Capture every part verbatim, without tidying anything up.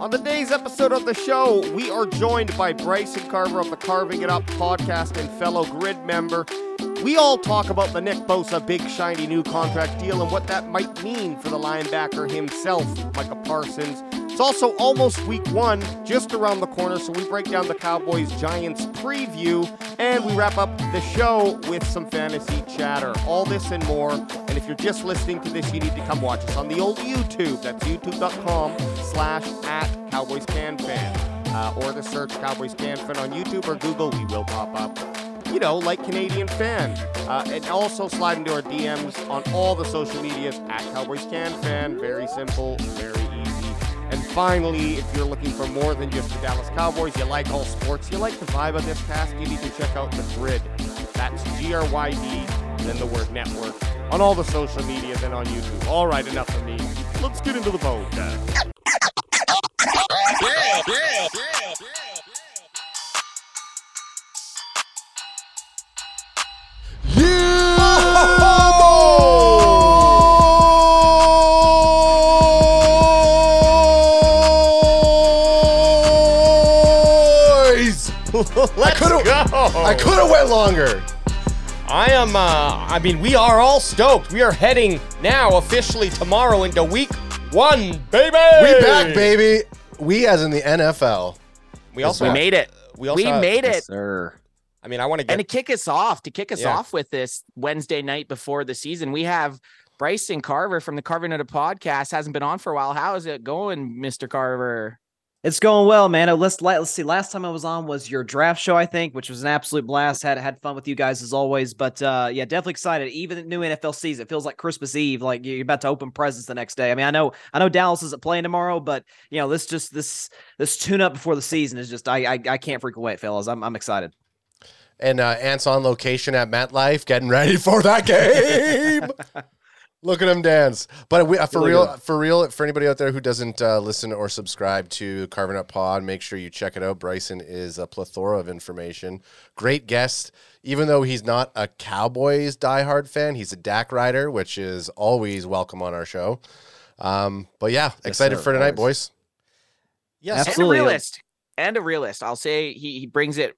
On today's episode of the show, we are joined by Bryson Carver of the Carving It Up Podcast and fellow Grid member. We all talk about the Nick Bosa big shiny new contract deal and what that might mean for the linebacker himself, Micah Parsons. It's also almost week one, just around the corner, so we break down the Cowboys-Giants preview, and we wrap up the show with some fantasy chatter. All this and more, and if you're just listening to this, you need to come watch us on the old YouTube. That's youtube.com slash at Cowboys Can Fan, uh, or the search Cowboys Can Fan on YouTube or Google. We will pop up. You know, like Canadian Fan. Uh, and also slide into our D Ms on all the social medias at Cowboys Can Fan. Very simple, very easy. And finally, if you're looking for more than just the Dallas Cowboys, you like all sports, you like the vibe of this cast, you need to check out The Grid. That's G R Y D, and then the word network, on all the social medias and on YouTube. All right, enough of me. Let's get into the podcast. Yeah, yeah, yeah. Let's I go. I could have went longer. I am, uh, I mean, we are all stoked. We are heading now officially tomorrow into week one, baby. We back, baby. We as in the N F L. We also we have, made it. We, also we have, made it. Sir. I mean, I want to get. And to kick us off, to kick us yeah. off with this Wednesday night before the season, we have Bryson Carver from the Carving It Up Podcast. Hasn't been on for a while. How is it going, Mister Carver? It's going well, man. Let's let's see. Last time I was on was your draft show, I think, which was an absolute blast. Had had fun with you guys as always. But uh, yeah, definitely excited. Even the new N F L season, it feels like Christmas Eve. Like you're about to open presents the next day. I mean, I know I know Dallas isn't playing tomorrow, but you know, this just this this tune up before the season is just I I, I can't freak away, fellas. I'm I'm excited. And uh, Ant's on location at MetLife, getting ready for that game. Look at him dance. But we, uh, for real, up. for real, for anybody out there who doesn't uh, listen or subscribe to Carving Up Pod, make sure you check it out. Bryson is a plethora of information. Great guest. Even though he's not a Cowboys diehard fan, he's a Dak rider, which is always welcome on our show. Um, but yeah, yes, excited sir, for tonight, boys. Yes, absolutely. And a realist. And a realist. I'll say he, he brings it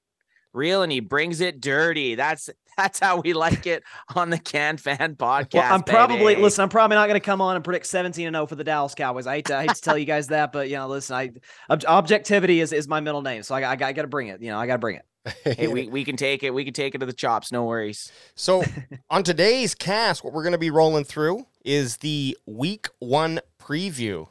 real and he brings it dirty. That's That's how we like it on the Can Fan Podcast. Well, I'm probably baby. listen. I'm probably not going to come on and predict seventeen and oh for the Dallas Cowboys. I hate to, I hate to tell you guys that, but you know, listen. I ob- objectivity is, is my middle name, so I, I, I got to bring it. You know, I got to bring it. Hey, we we can take it. We can take it to the chops. No worries. So on today's cast, what we're going to be rolling through is the Week One preview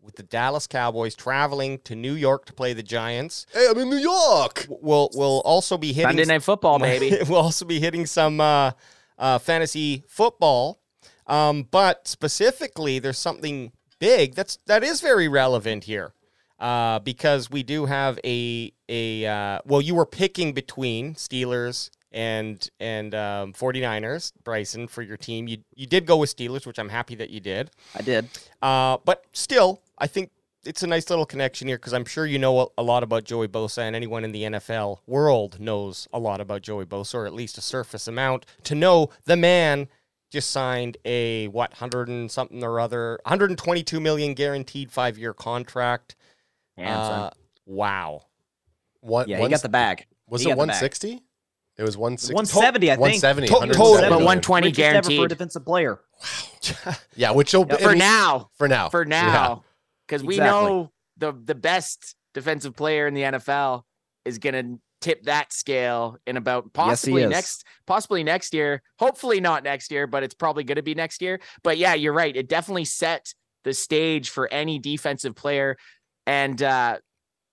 with the Dallas Cowboys traveling to New York to play the Giants. Hey, I'm in New York. We'll we'll also be hitting Monday Night Football, baby. We'll also be hitting some uh, uh, fantasy football, um, but specifically, there's something big that's that is very relevant here uh, because we do have a a uh, well, you were picking between Steelers and and um, 49ers, Bryson, for your team. You you did go with Steelers, which I'm happy that you did. I did, uh, but still. I think it's a nice little connection here because I'm sure you know a lot about Joey Bosa, and anyone in the N F L world knows a lot about Joey Bosa, or at least a surface amount, to know the man just signed a, what, one hundred and something or other, one hundred twenty-two million dollars guaranteed five-year contract. Yeah, uh, wow. What, yeah, one, he got the bag. Was he it one sixty? It was one sixty. one seventy, I think. one seventy. To- total, but one twenty guaranteed. For a defensive player. Wow. Yeah, which will be. For now. For now. For now. Yeah. Because we exactly. know the, the best defensive player in the N F L is going to tip that scale in about possibly yes, next possibly next year. Hopefully not next year, but it's probably going to be next year. But yeah, you're right. It definitely set the stage for any defensive player. And uh,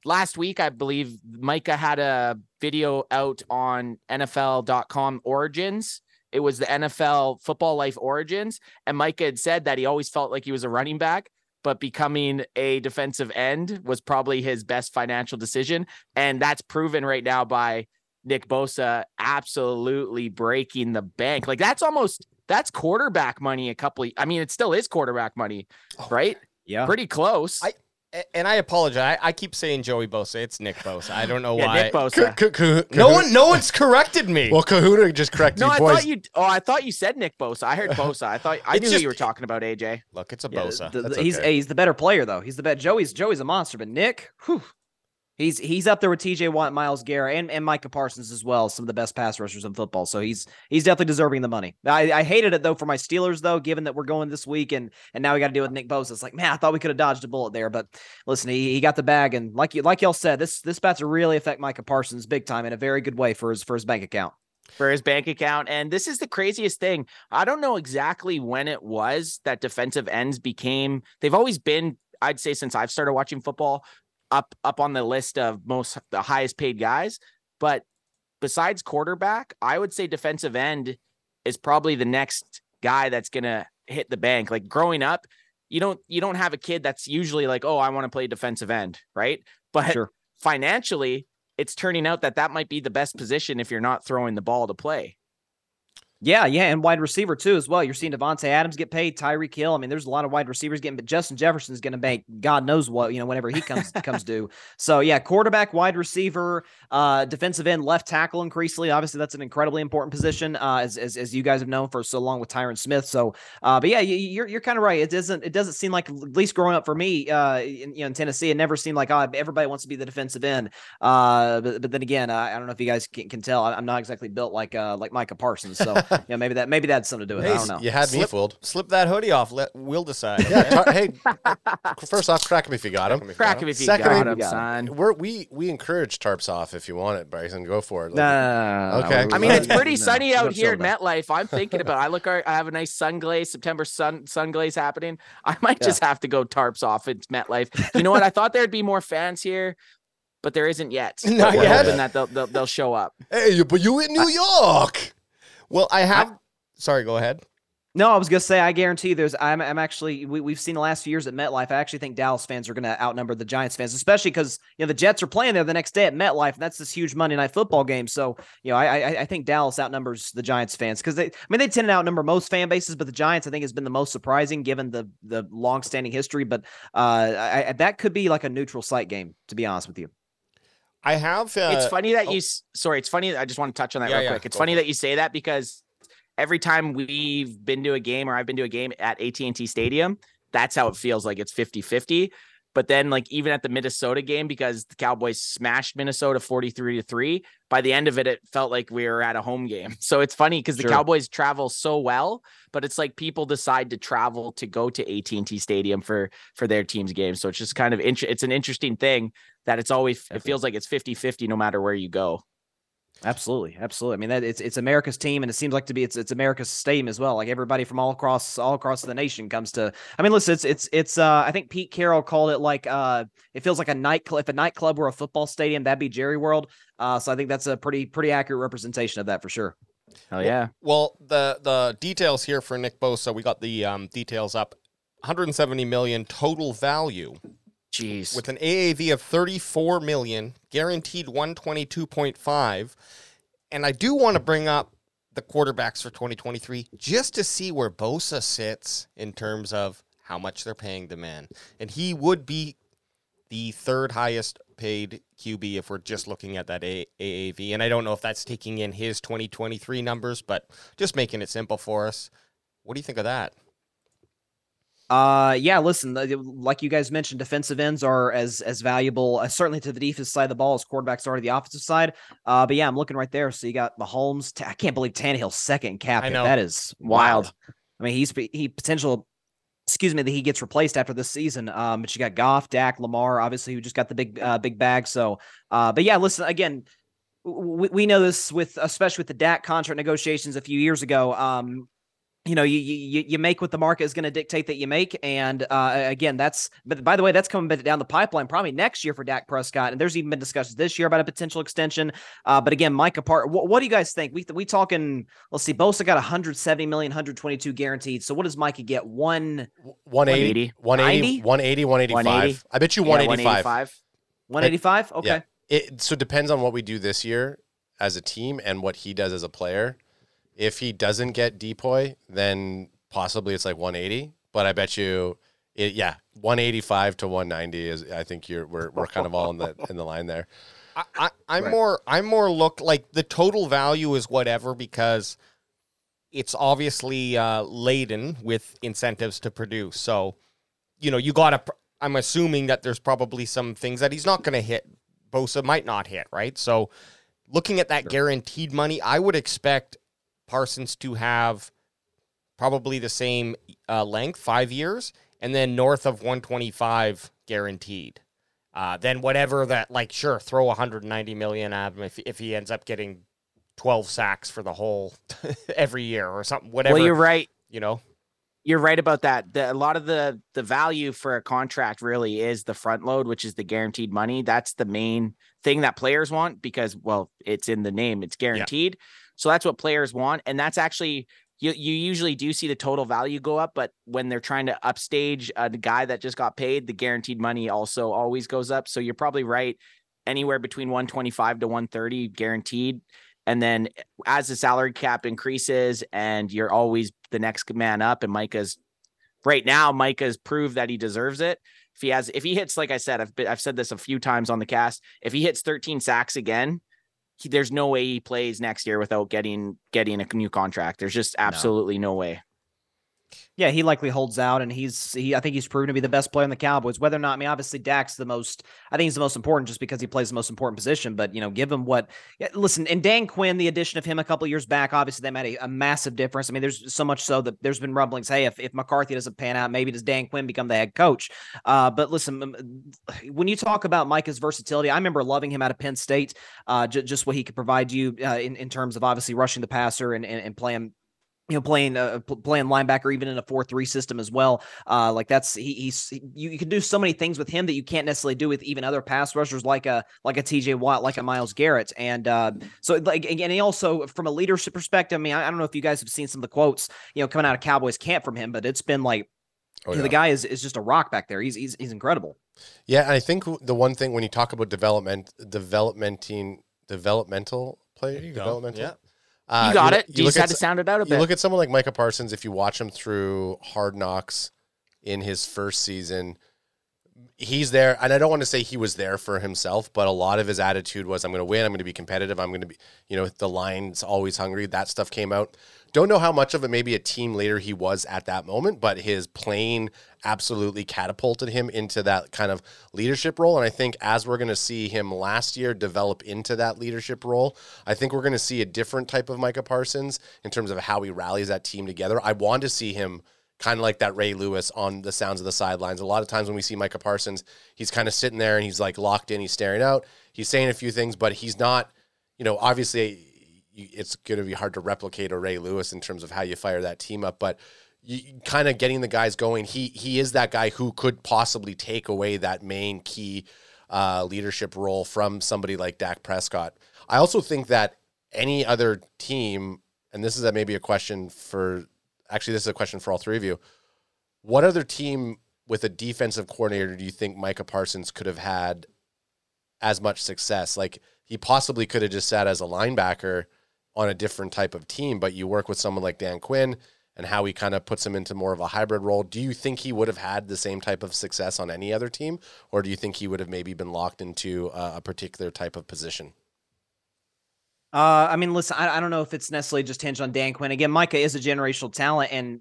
last week, I believe Micah had a video out on N F L dot com Origins. It was the N F L Football Life Origins. And Micah had said that he always felt like he was a running back, but becoming a defensive end was probably his best financial decision. And that's proven right now by Nick Bosa absolutely breaking the bank. Like that's almost, that's quarterback money a couple of, I mean, it still is quarterback money, right? Oh, yeah. Pretty close. I, and I apologize. I, I keep saying Joey Bosa. It's Nick Bosa. I don't know yeah, why. Nick Bosa. C- c- c- no one, no one's corrected me. Well, Kahuta just corrected me. No, I boys. thought you. Oh, I thought you said Nick Bosa. I heard Bosa. I thought I it's knew just, you were talking about A J. Look, it's a yeah, Bosa. The, the, he's okay. he's the better player though. He's the better. Joey's Joey's a monster, but Nick, whew, he's he's up there with T J Watt, Myles Garrett, and, and Micah Parsons as well. Some of the best pass rushers in football. So he's he's definitely deserving the money. I, I hated it though for my Steelers though, given that we're going this week and and now we got to deal with Nick Bosa. It's like, man, I thought we could have dodged a bullet there, but listen, he, he got the bag, and like you like y'all said, this this bat's really affect Micah Parsons big time in a very good way for his for his bank account. For his bank account. And this is the craziest thing. I don't know exactly when it was that defensive ends became. They've always been, I'd say, since I've started watching football, up up on the list of most the highest paid guys. But besides quarterback, I would say defensive end is probably the next guy that's gonna hit the bank. Like growing up, you don't you don't have a kid that's usually like, oh, I want to play defensive end, right? But sure, financially, it's turning out that that might be the best position if you're not throwing the ball to play. Yeah, yeah, and wide receiver too as well. You're seeing Devontae Adams get paid, Tyreek Hill. I mean, there's a lot of wide receivers getting, but Justin Jefferson's going to make God knows what, you know, whenever he comes comes due. So yeah, quarterback, wide receiver, uh, defensive end, left tackle increasingly. Obviously, that's an incredibly important position, uh, as, as as you guys have known for so long with Tyron Smith. So, uh, but yeah, you, you're you're kind of right. It doesn't it doesn't seem like, at least growing up for me, uh, in, you know, in Tennessee, it never seemed like oh, everybody wants to be the defensive end. Uh, but, but then again, I, I don't know if you guys can, can tell, I'm not exactly built like uh, like Micah Parsons. So. Yeah, maybe that maybe that's something to do with it. Hey, I don't know. You had slip, me fooled. Slip that hoodie off. Let we'll decide. Okay? Yeah. Tar- hey, first off, crack him if you got him. Crack him if you got him. Second, son. We're, we we encourage tarps off if you want it, Bryson. Go for it. Like, no, no, okay. No, no, no. I mean, it's pretty sunny no, out here at MetLife. I'm thinking about. I look. I have a nice sun glaze. September sun sun glaze happening. I might yeah. just have to go tarps off at MetLife. You know what? I thought there'd be more fans here, but there isn't yet. Not but yet. That they'll, they'll they'll show up. Hey, but you in New York. Well, I have. I, sorry, go ahead. No, I was gonna say I guarantee there's. I'm. I'm actually. We, we've seen the last few years at MetLife. I actually think Dallas fans are gonna outnumber the Giants fans, especially because you know the Jets are playing there the next day at MetLife, and that's this huge Monday Night Football game. So you know, I I, I think Dallas outnumbers the Giants fans because they. I mean, they tend to outnumber most fan bases, but the Giants I think has been the most surprising given the the long-standing history. But uh, I, I, that could be like a neutral site game, to be honest with you. I have. Uh, it's funny that oh. you. Sorry, it's funny. I just want to touch on that yeah, real yeah, quick. It's funny ahead. that you say that because every time we've been to a game or I've been to a game at A T and T Stadium, that's how it feels like it's fifty-fifty. But then, like even at the Minnesota game, because the Cowboys smashed Minnesota forty-three to three. By the end of it, it felt like we were at a home game. So it's funny because sure. the Cowboys travel so well, but it's like people decide to travel to go to A T and T Stadium for for their team's game. So it's just kind of int- it's an interesting thing that it's always Definitely. It feels like it's fifty-fifty no matter where you go. Absolutely. Absolutely. I mean, that it's, it's America's team and it seems like to be, it's, it's America's stadium as well. Like everybody from all across, all across the nation comes to, I mean, listen, it's, it's, it's, uh, I think Pete Carroll called it like, uh, it feels like a nightclub. If a nightclub were a football stadium, that'd be Jerry World. Uh, so I think that's a pretty, pretty accurate representation of that for sure. Oh yeah. Well, well the, the details here for Nick Bosa, we got the um, details up one hundred seventy million total value. Jeez. With an A A V of thirty-four million, guaranteed one twenty-two point five. And I do want to bring up the quarterbacks for twenty twenty-three just to see where Bosa sits in terms of how much they're paying the man. And he would be the third highest paid Q B if we're just looking at that A- AAV. And I don't know if that's taking in his twenty twenty-three numbers, but just making it simple for us. What do you think of that? Uh, yeah, listen, like you guys mentioned, defensive ends are as, as valuable, uh, certainly to the defensive side of the ball as quarterbacks are to the offensive side. Uh, but yeah, I'm looking right there. So you got Mahomes. T- I can't believe Tannehill's second cap. That is wild. wild. I mean, he's, he potential, excuse me, that he gets replaced after this season. Um, but you got Goff, Dak, Lamar, obviously who just got the big, uh, big bag. So, uh, but yeah, listen, again, we, we know this with, especially with the Dak contract negotiations a few years ago, um, You know, you you you make what the market is going to dictate that you make, and uh, again, that's. But by the way, that's coming down the pipeline, probably next year for Dak Prescott, and there's even been discussions this year about a potential extension. Uh, but again, Micah Parsons, what, what do you guys think? We we talking? Let's see. Bosa got one hundred seventy million, one hundred twenty-two guaranteed. So what does Micah get? One. one eighty, one eighty, one eighty, one eighty-five. I bet you one eighty-five. one eighty-five. Okay. Yeah. It so depends on what we do this year as a team and what he does as a player. If he doesn't get Depoy, then possibly it's like one eighty. But I bet you it, yeah, one eighty-five to one ninety is. I think you're we're we're kind of all in the in the line there. I, I, I'm right. more I'm more look like the total value is whatever, because it's obviously uh, laden with incentives to produce. So, you know, you got to. I'm assuming that there's probably some things that he's not going to hit. Bosa might not hit, right? So, looking at that sure. guaranteed money, I would expect Parsons to have probably the same uh, length, five years, and then north of one twenty-five guaranteed. Uh, then whatever that, like, sure, throw one hundred ninety million dollars at him if, if he ends up getting twelve sacks for the whole every year or something, whatever. Well, you're right. You know? You're right about that. The, a lot of the, the value for a contract really is the front load, which is the guaranteed money. That's the main thing that players want because, well, it's in the name. It's guaranteed. Yeah. So that's what players want. And that's actually... You you usually do see the total value go up, but when they're trying to upstage a guy that just got paid, the guaranteed money also always goes up. So you're probably right, anywhere between one twenty-five to one thirty guaranteed. And then as the salary cap increases and you're always the next man up, and Micah's right now, Micah's proved that he deserves it. If he has, if he hits, like I said, I've been, I've said this a few times on the cast, if he hits thirteen sacks again, He, there's no way he plays next year without getting getting a new contract. There's just absolutely no, no way. Yeah, he likely holds out, and he's he. I think he's proven to be the best player on the Cowboys. Whether or not, I mean, obviously Dak's the most. I think he's the most important just because he plays the most important position. But you know, give him what. Yeah, listen, and Dan Quinn, the addition of him a couple of years back, obviously that made a, a massive difference. I mean, there's so much so that there's been rumblings. Hey, if, if McCarthy doesn't pan out, maybe does Dan Quinn become the head coach? Uh, but listen, when you talk about Micah's versatility, I remember loving him out of Penn State. Uh, j- just what he could provide you uh, in in terms of obviously rushing the passer and and, and playing. You know, playing uh, playing linebacker even in a four three system as well. Uh, like that's he, he's he, you can do so many things with him that you can't necessarily do with even other pass rushers like a like a T J Watt, like a Myles Garrett, and uh, so like again, he also from a leadership perspective. I mean, I, I don't know if you guys have seen some of the quotes you know coming out of Cowboys camp from him, but it's been like oh, you know, yeah. the guy is is just a rock back there. He's he's he's incredible. Yeah, and I think the one thing when you talk about development, developmenting, developmental player, developmental. Yeah. Uh, you got you, it. You, you just had at, to sound it out a you bit. You look at someone like Micah Parsons, if you watch him through Hard Knocks in his first season, he's there. And I don't want to say he was there for himself, but a lot of his attitude was, I'm going to win. I'm going to be competitive. I'm going to be, you know, the line's always hungry. That stuff came out. Don't know how much of it, maybe a team leader he was at that moment, but his playing absolutely catapulted him into that kind of leadership role. And I think as we're going to see him last year develop into that leadership role, I think we're going to see a different type of Micah Parsons in terms of how he rallies that team together. I want to see him kind of like that Ray Lewis on the sounds of the sidelines. A lot of times when we see Micah Parsons, he's kind of sitting there and he's like locked in, he's staring out, he's saying a few things, but he's not, you know, obviously it's going to be hard to replicate a Ray Lewis in terms of how you fire that team up, but you kind of getting the guys going. He, he is that guy who could possibly take away that main key uh, leadership role from somebody like Dak Prescott. I also think that any other team, and this is a, maybe a question for, actually, this is a question for all three of you. What other team with a defensive coordinator do you think Micah Parsons could have had as much success? Like, he possibly could have just sat as a linebacker on a different type of team, but you work with someone like Dan Quinn and how he kind of puts him into more of a hybrid role. Do you think he would have had the same type of success on any other team, or do you think he would have maybe been locked into a particular type of position? Uh, I mean, listen, I, I don't know if it's necessarily just hinged on Dan Quinn. Again, Micah is a generational talent. And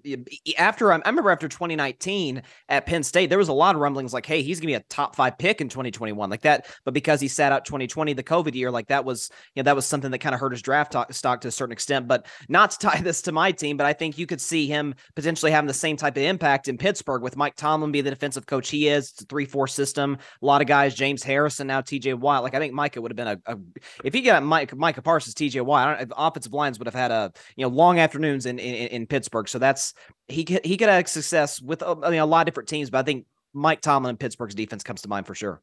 after I remember after twenty nineteen at Penn State, there was a lot of rumblings like, hey, he's going to be a top five pick in twenty twenty-one like that. But because he sat out twenty twenty, the COVID year, like that was, you know, that was something that kind of hurt his draft talk, stock to a certain extent, but not to tie this to my team. But I think you could see him potentially having the same type of impact in Pittsburgh with Mike Tomlin being the defensive coach he is. It's a three four system. A lot of guys, James Harrison, now T J Watt. Like I think Micah would have been a, a if he got Mike, Micah Parsons, T J Watt, offensive lines would have had a you know long afternoons in, in in Pittsburgh. So that's he could he could have success with I mean, a lot of different teams, but I think Mike Tomlin and Pittsburgh's defense comes to mind for sure.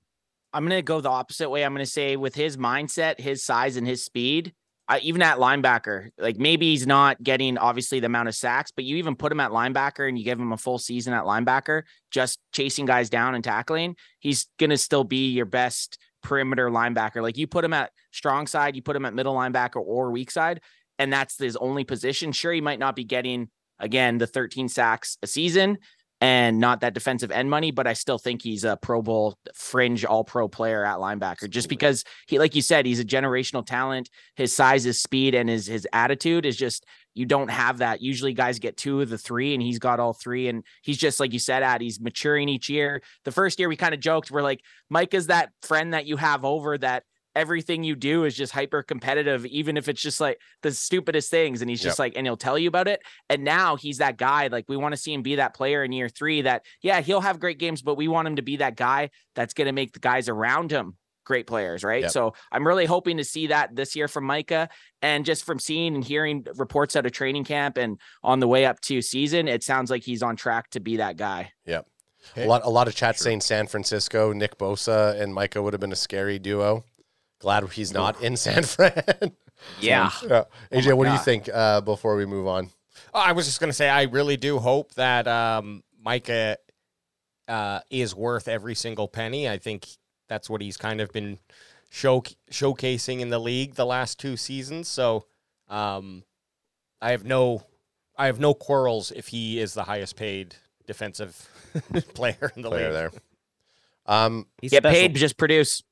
I'm gonna go the opposite way. I'm gonna say with his mindset, his size, and his speed, I, even at linebacker, like maybe he's not getting obviously the amount of sacks, but you even put him at linebacker and you give him a full season at linebacker, just chasing guys down and tackling, he's gonna still be your best perimeter linebacker. Like you put him at strong side, you put him at middle linebacker or weak side, and that's his only position. Sure, he might not be getting again the thirteen sacks a season, and not that defensive end money, but I still think he's a Pro Bowl fringe all pro player at linebacker, just because he, like you said, he's a generational talent. His size, his speed, and his, his attitude is just, you don't have that. Usually guys get two of the three, and he's got all three. And he's just, like you said, Ad, he's maturing each year. The first year we kind of joked, we're like, Mike is that friend that you have over that everything you do is just hyper competitive, even if it's just like the stupidest things. And he's just yep. like, and he'll tell you about it. And now he's that guy. Like, we want to see him be that player in year three that, yeah, he'll have great games, but we want him to be that guy that's going to make the guys around him great players, right? Yep. So I'm really hoping to see that this year from Micah, and just from seeing and hearing reports out of training camp and on the way up to season, it sounds like he's on track to be that guy. Yeah. Hey, a lot, a lot of chat sure. saying San Francisco, Nick Bosa and Micah would have been a scary duo. Glad he's not in San Fran. yeah. Uh, A J, oh what God. do you think uh, before we move on? Oh, I was just going to say, I really do hope that um, Micah uh, is worth every single penny. I think that's what he's kind of been show- showcasing in the league the last two seasons. So um, I have no I have no quarrels if he is the highest paid defensive player in the player league. There. Um, Get paid, just produce.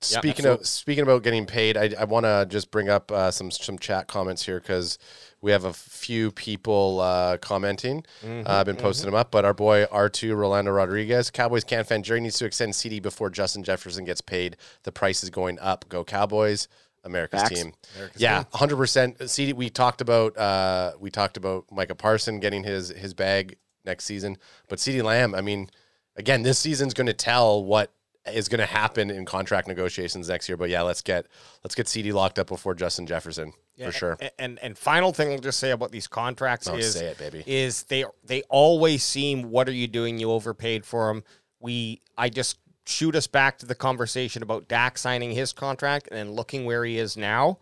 Speaking yep, of speaking about getting paid, I, I want to just bring up uh, some some chat comments here, because we have a few people uh, commenting. I've mm-hmm, uh, been posting mm-hmm. them up, but our boy R two, Rolando Rodriguez, Cowboys Can Fan Jury needs to extend C D before Justin Jefferson gets paid. The price is going up. Go Cowboys, America's Facts. team. America's yeah, hundred percent. C D. We talked about uh, we talked about Micah Parsons getting his his bag next season, but CeeDee Lamb. I mean, again, this season's going to tell what is going to happen in contract negotiations next year. But yeah, let's get let's get C D locked up before Justin Jefferson yeah, for sure. And, and and final thing I'll just say about these contracts Don't is say it, baby. is they they always seem, what are you doing? You overpaid for them. We I just shoot us back to the conversation about Dak signing his contract and then looking where he is now.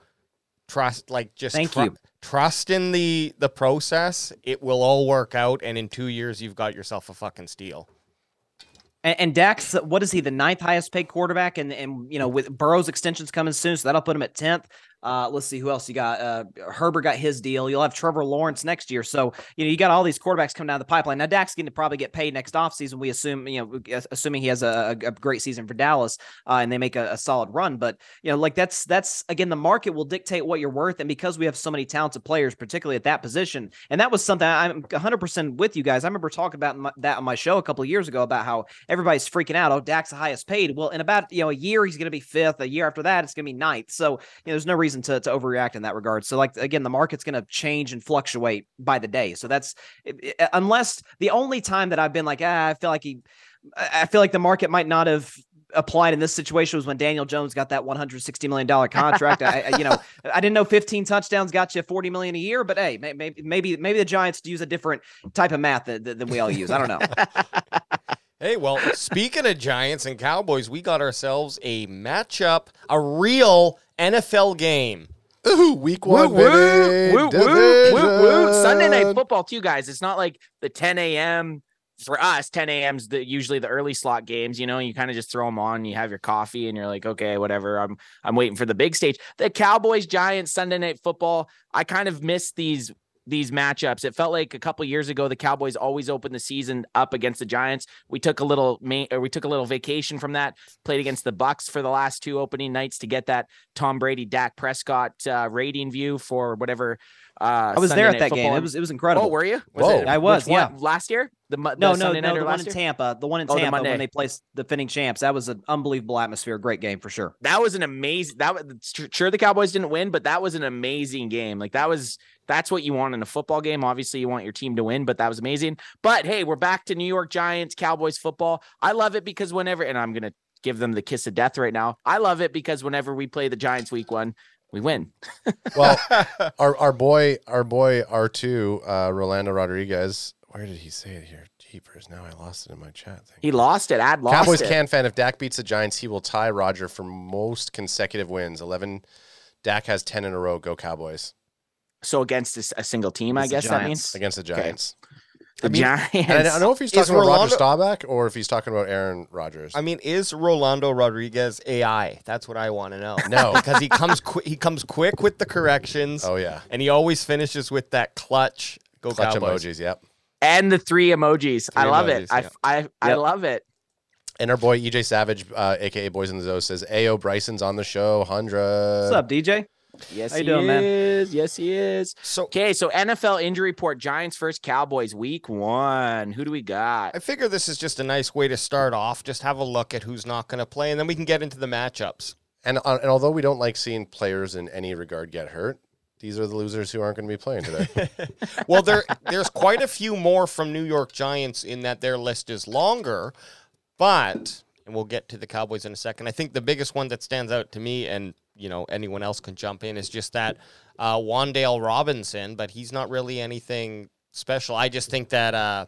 Trust like just Thank tr- you. trust in the the process. It will all work out. And in two years, you've got yourself a fucking steal. And, and Dak's, what is he, the ninth highest paid quarterback? And, and you know, with Burrow's extensions coming soon, so that'll put him at tenth. Uh, let's see who else you got. Uh, Herbert got his deal. You'll have Trevor Lawrence next year. So, you know, you got all these quarterbacks coming down the pipeline. Now, Dak's going to probably get paid next offseason. We assume, you know, assuming he has a, a great season for Dallas uh, and they make a, a solid run. But, you know, like that's, that's again, the market will dictate what you're worth. And because we have so many talented players, particularly at that position, and that was something I'm one hundred percent with you guys. I remember talking about my, that on my show a couple of years ago about how everybody's freaking out. Oh, Dak's the highest paid. Well, in about, you know, a year, he's going to be fifth. A year after that, it's going to be ninth. So, you know, there's no reason to, to overreact in that regard. So like, again, the market's going to change and fluctuate by the day. So that's it, it, unless the only time that I've been like, ah, I feel like he, I feel like the market might not have applied in this situation was when Daniel Jones got that one hundred sixty million dollars contract. I, I, you know, I didn't know fifteen touchdowns got you forty million dollars a year, but hey, maybe, maybe, maybe the Giants use a different type of math than, than we all use. I don't know. Hey, well, speaking of Giants and Cowboys, we got ourselves a matchup, a real N F L game. Ooh, week one, woo, baby. Woo, woo, woo, woo, woo. Sunday night football, too, guys. It's not like the ten a.m. For us, ten a.m. is the, usually the early slot games. You know, you kind of just throw them on. You have your coffee, and you're like, okay, whatever. I'm I'm waiting for the big stage. The Cowboys, Giants, Sunday night football. I kind of miss these. these matchups. It felt like a couple years ago, the Cowboys always opened the season up against the Giants. We took a little, we took a little vacation from that, played against the Bucks for the last two opening nights to get that Tom Brady, Dak Prescott uh, rating view for whatever. Uh, I was Sunday there at that football game. It was, it was incredible. Oh, were you? Was Whoa. It, I was, yeah. Last year? The, the no, no, no, no, the one in Tampa, the one in oh, Tampa the when they placed the defending champs. That was an unbelievable atmosphere. Great game for sure. That was an amazing, that was sure the Cowboys didn't win, but that was an amazing game. Like that was, that's what you want in a football game. Obviously you want your team to win, but that was amazing. But hey, we're back to New York Giants, Cowboys football. I love it because whenever, and I'm going to give them the kiss of death right now. I love it because whenever we play the Giants week one, we win. Well, our, our boy, our boy, R two, uh, Rolando Rodriguez, where did he say it here? Jeepers, now I lost it in my chat thing. He lost it. Ad lost Cowboys it. Cowboys Can Fan, if Dak beats the Giants, he will tie Roger for most consecutive wins. eleven Dak has ten in a row. Go Cowboys. So against a, a single team, against I guess that means? Against the Giants. Okay. The I mean, Giants. And I don't know if he's talking is about Rolando... Roger Staubach or if he's talking about Aaron Rodgers. I mean, is Rolando Rodriguez A I? That's what I want to know. No, because he comes qu- he comes quick with the corrections. Oh yeah, and he always finishes with that clutch. Go clutch Cowboys. Emojis. Yep. and the three emojis. Three I love emojis, it. Yeah. I, I, yep. I love it. And our boy E J Savage, uh, A K A Boys in the Zoe, says, Ayo, Bryson's on the show. Hundra. What's up, D J? Yes, How you he doing, is. Man? Yes, he is. So, okay, so N F L injury report, Giants first, Cowboys week one. Who do we got? I figure this is just a nice way to start off. Just have a look at who's not going to play, and then we can get into the matchups. And, uh, and although we don't like seeing players in any regard get hurt, these are the losers who aren't going to be playing today. Well, there there's quite a few more from New York Giants in that their list is longer, but, and we'll get to the Cowboys in a second, I think the biggest one that stands out to me, and you know, anyone else can jump in, is just that uh, Wan'Dale Robinson, but he's not really anything special. I just think that, uh,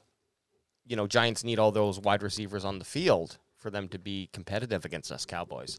you know, Giants need all those wide receivers on the field for them to be competitive against us Cowboys.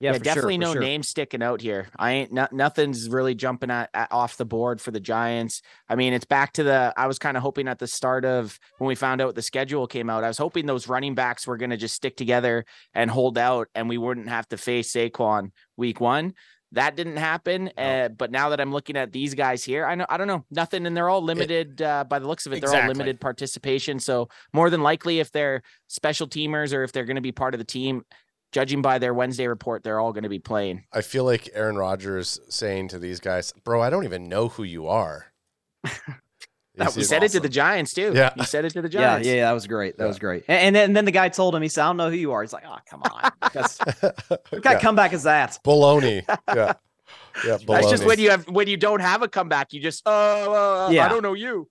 Yeah, yeah definitely sure, no sure. names sticking out here. I ain't not, nothing's really jumping at, at, off the board for the Giants. I mean, it's back to the, I was kind of hoping at the start of when we found out the schedule came out, I was hoping those running backs were going to just stick together and hold out and we wouldn't have to face Saquon week one. That didn't happen. No. Uh, but now that I'm looking at these guys here, I know, I don't know nothing. And they're all limited it, uh, by the looks of it. Exactly. They're all limited participation. So more than likely if they're special teamers or if they're going to be part of the team, judging by their Wednesday report, they're all going to be playing. I feel like Aaron Rodgers saying to these guys, bro, I don't even know who you are. that, you said awesome. It to the Giants, too. Yeah. You said it to the Giants. Yeah, yeah, that was great. That yeah. was great. And, and, then, and then the guy told him, he said, I don't know who you are. He's like, oh, come on. That's, what kind of comeback is that? Baloney. Yeah. Yeah, baloney. That's just when you have when you don't have a comeback, you just, oh, uh, yeah. I don't know you.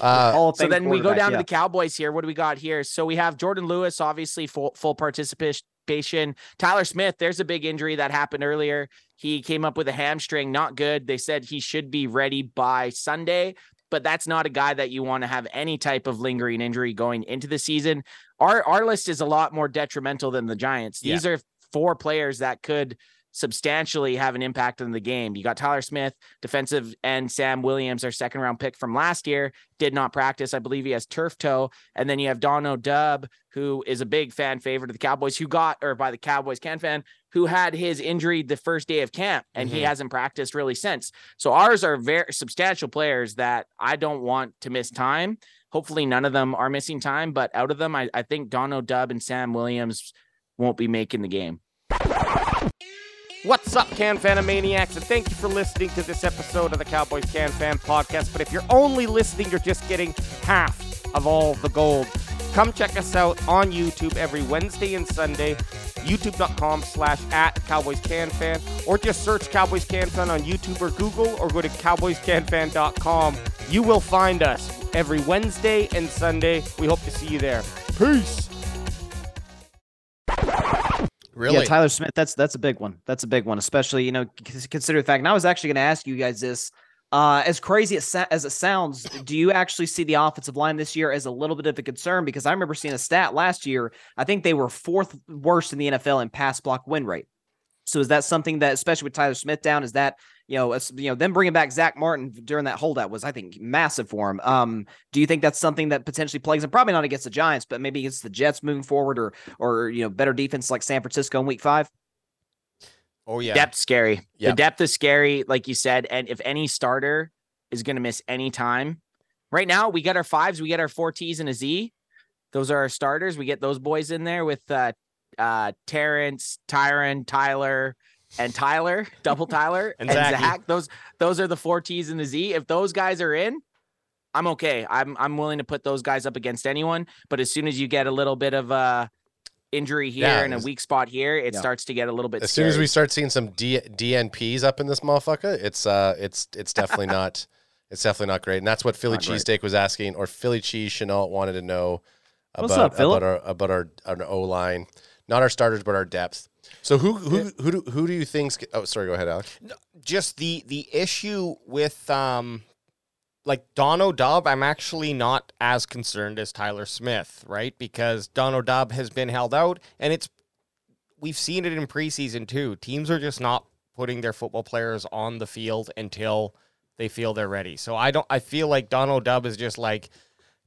Uh, so then we go down yeah. to the Cowboys here. What do we got here? So we have Jordan Lewis, obviously full, full participation. Tyler Smith, there's a big injury that happened earlier. He came up with a hamstring, not good. They said he should be ready by Sunday, but that's not a guy that you want to have any type of lingering injury going into the season. Our, our list is a lot more detrimental than the Giants. These yeah. are four players that could substantially have an impact on the game. You got Tyler Smith, defensive end Sam Williams, our second round pick from last year, did not practice. I believe he has turf toe. And then you have Don O'Dubb, who is a big fan favorite of the Cowboys, who got, or by the Cowboys Can Fan, who had his injury the first day of camp, and mm-hmm. he hasn't practiced really since. So ours are very substantial players that I don't want to miss time. Hopefully none of them are missing time, but out of them, I, I think Don O'Dubb and Sam Williams won't be making the game. What's up, Can Fanomaniacs, and thank you for listening to this episode of the Cowboys Can Fan Podcast. But if you're only listening, you're just getting half of all the gold. Come check us out on YouTube every Wednesday and Sunday, youtube.com slash at Cowboys Can Fan, or just search Cowboys Can Fan on YouTube or Google, or go to cowboys can fan dot com. You will find us every Wednesday and Sunday. We hope to see you there. Peace. Really? Yeah, Tyler Smith, that's that's a big one. That's a big one, especially, you know, consider the fact, and I was actually going to ask you guys this, uh, as crazy as, as it sounds, do you actually see the offensive line this year as a little bit of a concern? Because I remember seeing a stat last year, I think they were fourth worst in the N F L in pass block win rate. So is that something that, especially with Tyler Smith down, is that, you know, you know, them bringing back Zach Martin during that holdout was, I think, massive for him. Um, do you think that's something that potentially plagues him? Probably not against the Giants, but maybe against the Jets moving forward, or, or you know, better defense like San Francisco in week five? Oh, yeah. Depth's scary. Yep. The depth is scary, like you said. And if any starter is going to miss any time, right now we got our fives, we got our four T's and a Z. Those are our starters. We get those boys in there with uh, uh, Terrence, Tyron, Tyler, and Tyler, double Tyler, and, and Zach. Those those are the four T's and the Z. If those guys are in, I'm okay. I'm I'm willing to put those guys up against anyone. But as soon as you get a little bit of a injury here yeah, and a weak spot here, it yeah. starts to get a little bit. As scary. Soon as we start seeing some D- D N Ps up in this motherfucker, it's uh, it's it's definitely not, it's definitely not great. And that's what Philly Cheesesteak was asking, or Philly Cheese Chenault wanted to know about up, about our about our, our O line, not our starters, but our depth. So who who who do, who do you think's – oh, sorry, go ahead, Alex. Just the the issue with, um, like, Don O'Dubb, I'm actually not as concerned as Tyler Smith, right? Because Don O'Dubb has been held out, and it's – we've seen it in preseason too. Teams are just not putting their football players on the field until they feel they're ready. So I don't – I feel like Don O'Dubb is just like,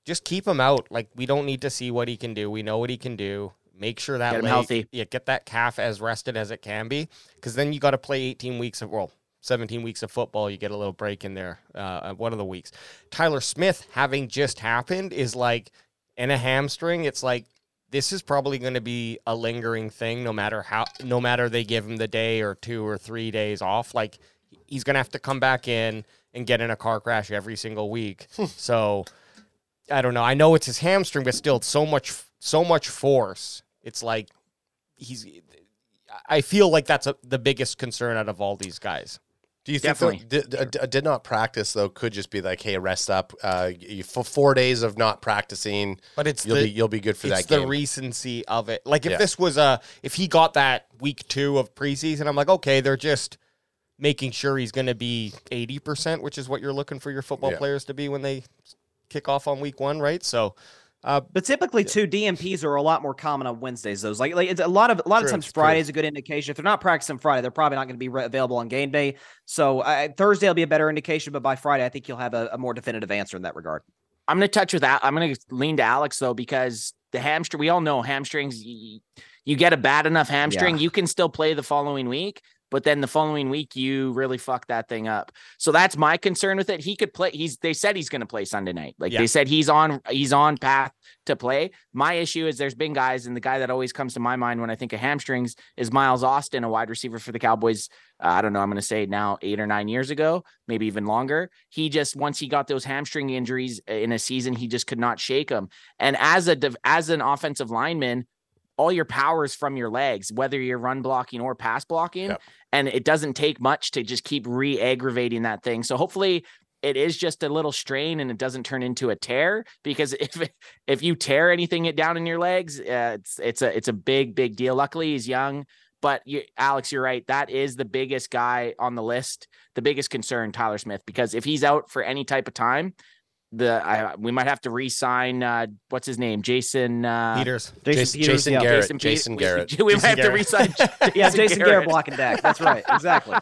just keep him out. Like, we don't need to see what he can do. We know what he can do. Make sure that get leg, healthy. Yeah, get that calf as rested as it can be, because then you got to play eighteen weeks of well, seventeen weeks of football, you get a little break in there, uh, one of the weeks. Tyler Smith, having just happened, is like, and a hamstring, it's like, this is probably going to be a lingering thing no matter how, no matter they give him the day or two or three days off. Like, he's going to have to come back in and get in a car crash every single week. So, I don't know. I know it's his hamstring, but still, it's so much, so much force. It's like, he's, I feel like that's a, the biggest concern out of all these guys. Do you think that did, uh, did not practice, though, could just be like, hey, rest up, uh, you, for four days of not practicing, but it's you'll, the, be, you'll be good for that game. It's the recency of it. Like, if yeah. this was a, if he got that week two of preseason, I'm like, okay, they're just making sure he's going to be eighty percent, which is what you're looking for your football yeah. players to be when they kick off on week one, right? So... Uh, but typically, yeah. too, D M Ps are a lot more common on Wednesdays. Those like, like it's a lot of a lot true, of times Friday is a good indication. If they're not practicing Friday, they're probably not going to be re- available on game day. So uh, Thursday will be a better indication, but by Friday, I think you'll have a, a more definitive answer in that regard. I'm going to touch with that. I'm going to lean to Alex though, because the hamstring. We all know hamstrings. You, you get a bad enough hamstring, yeah. you can still play the following week. But then the following week, you really fucked that thing up. So that's my concern with it. He could play. He's. They said he's going to play Sunday night. Like yeah. they said, he's on. He's on path to play. My issue is there's been guys, and the guy that always comes to my mind when I think of hamstrings is Miles Austin, a wide receiver for the Cowboys. Uh, I don't know. I'm going to say now eight or nine years ago, maybe even longer. He just, once he got those hamstring injuries in a season, he just could not shake them. And as a as an offensive lineman, all your power is from your legs, whether you're run blocking or pass blocking. Yep. And it doesn't take much to just keep re-aggravating that thing. So hopefully it is just a little strain and it doesn't turn into a tear, because if, if you tear anything down in your legs, uh, it's, it's a, it's a big, big deal. Luckily he's young, but you, Alex, you're right. That is the biggest guy on the list. The biggest concern, Tyler Smith, because if he's out for any type of time, The I, we might have to re-sign uh, what's his name, Jason uh, Peters, Jason, Peters, Jason yeah. Garrett, Jason, Peter, Jason Garrett. We, we Jason might have Garrett. to re-sign. Jason yeah, Jason Garrett, Garrett blocking Dak. That's right, exactly.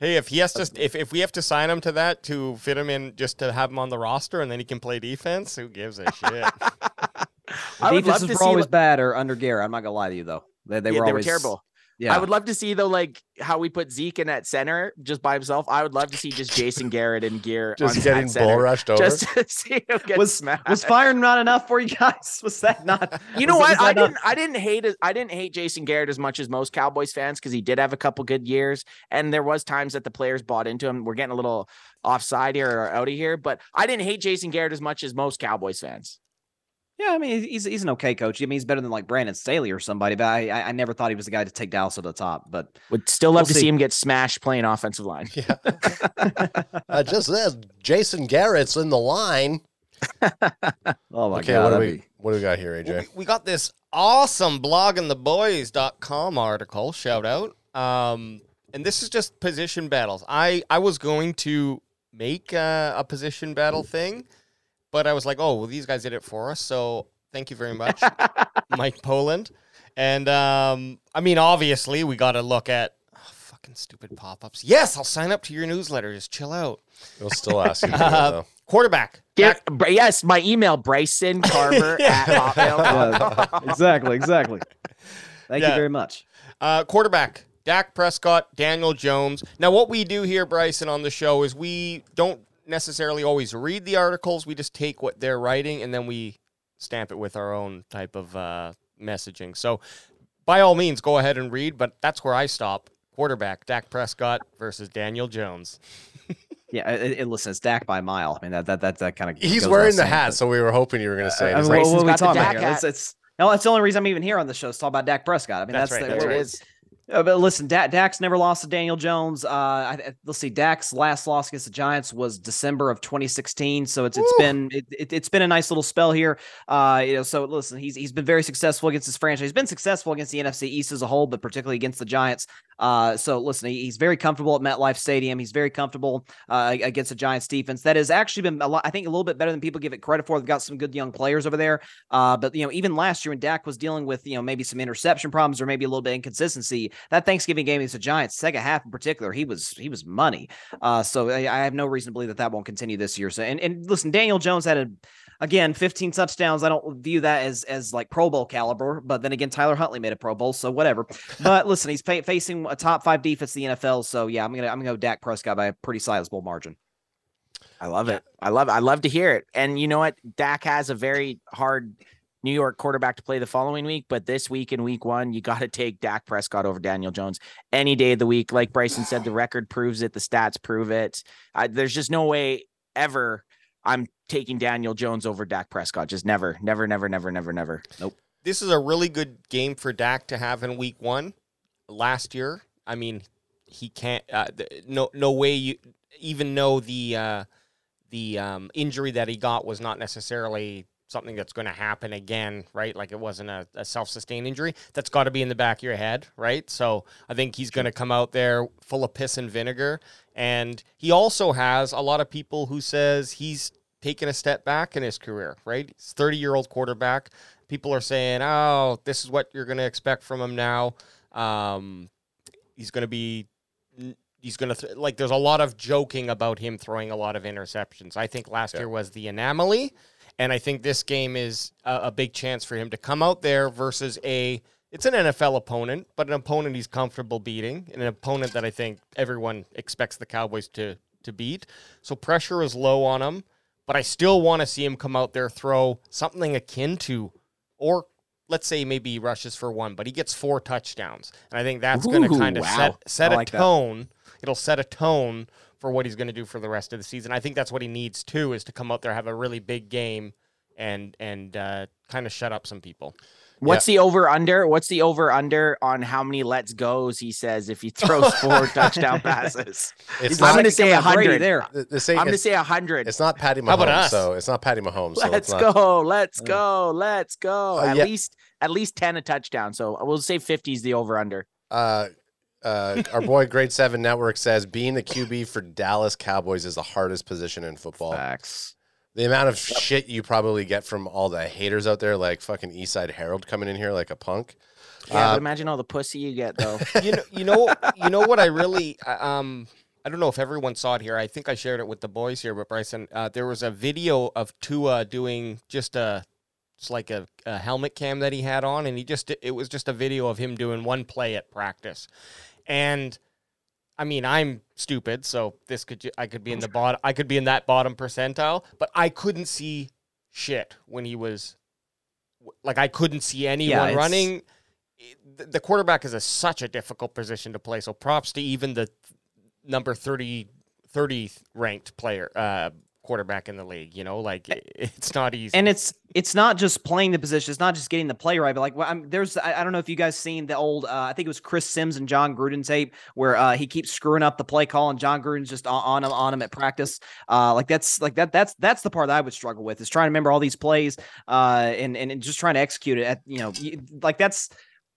Hey, if he has to, if if we have to sign him to that to fit him in, just to have him on the roster, and then he can play defense, who gives a shit? I would love to see always bad or under Garrett. I'm not gonna lie to you though, they they yeah, were always they were terrible. Yeah. I would love to see, though, like how we put Zeke in at center just by himself. I would love to see just Jason Garrett in gear. Just on getting bull rushed over. Just to see him get was, smashed. Was firing not enough for you guys? Was that not? You know what? I didn't, I didn't hate it. I didn't hate Jason Garrett as much as most Cowboys fans, because he did have a couple good years. And there was times that the players bought into him. We're getting a little offside here or out of here. But I didn't hate Jason Garrett as much as most Cowboys fans. Yeah, I mean, he's he's an okay coach. I mean, he's better than like Brandon Staley or somebody, but I I, I never thought he was the guy to take Dallas to the top, but would still love we'll to see. see him get smashed playing offensive line. Yeah. uh, just this, Jason Garrett's in the line. Oh, my okay, God. What do, we, be... what do we got here, A J? Well, we, we got this awesome blogging the boys dot com article, shout out. Um, and this is just position battles. I, I was going to make uh, a position battle Ooh. thing. But I was like, oh, well, these guys did it for us, so thank you very much, Mike Poland. And, um, I mean, obviously, we got to look at oh, fucking stupid pop-ups. Yes, I'll sign up to your newsletter. Just chill out. We'll still ask you. uh, though. Quarterback. Yeah, Back- yes, my email, Bryson Carver yeah. at hotmail dot com. Yeah, exactly, exactly. Thank yeah. you very much. Uh, quarterback. Dak Prescott, Daniel Jones. Now, what we do here, Bryson, on the show is we don't necessarily always read the articles. We just take what they're writing and then we stamp it with our own type of uh messaging. So by all means, go ahead and read, but that's where I stop. Quarterback Dak Prescott versus Daniel Jones. Yeah, it, it, listen, it's Dak by a mile. I mean, that that that, that kind of he's wearing the hat, so we were hoping you were going to say uh, it. I mean, what, what are we talking about here? It's, it's no, that's the only reason I'm even here on the show, is to talk about Dak Prescott. I mean, that's, that's right, the, that's right. It is. Uh, but listen, D- Dak's never lost to Daniel Jones. Uh, I, let's see, Dak's last loss against the Giants was December of twenty sixteen. So it's Ooh. it's been it, it, it's been a nice little spell here. Uh, you know, so listen, he's he's been very successful against his franchise. He's been successful against the N F C East as a whole, but particularly against the Giants. Uh, so listen, he, he's very comfortable at MetLife Stadium. He's very comfortable uh, against the Giants defense. That has actually been a lot, I think, a little bit better than people give it credit for. They've got some good young players over there. Uh, but you know, even last year when Dak was dealing with you know maybe some interception problems or maybe a little bit of inconsistency. That Thanksgiving game against the Giants, second half in particular, he was he was money. Uh, so I, I have no reason to believe that that won't continue this year. So and and listen, Daniel Jones had a again, fifteen touchdowns. I don't view that as as like Pro Bowl caliber, but then again, Tyler Huntley made a Pro Bowl, so whatever. But listen, he's fa- facing a top five defense in the N F L, so yeah, I'm gonna I'm gonna go Dak Prescott by a pretty sizable margin. I love it. I love it. I love to hear it. And you know what? Dak has a very hard New York quarterback to play the following week, but this week in week one, you got to take Dak Prescott over Daniel Jones any day of the week. Like Bryson said, the record proves it. The stats prove it. I, there's just no way ever I'm taking Daniel Jones over Dak Prescott. Just never, never, never, never, never, never. Nope. This is a really good game for Dak to have in week one. Last year, I mean, he can't, uh, no, no way you even know the, uh, the um, injury that he got was not necessarily something that's going to happen again, right? Like it wasn't a, a self-sustained injury. That's got to be in the back of your head, right? So I think he's going to come out there full of piss and vinegar. And he also has a lot of people who says he's taken a step back in his career, right? He's a thirty-year-old quarterback. People are saying, oh, this is what you're going to expect from him now. Um, he's going to be... He's going to, th- like, there's a lot of joking about him throwing a lot of interceptions. I think last yeah. year was the anomaly, and I think this game is a, a big chance for him to come out there versus a, it's an N F L opponent, but an opponent he's comfortable beating, and an opponent that I think everyone expects the Cowboys to, to beat. So pressure is low on him, but I still want to see him come out there, throw something akin to, or let's say maybe he rushes for one, but he gets four touchdowns. And I think that's going to kind of wow. set, set like a tone. That. It'll set a tone for what he's going to do for the rest of the season. I think that's what he needs, too, is to come out there, have a really big game, and and uh, kind of shut up some people. What's yeah. the over-under? What's the over-under on how many let's goes, he says, if he throws four touchdown passes? It's I'm going to say one hundred. There. The, the same, I'm going to say one hundred. It's not Patty Mahomes, so it's not Patty Mahomes. So let's it's not, go, let's go, let's go. Uh, at yeah. least at least ten a touchdown, so we'll say fifty is the over-under. Uh Uh, our boy Grade seven Network says being the Q B for Dallas Cowboys is the hardest position in football. Facts. The amount of yep. shit you probably get from all the haters out there, like fucking Eastside Herald coming in here like a punk. Yeah, uh, but imagine all the pussy you get though. you know, you know, you know what I really, um, I don't know if everyone saw it here. I think I shared it with the boys here, but Bryson, uh, there was a video of Tua doing just a. It's like a, a helmet cam that he had on, and he just it was just a video of him doing one play at practice. And I mean, I'm stupid, so this could I could be in the bottom, I could be in that bottom percentile, but I couldn't see shit when he was like I couldn't see anyone yeah, running. The quarterback is a, such a difficult position to play, so props to even the number thirty, thirtieth ranked player. Uh, quarterback in the league, you know, like it's not easy. And it's it's not just playing the position, it's not just getting the play right, but like well, I'm, there's I, I don't know if you guys seen the old uh, I think it was Chris Sims and John Gruden tape where uh, he keeps screwing up the play call and John Gruden's just on, on him on him at practice. Uh, like that's like that that's that's the part that I would struggle with is trying to remember all these plays uh, and, and and just trying to execute it at you know like that's.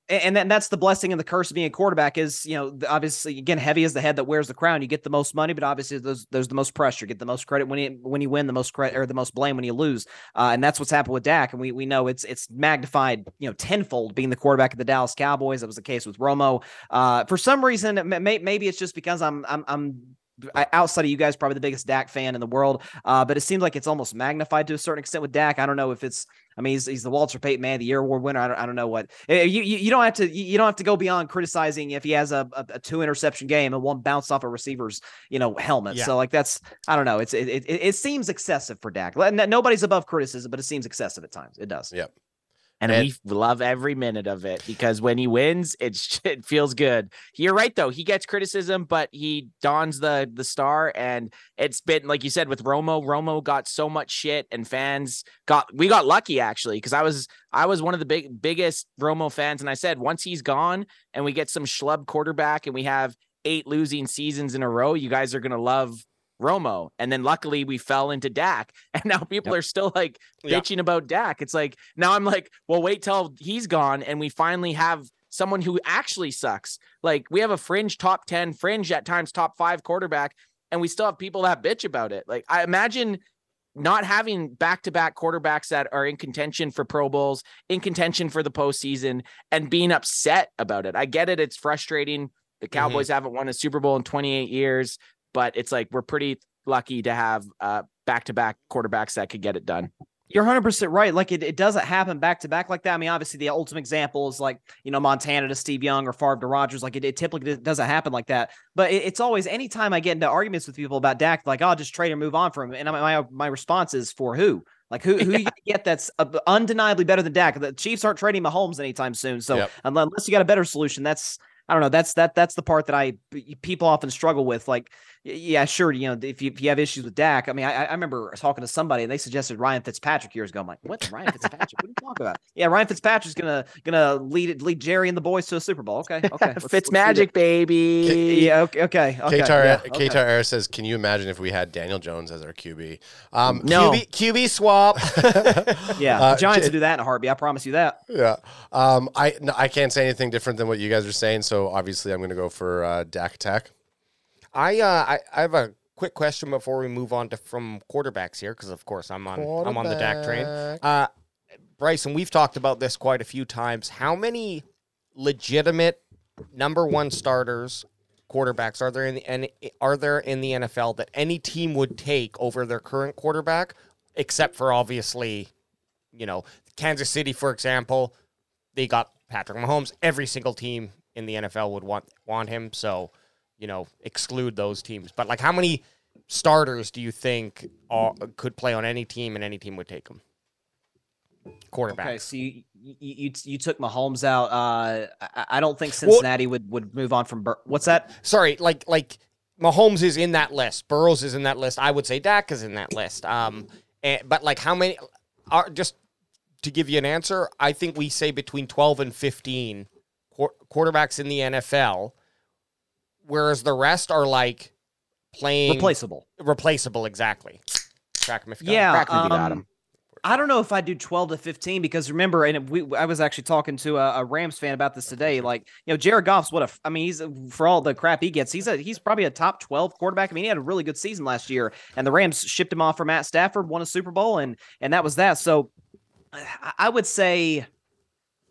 And then that's the blessing and the curse of being a quarterback is, you know, obviously, again, heavy is the head that wears the crown. You get the most money, but obviously there's, there's the most pressure, get the most credit when you, when you win, the most credit or the most blame when you lose. Uh, and that's what's happened with Dak. And we we know it's it's magnified, you know, tenfold being the quarterback of the Dallas Cowboys. That was the case with Romo. Uh, for some reason, may, maybe it's just because I'm I'm I'm. outside of you guys, probably the biggest Dak fan in the world. Uh, but it seems like it's almost magnified to a certain extent with Dak. I don't know if it's, I mean, he's, he's the Walter Payton Man of the Year award winner. I don't, I don't know what you, you, you don't have to, you don't have to go beyond criticizing if he has a, a, a two interception game and one bounced off a receiver's, you know, helmet. Yeah. So like, that's, I don't know. It's, it, it, it seems excessive for Dak. Nobody's above criticism, but it seems excessive at times. It does. Yep. And, and we love every minute of it because when he wins, it, it feels good. You're right, though. He gets criticism, but he dons the the star. And it's been, like you said, with Romo, Romo got so much shit and fans got we got lucky, actually, because I was I was one of the big biggest Romo fans. And I said, once he's gone and we get some schlub quarterback and we have eight losing seasons in a row, you guys are going to love Romo. And then luckily we fell into Dak and now people yep. are still like bitching yeah. about Dak. It's like, now I'm like, well, wait till he's gone. And we finally have someone who actually sucks. Like we have a fringe top ten fringe at times, top five quarterback. And we still have people that bitch about it. Like I imagine not having back-to-back quarterbacks that are in contention for Pro Bowls, in contention for the postseason and being upset about it. I get it. It's frustrating. The Cowboys mm-hmm. haven't won a Super Bowl in twenty-eight years. But it's like we're pretty lucky to have uh, back-to-back quarterbacks that could get it done. You're one hundred percent right. Like, it, it doesn't happen back-to-back like that. I mean, obviously, the ultimate example is, like, you know, Montana to Steve Young or Favre to Rodgers. Like, it, it typically doesn't happen like that. But it, it's always, anytime I get into arguments with people about Dak, like, I'll just trade and move on from him. And my, my, my response is, for who? Like, who, who yeah. you get that's undeniably better than Dak? The Chiefs aren't trading Mahomes anytime soon. So yep. unless you got a better solution, that's – I don't know. That's that. That's the part that I people often struggle with. Like, yeah, sure, you know, if you, if you have issues with Dak, I mean, I, I remember talking to somebody and they suggested Ryan Fitzpatrick years ago. I'm like, what's Ryan Fitzpatrick? What are you talking about? Yeah, Ryan Fitzpatrick's gonna gonna lead lead Jerry and the boys to a Super Bowl. Okay, okay, Fitz magic, baby. K- yeah, okay, okay. okay. K-Tar yeah, okay. K-Tar says, can you imagine if we had Daniel Jones as our Q B? Um, no, Q B, Q B swap. yeah, uh, the Giants J- do that in a heartbeat. I promise you that. Yeah, um, I no, I can't say anything different than what you guys are saying. So So obviously, I'm going to go for uh, Dak attack. I, uh, I I have a quick question before we move on to from quarterbacks here, because of course I'm on I'm on the Dak train. Uh, Bryson, we've talked about this quite a few times. How many legitimate number one starters quarterbacks are there in the and are there in the N F L that any team would take over their current quarterback, except for obviously, you know, Kansas City, for example, they got Patrick Mahomes. Every single team in the N F L would want want him, so, you know, exclude those teams. But, like, how many starters do you think are, could play on any team and any team would take them? Quarterback. Okay, so you you, you, you took Mahomes out. Uh, I, I don't think Cincinnati well, would, would move on from Bur- – what's that? Sorry, like like Mahomes is in that list. Burrows is in that list. I would say Dak is in that list. Um, and, But, like, how many – just to give you an answer, I think we say between twelve and fifteen – quarterbacks in the N F L, whereas the rest are like playing replaceable replaceable exactly. Crack him if you got yeah him. Crack him um, if you got him. I don't know if I do twelve to fifteen, because remember, and we I was actually talking to a, a Rams fan about this today. Like, you know, Jared Goff's what a I mean, he's for all the crap he gets, he's a he's probably a top twelve quarterback. I mean, he had a really good season last year, and the Rams shipped him off for Matt Stafford, won a Super Bowl, and and that was that. So I, I would say,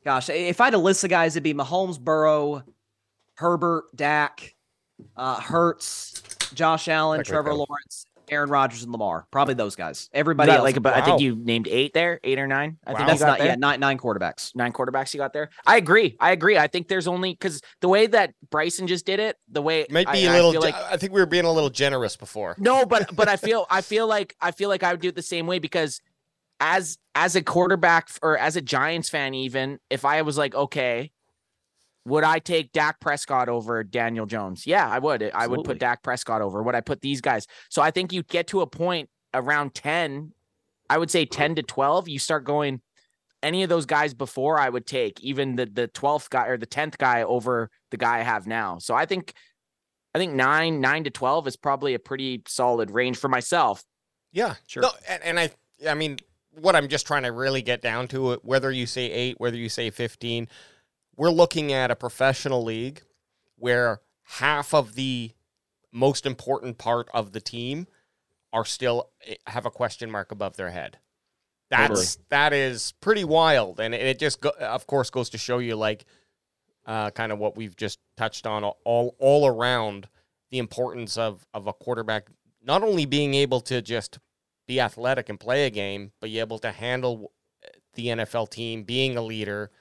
gosh, if I had to list the guys, it'd be Mahomes, Burrow, Herbert, Dak, uh, Hurts, Josh Allen, okay, Trevor okay. Lawrence, Aaron Rodgers, and Lamar. Probably those guys. Everybody else. Like, but wow. I think you named eight there, eight or nine. I wow. think that's not there. yeah, nine, nine quarterbacks. Nine quarterbacks you got there. I agree. I agree. I think there's only, because the way that Bryson just did it, the way might be I, a little. I, like, I think we were being a little generous before. No, but but I feel I feel like I feel like I would do it the same way, because As as a quarterback or as a Giants fan, even if I was like, okay, would I take Dak Prescott over Daniel Jones? Yeah, I would. Absolutely. I would put Dak Prescott over. Would I put these guys? So I think you get to a point around ten. I would say ten to twelve. You start going, any of those guys before I would take, even the the twelfth guy or the tenth guy over the guy I have now. So I think I think nine nine to twelve is probably a pretty solid range for myself. Yeah, sure. No, and, and I I mean. What I'm just trying to really get down to, whether you say eight, whether you say fifteen, we're looking at a professional league where half of the most important part of the team are still have a question mark above their head. That's totally. That is pretty wild, and it just go, of course goes to show you, like, uh, kind of what we've just touched on all all around, the importance of of a quarterback not only being able to just be athletic and play a game, but you're able to handle the N F L team, being a leader,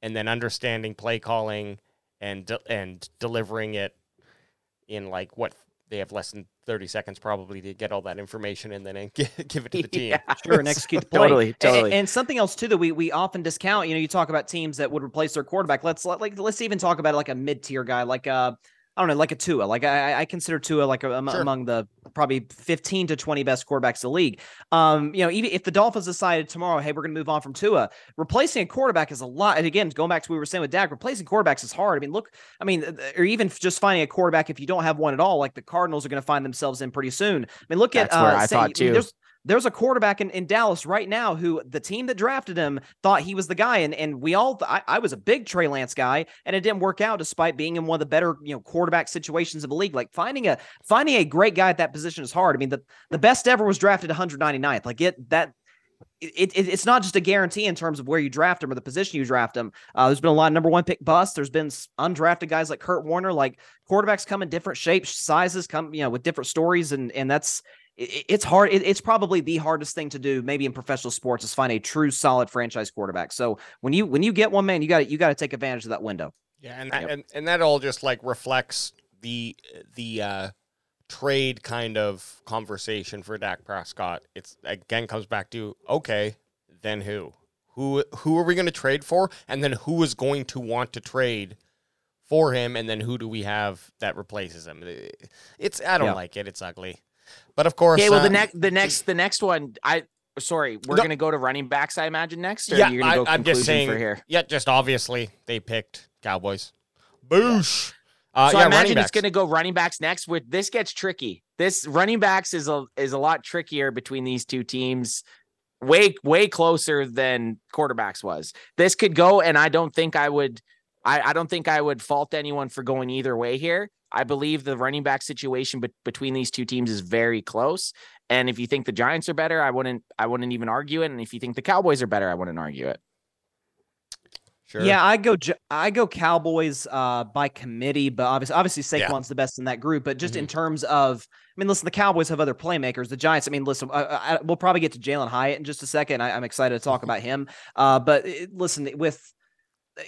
and then understanding play calling and de- and delivering it in, like, what they have less than thirty seconds probably to get all that information and then and give, give it to the team. Yeah, sure, and execute the play. Totally, totally. And, and something else too that we we often discount. You know, you talk about teams that would replace their quarterback. Let's like let's even talk about like a mid tier guy, like uh I don't know, like a Tua. Like I, I consider Tua like a, um, sure. among the probably fifteen to twenty best quarterbacks in the league. Um, you know, even if the Dolphins decided tomorrow, hey, we're going to move on from Tua, replacing a quarterback is a lot. And again, going back to what we were saying with Dak, replacing quarterbacks is hard. I mean, look, I mean, or even just finding a quarterback if you don't have one at all, like the Cardinals are going to find themselves in pretty soon. I mean, look That's at where uh, I say, thought too. I mean, there's, There's a quarterback in, in Dallas right now who the team that drafted him thought he was the guy. And and we all, I, I was a big Trey Lance guy, and it didn't work out despite being in one of the better, you know, quarterback situations of the league. Like finding a, finding a great guy at that position is hard. I mean, the, the best ever was drafted one hundred ninety-ninth. Like it, that, It, it, it's not just a guarantee in terms of where you draft him or the position you draft him. Uh, there's been a lot of number one pick busts. There's been undrafted guys like Kurt Warner. Like quarterbacks come in different shapes, sizes, come, you know, with different stories. And, and that's, it, it's hard. It, it's probably the hardest thing to do, maybe in professional sports, is find a true solid franchise quarterback. So when you when you get one, man, you got you got to take advantage of that window. Yeah, and that, yep. and, and that all just like reflects the the uh, trade kind of conversation for Dak Prescott. It's again comes back to okay, then who? Who who are we going to trade for? And then who is going to want to trade for him? And then who do we have that replaces him? It's I don't yeah. like it. It's ugly. But of course, okay. Well, um, the next the next the next one, I sorry, we're no, going to go to running backs, I imagine next. Or yeah, you're gonna go I, I'm just saying. For here? Yeah, just obviously they picked Cowboys. Boosh. Yeah. Uh, so yeah, I imagine it's going to go running backs next. With this gets tricky. This running backs is a is a lot trickier between these two teams. Way, way closer than quarterbacks was. This could go, and I don't think I would I, I don't think I would fault anyone for going either way here. I believe the running back situation be- between these two teams is very close. And if you think the Giants are better, I wouldn't I wouldn't even argue it. And if you think the Cowboys are better, I wouldn't argue it. Sure. Yeah, I go I go Cowboys uh, by committee, but obviously, obviously Saquon's yeah. the best in that group. But just mm-hmm. in terms of, I mean, listen, the Cowboys have other playmakers. The Giants, I mean, listen, I, I, we'll probably get to Jalen Hyatt in just a second. I, I'm excited to talk about him. Uh, but it, listen, with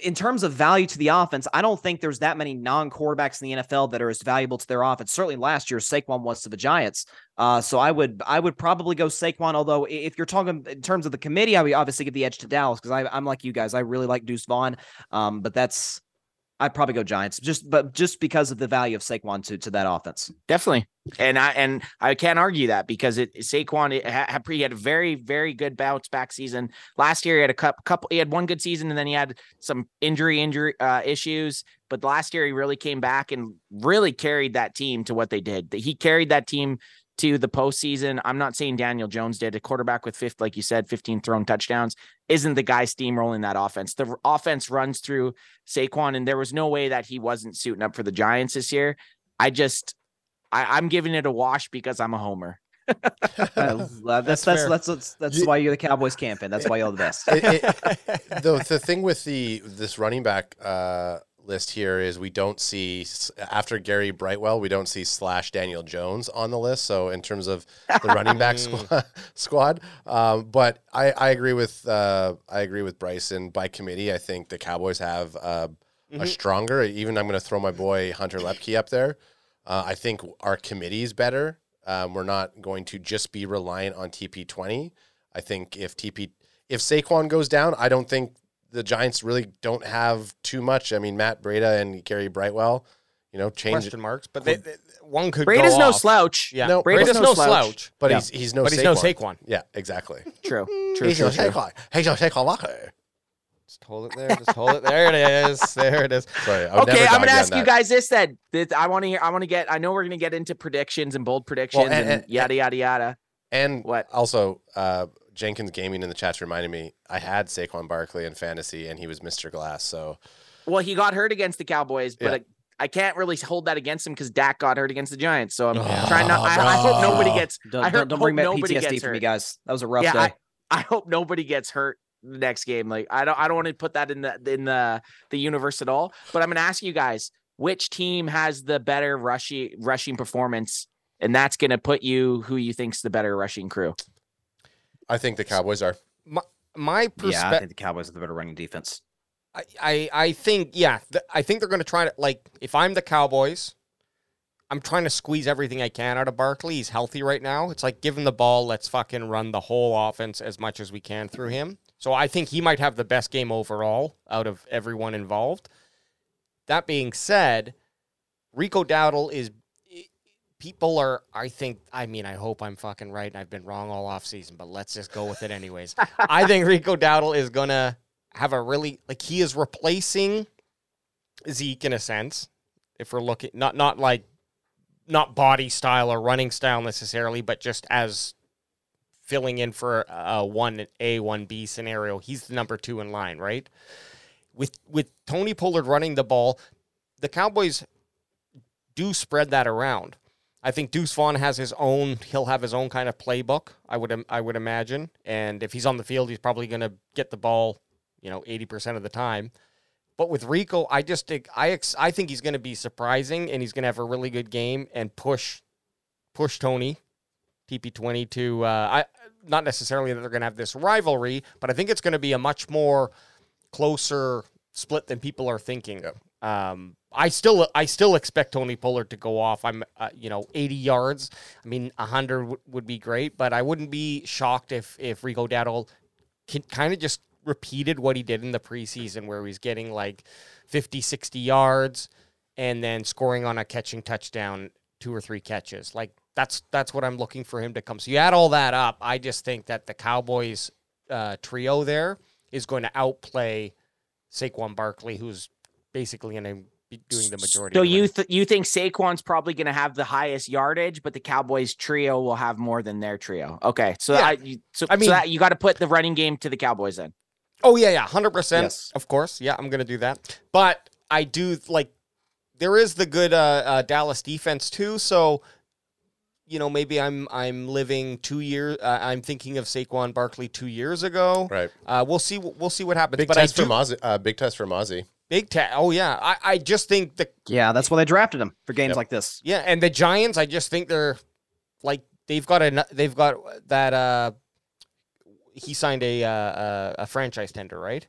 in terms of value to the offense, I don't think there's that many non-quarterbacks in the N F L that are as valuable to their offense. Certainly last year, Saquon was to the Giants. Uh, so I would I would probably go Saquon, although if you're talking in terms of the committee, I would obviously give the edge to Dallas because I'm like you guys. I really like Deuce Vaughn, um, but that's – I'd probably go Giants, just but just because of the value of Saquon to to that offense. Definitely. And I and I can't argue that because it Saquon it ha, he had a very, very good bounce back season. Last year he had a couple – he had one good season and then he had some injury, injury uh, issues. But last year he really came back and really carried that team to what they did. He carried that team – to the postseason. I'm not saying Daniel Jones did. A quarterback with fifth, like you said, fifteen thrown touchdowns isn't the guy steamrolling that offense. The offense runs through Saquon, and there was no way that he wasn't suiting up for the Giants this year. I just, I, I'm giving it a wash because I'm a homer. uh, that's that's that's that's, that's, that's you, why you're the Cowboys Can Fan. That's why you're the best. It, it, the the thing with the this running back uh, list here is we don't see after Gary Brightwell we don't see slash Daniel Jones on the list. So in terms of the running back squ- squad, um, but I, I agree with uh, I agree with Bryson by committee. I think the Cowboys have uh, mm-hmm. a stronger. Even I'm going to throw my boy Hunter Luepke up there. Uh, I think our committee is better. Um, we're not going to just be reliant on T P twenty. I think if T P, if Saquon goes down, I don't think the Giants really don't have too much. I mean, Matt Breida and Gary Brightwell, you know, change question it. marks, but they, they, one could. Breida's go no off. slouch. Yeah, no, Breida's, Breida's no slouch. slouch. But yeah. he's he's no. But he's Saquon. no Saquon. Yeah, exactly. True. True. He's true, no true. Saquon. He's no Saquon Walker. Just hold it there. Just hold it there. It is. There it is. Sorry, okay, I'm gonna ask you guys this then. I want to hear. I want to get. I know we're gonna get into predictions and bold predictions well, and, and, and yada yada yada. And what? Also, uh, Jenkins Gaming in the chat's reminded me I had Saquon Barkley in fantasy and he was Mister Glass. So, well, he got hurt against the Cowboys, but yeah. I, I can't really hold that against him because Dak got hurt against the Giants. So I'm oh, trying not. I, no. I hope nobody gets. Don't, I hope, don't bring hope that P T S D for me, guys. That was a rough yeah, day. I, I hope nobody gets hurt. The next game, like I don't, I don't want to put that in the in the the universe at all. But I'm gonna ask you guys which team has the better rushing rushing performance, and that's gonna put you who you think's the better rushing crew. I think the Cowboys are. My my perspe- yeah, I think the Cowboys are the better running defense. I I, I think yeah, th- I think they're gonna try to like if I'm the Cowboys, I'm trying to squeeze everything I can out of Barkley. He's healthy right now. It's like give him the ball. Let's fucking run the whole offense as much as we can through him. So I think he might have the best game overall out of everyone involved. That being said, Rico Dowdle is people are, I think, I mean, I hope I'm fucking right and I've been wrong all offseason, but let's just go with it anyways. I think Rico Dowdle is going to have a really, like he is replacing Zeke in a sense. If we're looking, not, not like, not body style or running style necessarily, but just as filling in for a one A, one B scenario. He's the number two in line, right? With with Tony Pollard running the ball, the Cowboys do spread that around. I think Deuce Vaughn has his own, he'll have his own kind of playbook, I would I would imagine. And if he's on the field, he's probably going to get the ball, you know, eighty percent of the time. But with Rico, I just think, I, I think he's going to be surprising and he's going to have a really good game and push push Tony P P twenty to, uh, I, not necessarily that they're going to have this rivalry, but I think it's going to be a much more closer split than people are thinking. Um, I still, I still expect Tony Pollard to go off. I'm, uh, you know, eighty yards. I mean, one hundred w- would be great, but I wouldn't be shocked if, if Rico Dowdle can kind of just repeated what he did in the preseason, where he's getting like fifty, sixty yards and then scoring on a catching touchdown, two or three catches. Like, That's that's what I'm looking for him to come. So you add all that up, I just think that the Cowboys uh, trio there is going to outplay Saquon Barkley, who's basically going to be doing the majority. So of you th- you think Saquon's probably going to have the highest yardage, but the Cowboys trio will have more than their trio. Okay, so yeah. I you, so I mean so that, you got to put the running game to the Cowboys then. Oh yeah, yeah, one hundred percent, yes. Of course. Yeah, I'm going to do that. But I do like there is the good uh, uh, Dallas defense too, so. You know, maybe I'm I'm living two years. Uh, I'm thinking of Saquon Barkley two years ago. Right. Uh, we'll see. We'll see what happens. Big but test I do, for Mozzie. Uh, big test for Mozzie. Big test. Oh yeah. I, I just think the yeah. That's why they drafted him for games yep. like this. Yeah, and the Giants. I just think they're like they've got a they've got that. Uh, he signed a uh, a franchise tender, right?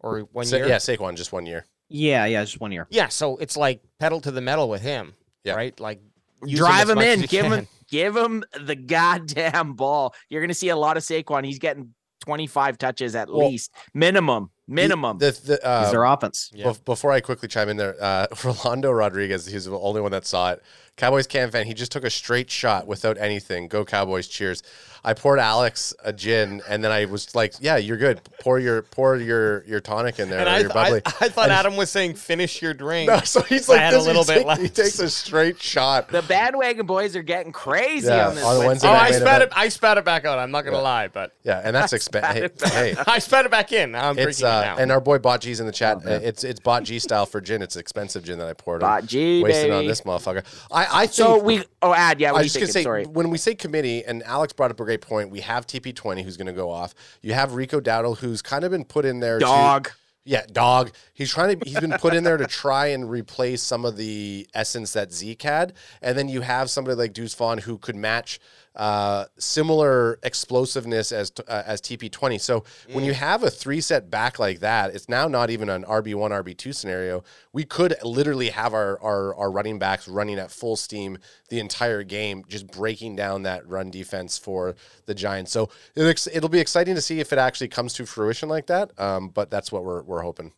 Or one Sa- year. Yeah, Saquon just one year. Yeah, yeah, just one year. Yeah, so it's like pedal to the metal with him. Yep. Right, like. Drive him in, give him, give him the goddamn ball. You're going to see a lot of Saquon. He's getting twenty-five touches at well, least, minimum, minimum. The, the, the, uh, is their offense. Yeah. Well, before I quickly chime in there, uh, Rolando Rodriguez, he's the only one that saw it. Cowboys Can Fan, he just took a straight shot without anything. Go Cowboys, cheers. I poured Alex a gin, and then I was like, yeah, you're good. Pour your pour your, your tonic in there, and or I, your bubbly. I, I thought and Adam was saying, finish your drink. No, so he's like, I had this, a little bit take, left. He takes a straight shot. The bandwagon boys are getting crazy yeah, on this on Wednesday. Oh, I spat, it, I spat it back out. I'm not going to yeah. lie, but. Yeah, and that's expensive. Hey, hey. I spat it back in. Now I'm it's, drinking uh, it now. And our boy Bot G's in the chat. Oh, uh, it's it's Bot G style for gin. It's expensive gin that I poured. Bot G, wasted baby. On this motherfucker. I I think so we oh ad yeah I was just gonna say when we say committee and Alex brought up a great point, we have T P twenty who's gonna go off. You have Rico Dowdle who's kind of been put in there dog to, yeah dog he's trying to he's been put in there to try and replace some of the essence that Zeke had, and then you have somebody like Deuce Vaughn who could match uh, similar explosiveness as uh, as T P twenty. So mm. when you have a three set back like that, it's now not even an R B one, R B two scenario. We could literally have our, our, our running backs running at full steam the entire game, just breaking down that run defense for the Giants. So it, it'll be exciting to see if it actually comes to fruition like that. Um, but that's what we're, we're hoping.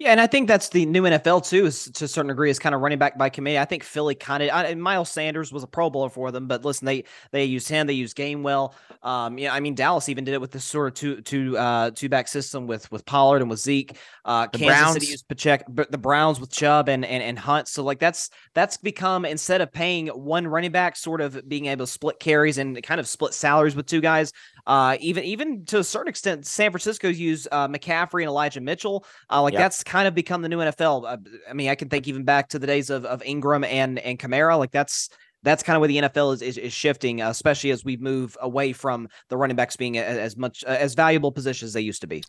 Yeah, and I think that's the new N F L, too, is to a certain degree, is kind of running back by committee. I think Philly kind of – and Miles Sanders was a Pro Bowler for them, but listen, they they used him. They used Gainwell. Um, yeah, I mean, Dallas even did it with this sort of two, two, uh, two-back system with with Pollard and with Zeke. Uh, the Kansas Browns. City used Pacheco, but the Browns with Chubb and, and and Hunt. So, like, that's that's become, instead of paying one running back, sort of being able to split carries and kind of split salaries with two guys. Uh, even even to a certain extent, San Francisco's used uh, McCaffrey and Elijah Mitchell. Uh, like yep. That's kind of become the new N F L. Uh, I mean, I can think even back to the days of, of Ingram and and Kamara. Like that's that's kind of where the N F L is is, is shifting, uh, especially as we move away from the running backs being a, as much uh, as valuable positions as they used to be.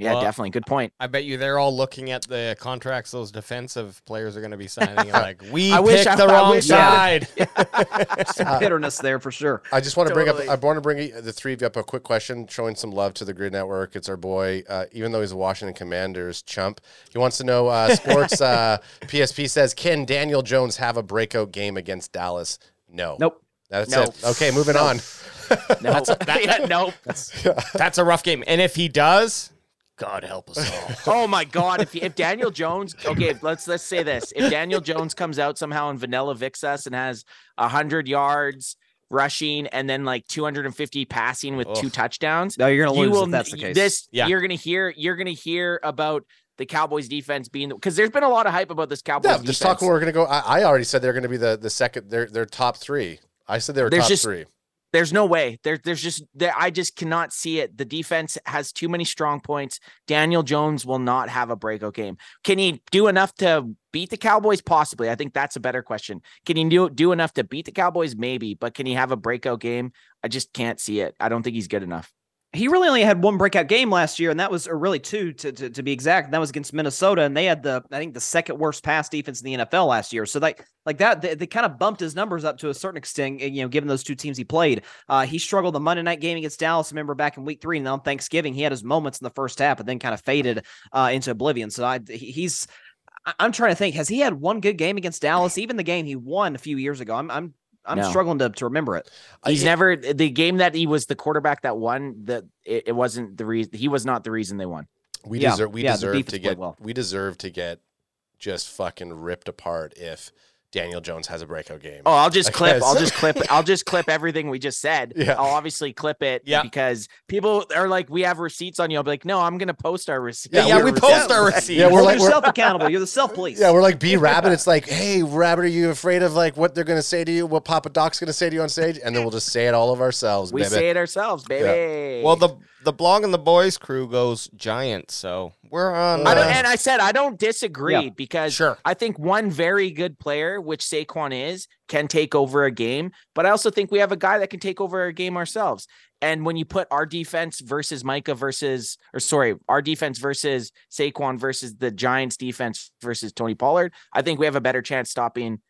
Yeah, well, definitely. Good point. I bet you they're all looking at the contracts those defensive players are going to be signing. Like, we I picked wish, the I, wrong I side. Yeah. Some bitterness there for sure. I just want to totally. bring up, I want to bring the three of you up a quick question, showing some love to the Grid Network. It's our boy, uh, even though he's a Washington Commanders chump. He wants to know, uh, sports uh, P S P says, can Daniel Jones have a breakout game against Dallas? No. Nope. That's no. it. Okay, moving no. on. No. That's a, that, yeah, nope. That's, yeah. that's a rough game. And if he does... God help us all. Oh my God. If if Daniel Jones, okay, let's, let's say this. If Daniel Jones comes out somehow and Vanilla Vicks us and has a hundred yards rushing and then like two hundred fifty passing with Ugh. two touchdowns. No, you're going to lose will, if that's the case. This, yeah. You're going to hear, you're going to hear about the Cowboys defense being, because there's been a lot of hype about this Cowboys yeah, defense. There's talk we're going to go. I, I already said they're going to be the, the second, they're, they're top three. I said they were there's top just, three. There's no way. There, there's just there, I just cannot see it. The defense has too many strong points. Daniel Jones will not have a breakout game. Can he do enough to beat the Cowboys? Possibly. I think that's a better question. Can he do, do enough to beat the Cowboys? Maybe. But can he have a breakout game? I just can't see it. I don't think he's good enough. he really only had one breakout game last year, and that was, or really two to, to, to be exact. And that was against Minnesota, and they had the, I think, the second worst pass defense in the N F L last year. So like, like that, they, they kind of bumped his numbers up to a certain extent, you know, given those two teams he played. Uh, he struggled the Monday night game against Dallas. I remember back in week three, and then on Thanksgiving, he had his moments in the first half, and then kind of faded uh, into oblivion. So I, he's, I'm trying to think, has he had one good game against Dallas? Even the game he won a few years ago, I'm, I'm, I'm no. struggling to, to remember it. He's never, the game that he was the quarterback that won, that it, it wasn't the reason, he was not the reason they won. We yeah. deserve, we yeah, deserve to get, well. we deserve to get just fucking ripped apart if Daniel Jones has a breakout game. Oh, I'll just I clip, guess. I'll just clip, I'll just clip everything we just said. Yeah. I'll obviously clip it yeah. because people are like, we have receipts on you. I'll be like, no, I'm going to post our receipts. Yeah, yeah we receipts. post our receipts. Yeah, we're Hold like, yourself we're... accountable. You're the self-police. Yeah, we're like, B Rabbit. It's like, hey, Rabbit, are you afraid of like what they're going to say to you? What Papa Doc's going to say to you on stage? And then we'll just say it all of ourselves, we baby. say it ourselves, baby. Yeah. Well, the the blog and the boys crew goes giant, so we're on. Uh... I don't, and I said, I don't disagree yeah. because sure. I think one very good player, which Saquon is, can take over a game. But I also think we have a guy that can take over a game ourselves. And when you put our defense versus Micah versus, or sorry, our defense versus Saquon versus the Giants defense versus Tony Pollard, I think we have a better chance stopping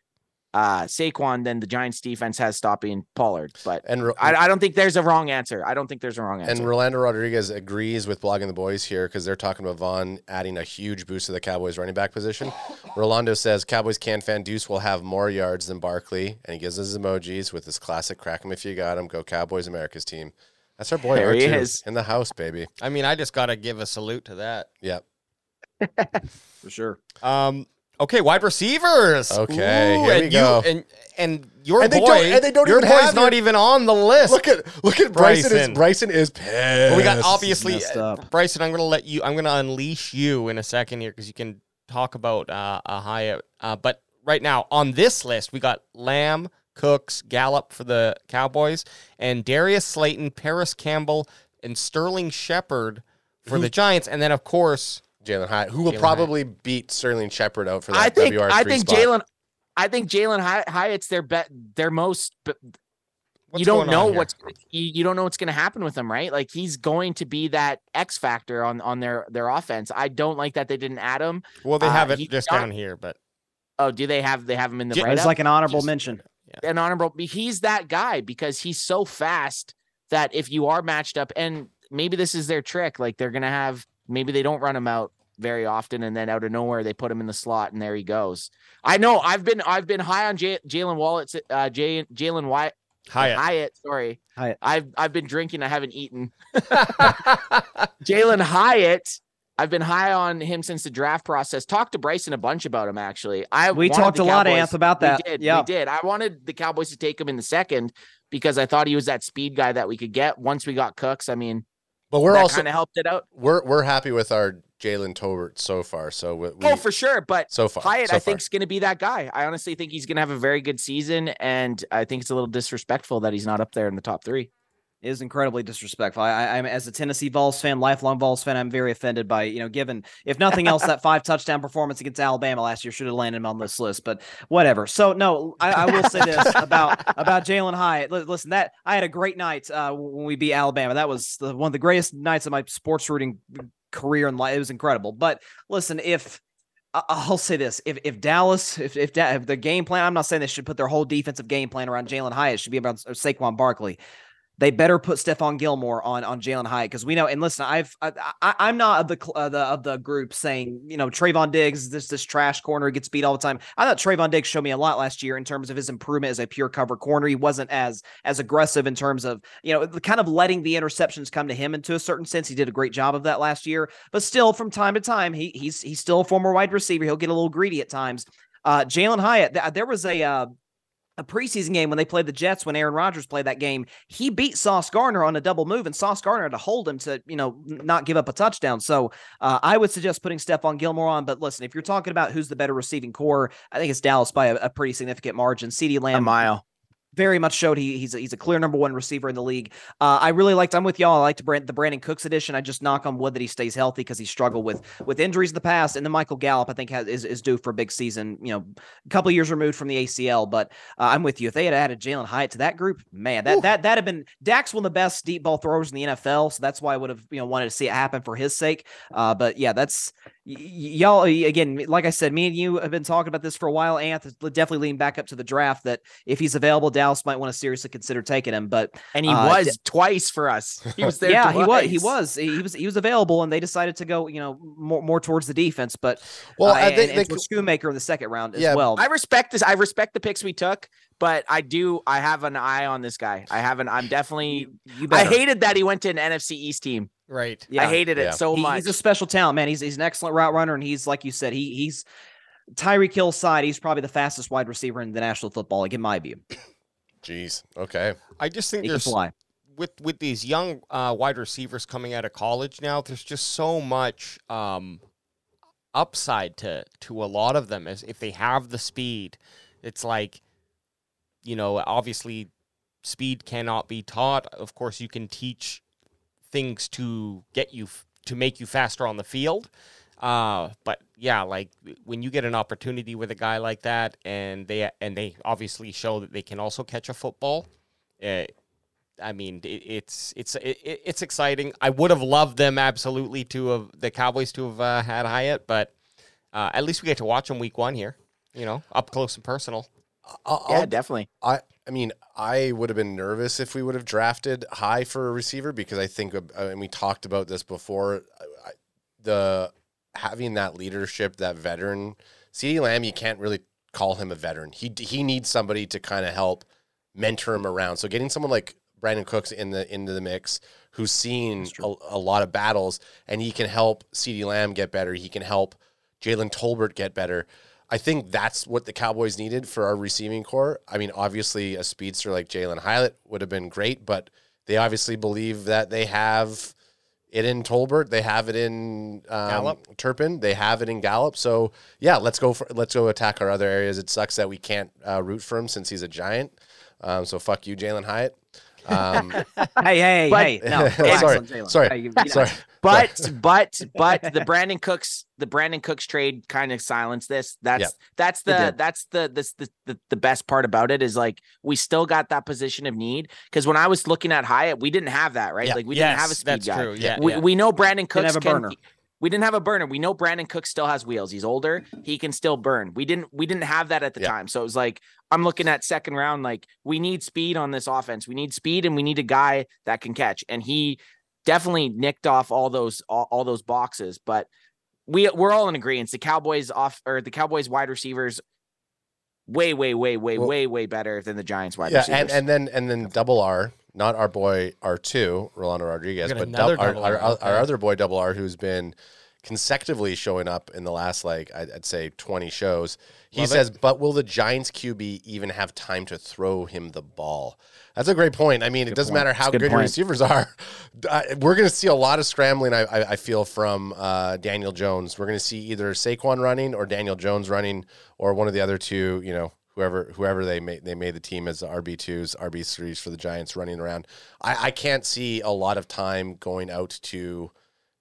uh, Saquon than the Giants defense has stopping Pollard. But and Ro- I, I don't think there's a wrong answer. I don't think there's a wrong answer. And Rolando Rodriguez agrees with Blogging the Boys here because they're talking about Vaughn adding a huge boost to the Cowboys running back position. Rolando says Cowboys Can Fan Deuce will have more yards than Barkley, and he gives us emojis with his classic crack him if you got him, go Cowboys, America's team. That's our boy there he is. In the house, baby. I mean, I just got to give a salute to that. Yep. For sure. Um, Okay, wide receivers. Okay, Ooh, here and we you, go. And and your and boy, and they don't your even boy's have not your... even on the list. Look at look at Bryson. Bryson is, Bryson is pissed. Well, we got obviously uh, Bryson. I'm gonna let you. I'm gonna unleash you in a second here because you can talk about uh, a Hyatt. Uh, but right now on this list, we got Lamb, Cooks, Gallup for the Cowboys, and Darius Slayton, Paris Campbell, and Sterling Shepard for Who? the Giants, and then of course. Jalen Hyatt, who will Jalen probably Hyatt. beat Sterling Shepard out for that W R three I think Jalen, I think Jalen Hyatt's their bet, their most. But you don't know what's you, you don't know what's going to happen with him, right? Like he's going to be that X factor on on their their offense. I don't like that they didn't add him. Well, they have uh, it just not, down here, but oh, do they have they have him in the? J- it's like an honorable just, mention. Yeah. An honorable. He's that guy because he's so fast that if you are matched up, and maybe this is their trick, like they're going to have. Maybe they don't run him out very often, and then out of nowhere they put him in the slot, and there he goes. I know I've been I've been high on J- Jalen Wallet, uh, J- Jalen Wyatt, Hyatt. Hyatt. Sorry, Hyatt. I've I've been drinking. I haven't eaten. Jalen Hyatt. I've been high on him since the draft process. Talked to Bryson a bunch about him, actually. I we talked a Cowboys, lot, Anth, about that. We did, yeah. we did. I wanted the Cowboys to take him in the second because I thought he was that speed guy that we could get once we got Cooks. I mean. But we're that also kind of helped it out. We're we're happy with our Jalen Tolbert so far. So we, we, oh, for sure. But so far, Hyatt, so I think, is going to be that guy. I honestly think he's going to have a very good season, and I think it's a little disrespectful that he's not up there in the top three. It is incredibly disrespectful. I, I'm as a Tennessee Vols fan, lifelong Vols fan, I'm very offended by, you know, given if nothing else, that five touchdown performance against Alabama last year should have landed him on this list, but whatever. So no, I, I will say this about, about Jalen Hyatt. L- listen, that I had a great night uh, when we beat Alabama. That was the, one of the greatest nights of my sports rooting career in life. It was incredible. But listen, if, I'll say this. If if Dallas, if if, da- if the game plan, I'm not saying they should put their whole defensive game plan around Jalen Hyatt. It should be about Saquon Barkley. They better put Stephon Gilmore on on Jalen Hyatt because we know. And listen, I've I, I, I'm not of the, uh, the of the group saying you know Trayvon Diggs this this trash corner gets beat all the time. I thought Trayvon Diggs showed me a lot last year in terms of his improvement as a pure cover corner. He wasn't as as aggressive in terms of you know kind of letting the interceptions come to him. And to a certain sense, he did a great job of that last year. But still, from time to time, he he's he's still a former wide receiver. He'll get a little greedy at times. Uh, Jalen Hyatt, th- there was a. Uh, A preseason game when they played the Jets, when Aaron Rodgers played that game, he beat Sauce Gardner on a double move, and Sauce Gardner had to hold him to, you know, not give up a touchdown. So uh, I would suggest putting Stephon Gilmore on. But listen, if you're talking about who's the better receiving core, I think it's Dallas by a, a pretty significant margin. CeeDee Lamb, a mile. very much showed he he's a, he's a clear number one receiver in the league. Uh, I really liked, I'm with y'all. I liked Brand, the Brandon Cooks edition. I just knock on wood that he stays healthy because he struggled with, with injuries in the past. And then Michael Gallup, I think has, is, is due for a big season, you know, a couple of years removed from the A C L, but uh, I'm with you. If they had added Jalen Hyatt to that group, man, that, Ooh. that, that'd have been, Dak's one of the best deep ball throwers in the N F L. So that's why I would have, you know, wanted to see it happen for his sake. Uh, but yeah, that's, Y- y'all again, like I said, me and you have been talking about this for a while. Anth definitely leaned back up to the draft that if he's available, Dallas might want to seriously consider taking him. But and he uh, was d- twice for us. He was there. Yeah, twice. he was. He was. He was. He was available, and they decided to go, you know, more more towards the defense. But well, uh, they, and, and they, Schoonmaker in the second round yeah, as well. I respect this. I respect the picks we took. But I do, I have an eye on this guy. I haven't, I'm definitely, you I hated that he went to an N F C East team. Right. Yeah. I hated yeah. it so he, much. He's a special talent, man. He's, he's an excellent route runner. And he's, like you said, he he's Tyreek Hill's side. He's probably the fastest wide receiver in the National Football League, in my view. Jeez. Okay. I just think he there's, with, with these young uh, wide receivers coming out of college now, there's just so much um, upside to, to a lot of them. As if they have the speed, it's like, you know, obviously speed cannot be taught. Of course, you can teach things to get you, f- to make you faster on the field. Uh, but yeah, like when you get an opportunity with a guy like that and they, and they obviously show that they can also catch a football. Uh, I mean, it, it's, it's, it, it's exciting. I would have loved them absolutely to have the Cowboys to have uh, had Hyatt, but uh, at least we get to watch them week one here, you know, up close and personal. I'll, yeah, I'll, definitely. I, I mean, I would have been nervous if we would have drafted high for a receiver because I think, and we talked about this before, I, the having that leadership, that veteran, CeeDee Lamb, you can't really call him a veteran. He he needs somebody to kind of help mentor him around. So getting someone like Brandon Cooks in the into the mix, who's seen a, a lot of battles, and he can help CeeDee Lamb get better. He can help Jalen Tolbert get better. I think that's what the Cowboys needed for our receiving core. I mean, obviously, a speedster like Jalen Hyatt would have been great, but they obviously believe that they have it in Tolbert, they have it in um, Gallup. Turpin, they have it in Gallup. So yeah, let's go for let's go attack our other areas. It sucks that we can't uh, root for him since he's a Giant. Um, so fuck you, Jalen Hyatt. Um, hey, hey, but, hey! No, sorry, sorry, sorry. You know, sorry. But but but the Brandon Cooks the Brandon Cooks trade kind of silenced this. That's yeah, that's the that's the this the, the the best part about it is like we still got that position of need because when I was looking at Hyatt, we didn't have that right. Yeah. Like we yes, didn't have a speed that's guy. True. Yeah, we yeah. we know Brandon Cooks didn't have a burner. Can, We didn't have a burner. We know Brandon Cooks still has wheels. He's older. He can still burn. We didn't we didn't have that at the yeah. time. So it was like, I'm looking at second round, like we need speed on this offense. We need speed and we need a guy that can catch. And he definitely nicked off all those all, all those boxes. But we we're all in agreement. The Cowboys off or the Cowboys wide receivers way, way, way, way, well, way, way better than the Giants wide yeah, receivers. And, and then and then double R. Not our boy R two, Rolando Rodriguez, but dou- our, our, our, our other boy Double R, who's been consecutively showing up in the last, like, I'd, I'd say twenty shows. He Love says, it. But will the Giants Q B even have time to throw him the ball? That's a great point. I mean, good it doesn't point. matter how good, good your receivers are. We're going to see a lot of scrambling, I, I, I feel, from uh, Daniel Jones. We're going to see either Saquon running or Daniel Jones running or one of the other two, you know, Whoever, whoever they made, they made the team as R B twos, R B threes for the Giants running around. I, I can't see a lot of time going out to,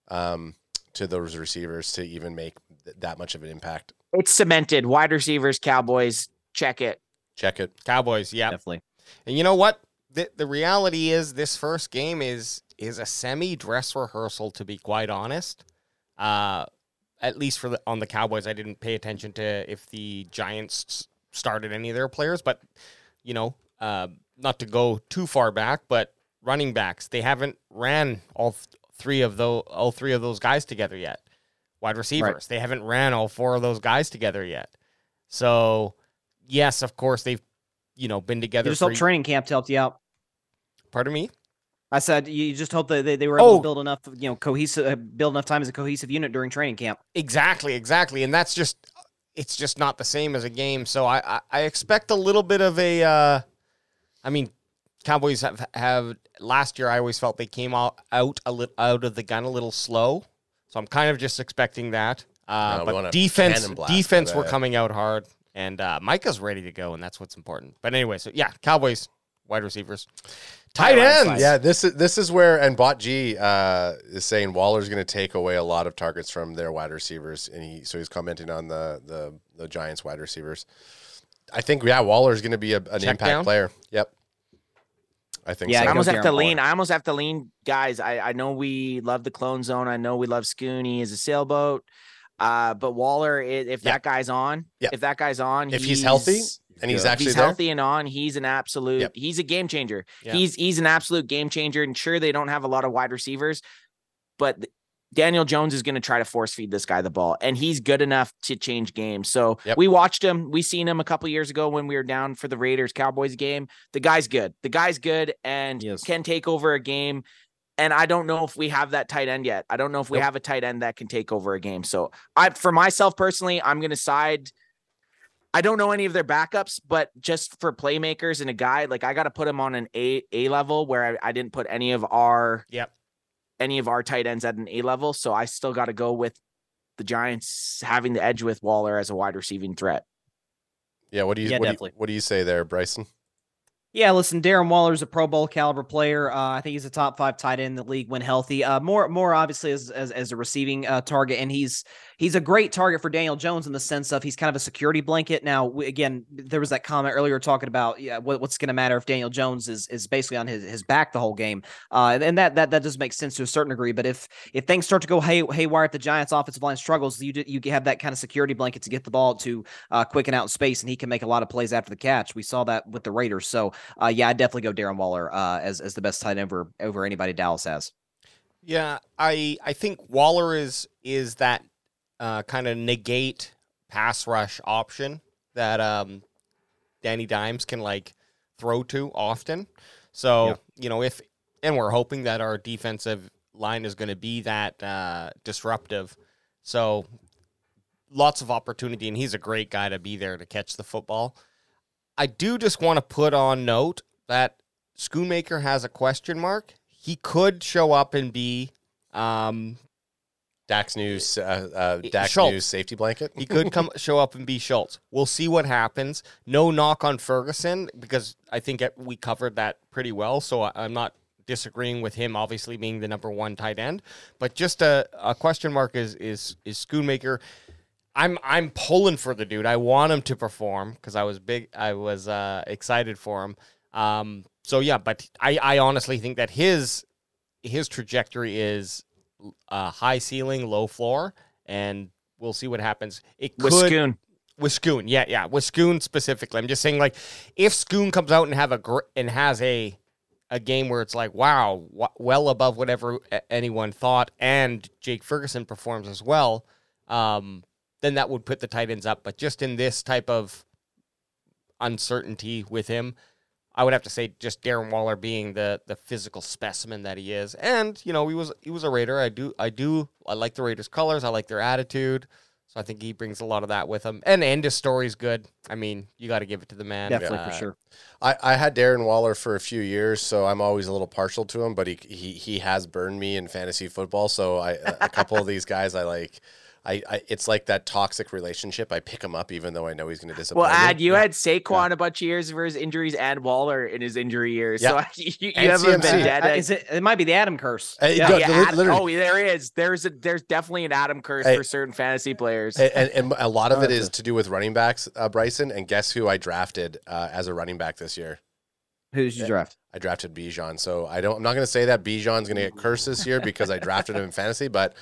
um, to those receivers to even make th- that much of an impact. It's cemented. Wide receivers, Cowboys, check it, check it, Cowboys. Yeah, definitely. And you know what? The the reality is, this first game is is a semi dress rehearsal. To be quite honest, uh, at least for the, on the Cowboys, I didn't pay attention to if the Giants started any of their players, but you know, uh, not to go too far back, but running backs, they haven't ran all th- three of those, all three of those guys together yet. Wide receivers, right. They haven't ran all four of those guys together yet. So yes, of course they've, you know, been together. You just for hope y- training camp helped you out. Pardon me. I said you just hope that they, they were able oh. to build enough, you know, cohesive, build enough time as a cohesive unit during training camp. Exactly, exactly, and that's just. It's just not the same as a game. So I, I, I expect a little bit of a, uh, I mean, Cowboys have, have last year, I always felt they came out, out, a li- out of the gun a little slow. So I'm kind of just expecting that. Uh, no, but defense, defense were coming out hard. And uh, Micah's ready to go, and that's what's important. But anyway, so yeah, Cowboys, wide receivers. Tight ends. Yeah, this is this is where, and Bot G uh, is saying Waller's going to take away a lot of targets from their wide receivers, and he so he's commenting on the the, the Giants wide receivers. I think, yeah, Waller's going to be a, an Check impact down. player. Yep. I think yeah, so. I almost have to lean. I almost have to lean, guys. I, I know we love the clone zone. I know we love Scooney as a sailboat. Uh, but Waller, if that yep. guy's on, yep. if that guy's on, if he's, he's healthy and he's actually he's healthy there. and on, he's an absolute, yep. he's a game changer. Yep. He's, he's an absolute game changer. And sure, they don't have a lot of wide receivers, but Daniel Jones is going to try to force feed this guy the ball, and he's good enough to change games. So yep. we watched him. We seen him a couple years ago when we were down for the Raiders Cowboys game. The guy's good. The guy's good and yes. can take over a game. And I don't know if we have that tight end yet. I don't know if we nope. have a tight end that can take over a game. So I, for myself personally, I'm going to side. I don't know any of their backups, but just for playmakers and a guy, like I got to put him on an A A level where I, I didn't put any of our, yep. any of our tight ends at an A level. So I still got to go with the Giants having the edge with Waller as a wide receiving threat. Yeah. What do you, yeah, what, do you what do you say there, Bryson? Yeah, listen, Darren Waller's a Pro Bowl caliber player. Uh, I think he's a top five tight end in the league when healthy. Uh, more, more obviously as as, as a receiving uh, target, and he's he's a great target for Daniel Jones in the sense of he's kind of a security blanket. Now, again, there was that comment earlier talking about yeah, what, what's going to matter if Daniel Jones is is basically on his, his back the whole game, uh, and that that that does make sense to a certain degree. But if if things start to go hay, haywire, if the Giants' offensive line struggles, you do, you have that kind of security blanket to get the ball to uh, quick and out in space, and he can make a lot of plays after the catch. We saw that with the Raiders, so. Uh, yeah, I definitely go Darren Waller uh, as as the best tight end over, over anybody Dallas has. Yeah, I I think Waller is is that uh, kind of negate pass rush option that um, Danny Dimes can like throw to often. So yeah. you know if and we're hoping that our defensive line is going to be that uh, disruptive. So lots of opportunity, and he's a great guy to be there to catch the football. I do just want to put on note that Schoonmaker has a question mark. He could show up and be um, Dak's new uh, uh, Dak's new safety blanket. He could come show up and be Schultz. We'll see what happens. No knock on Ferguson because I think we covered that pretty well. So I'm not disagreeing with him obviously being the number one tight end, but just a, a question mark is is is Schoonmaker. I'm I'm pulling for the dude. I want him to perform because I was big. I was uh, excited for him. Um, so yeah, but I, I honestly think that his his trajectory is uh, high ceiling, low floor, and we'll see what happens. It could, with Schoon, with Schoon, yeah, yeah, with Schoon specifically. I'm just saying, like, if Schoon comes out and have a gr- and has a a game where it's like, wow, w- well above whatever anyone thought, and Jake Ferguson performs as well. Um, then that would put the tight ends up. But just in this type of uncertainty with him, I would have to say just Darren Waller being the the physical specimen that he is. And, you know, he was he was a Raider. I do I do I like the Raiders' colors. I like their attitude. So I think he brings a lot of that with him. And and his story's good. I mean, you got to give it to the man. Definitely, uh, for sure. I, I had Darren Waller for a few years, so I'm always a little partial to him, but he he, he has burned me in fantasy football. So I a couple of these guys I like. I, I, it's like that toxic relationship. I pick him up even though I know he's going to disappoint. Well, Ad, you yeah. had Saquon yeah. a bunch of years for his injuries, and Waller in his injury years. Yeah. So I, you, you have a vendetta. Is it, it might be the Adam curse. Hey, yeah. No, yeah, Adam, oh, there is. There's a, there's definitely an Adam curse hey, for certain fantasy players. And, and, and a lot of it is to do with running backs, uh, Bryson. And guess who I drafted uh, as a running back this year? Who's you yeah. draft? I drafted Bijan. So I don't. I'm not going to say that Bijan's going to get cursed this year because I drafted him in fantasy, but.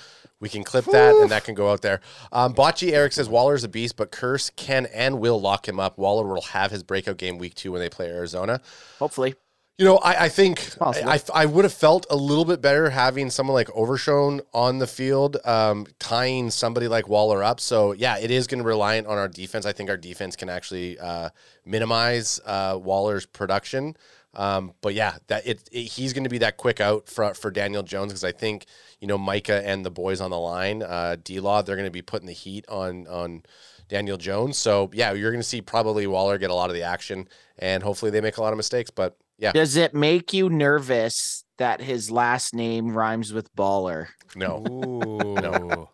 We can clip that, and that can go out there. Um, Bocce Eric says, Waller's a beast, but Curse can and will lock him up. Waller will have his breakout game week two when they play Arizona. Hopefully. You know, I, I think I, I, I would have felt a little bit better having someone like Overshown on the field, um, tying somebody like Waller up. So, yeah, it is going to rely on our defense. I think our defense can actually uh, minimize uh, Waller's production. Um, but yeah, that it, it he's going to be that quick out for for Daniel Jones because I think you know Micah and the boys on the line, uh, D-Law, they're going to be putting the heat on on Daniel Jones. So yeah, you're going to see probably Waller get a lot of the action, and hopefully they make a lot of mistakes. But yeah, does it make you nervous that his last name rhymes with baller? No, no.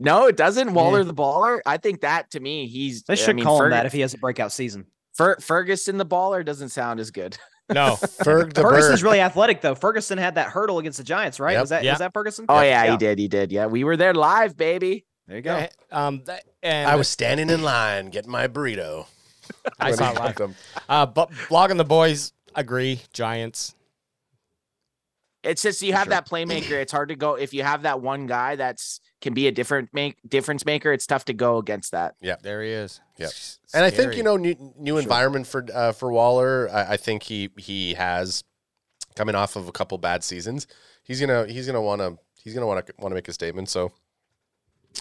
No, it doesn't. Waller yeah. the baller. I think that to me, he's. They should I mean, call Ferg- him that if he has a breakout season. Fer- Ferguson the baller doesn't sound as good. No, Ferg the Ferguson's bird. Really athletic though. Ferguson had that hurdle against the Giants, right? Yep. Was that yeah. was that Ferguson? Oh yeah, yeah, he did. He did. Yeah, we were there live, baby. There you go. Yeah, um, that, and I was standing in line getting my burrito. I saw it live. Uh, but Blogging the boys agree. Giants. It's just you For have sure. that playmaker. It's hard to go if you have that one guy that's can be a different make difference maker. It's tough to go against that. Yeah, there he is. Yeah, and I think you know new, new sure. environment for uh, for Waller. I, I think he he has coming off of a couple bad seasons. He's gonna he's gonna want to he's gonna want to want to make a statement. So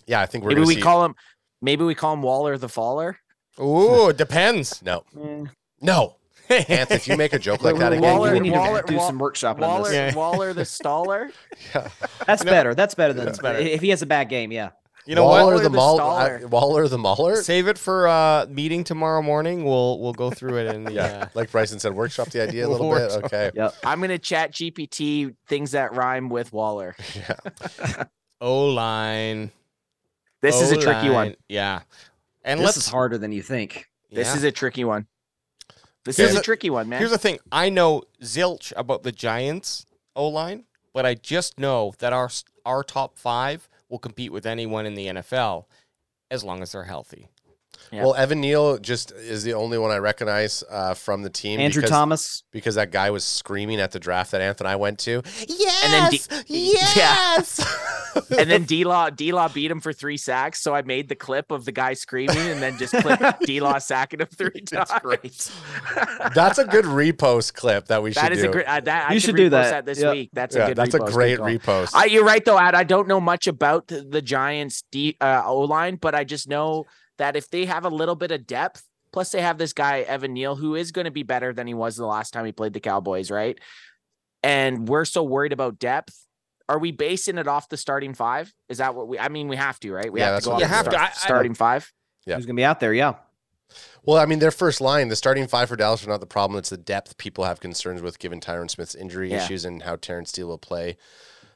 yeah, I think we're maybe we see... call him maybe we call him Waller the Faller. Ooh, it depends. No, mm. no. Anthony, if you make a joke like that again, Waller, you need Waller, to do Waller, some workshop on this. Yeah. Waller the staller? Yeah. That's no. better. That's better than That's better. If he has a bad game, yeah. You know, Waller, Waller the, the Maul, I, Waller the Mauler? Save it for uh meeting tomorrow morning. We'll we'll go through it in the... Yeah. Uh, like Bryson said, workshop the idea a little bit. Okay. Yep. I'm going to chat G P T things that rhyme with Waller. Yeah. O-line. This O-line. is a tricky one. Yeah. And This let's... is harder than you think. Yeah. This is a tricky one. This here's is a, a tricky one, man. Here's the thing. I know zilch about the Giants O-line, but I just know that our our top five will compete with anyone in the N F L as long as they're healthy. Yeah. Well, Evan Neal just is the only one I recognize uh, from the team. Andrew because, Thomas. Because that guy was screaming at the draft that Anthony and I went to. Yes! And then D- yes! Yeah. And then D-Law, D-Law beat him for three sacks, so I made the clip of the guy screaming and then just clipped D-Law sacking him three times. That's great. That's a good repost clip that we should that is do. A great, uh, that, you I should do that. that this yep. week. That's yeah, a good that's repost. That's a great repost. I, you're right, though, Ad. I don't know much about the, the Giants' D, uh, O-line, but I just know... that if they have a little bit of depth, plus they have this guy, Evan Neal, who is going to be better than he was the last time he played the Cowboys, right? And we're so worried about depth. Are we basing it off the starting five? Is that what we, I mean, we have to, right? We yeah, have to go off the start, I, starting I five. Yeah. Who's going to be out there? Yeah. Well, I mean, their first line, the starting five for Dallas are not the problem. It's the depth people have concerns with given Tyron Smith's injury yeah. issues and how Terrence Steele will play.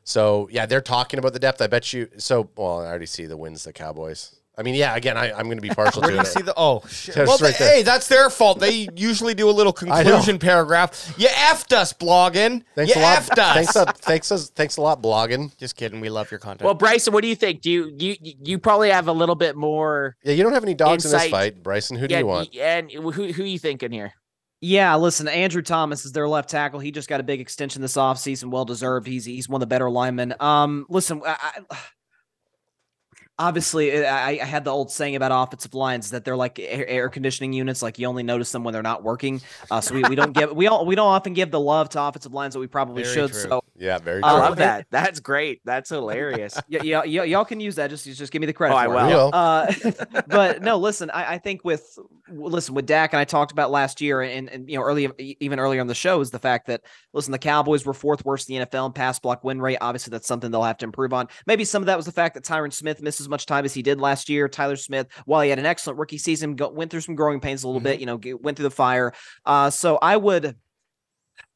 So, yeah, they're talking about the depth. I bet you. So, well, I already see the wins, the Cowboys. I mean, yeah, again, I, I'm going to be partial to it. See the, oh, shit. Well, right they, hey, that's their fault. They usually do a little conclusion paragraph. You effed us, blogging. Thanks you a lot. Effed us. Thanks a, thanks, a, thanks a lot, blogging. Just kidding. We love your content. Well, Bryson, what do you think? Do you you, you probably have a little bit more Yeah, you don't have any dogs insight. in this fight, Bryson. Who do yeah, you want? And who, who are you thinking here? Yeah, listen, Andrew Thomas is their left tackle. He just got a big extension this offseason. Well-deserved. He's, he's one of the better linemen. Um, listen, I... I Obviously, I, I had the old saying about offensive lines that they're like air, air conditioning units. Like you only notice them when they're not working. Uh, so we, we don't give we all we don't often give the love to offensive lines that we probably very should. True. So yeah, very. I true. love that. That's great. That's hilarious. yeah, yeah, y- y'all can use that. Just just give me the credit. Oh, I will. Uh, but no, listen. I, I think with listen with Dak and I talked about last year and and you know early even earlier on the show is the fact that listen the Cowboys were fourth worst in the N F L in pass block win rate. Obviously, that's something they'll have to improve on. Maybe some of that was the fact that Tyron Smith misses much time as he did last year. Tyler Smith, while he had an excellent rookie season, go, went through some growing pains a little mm-hmm. bit, you know, get, went through the fire. Uh, so I would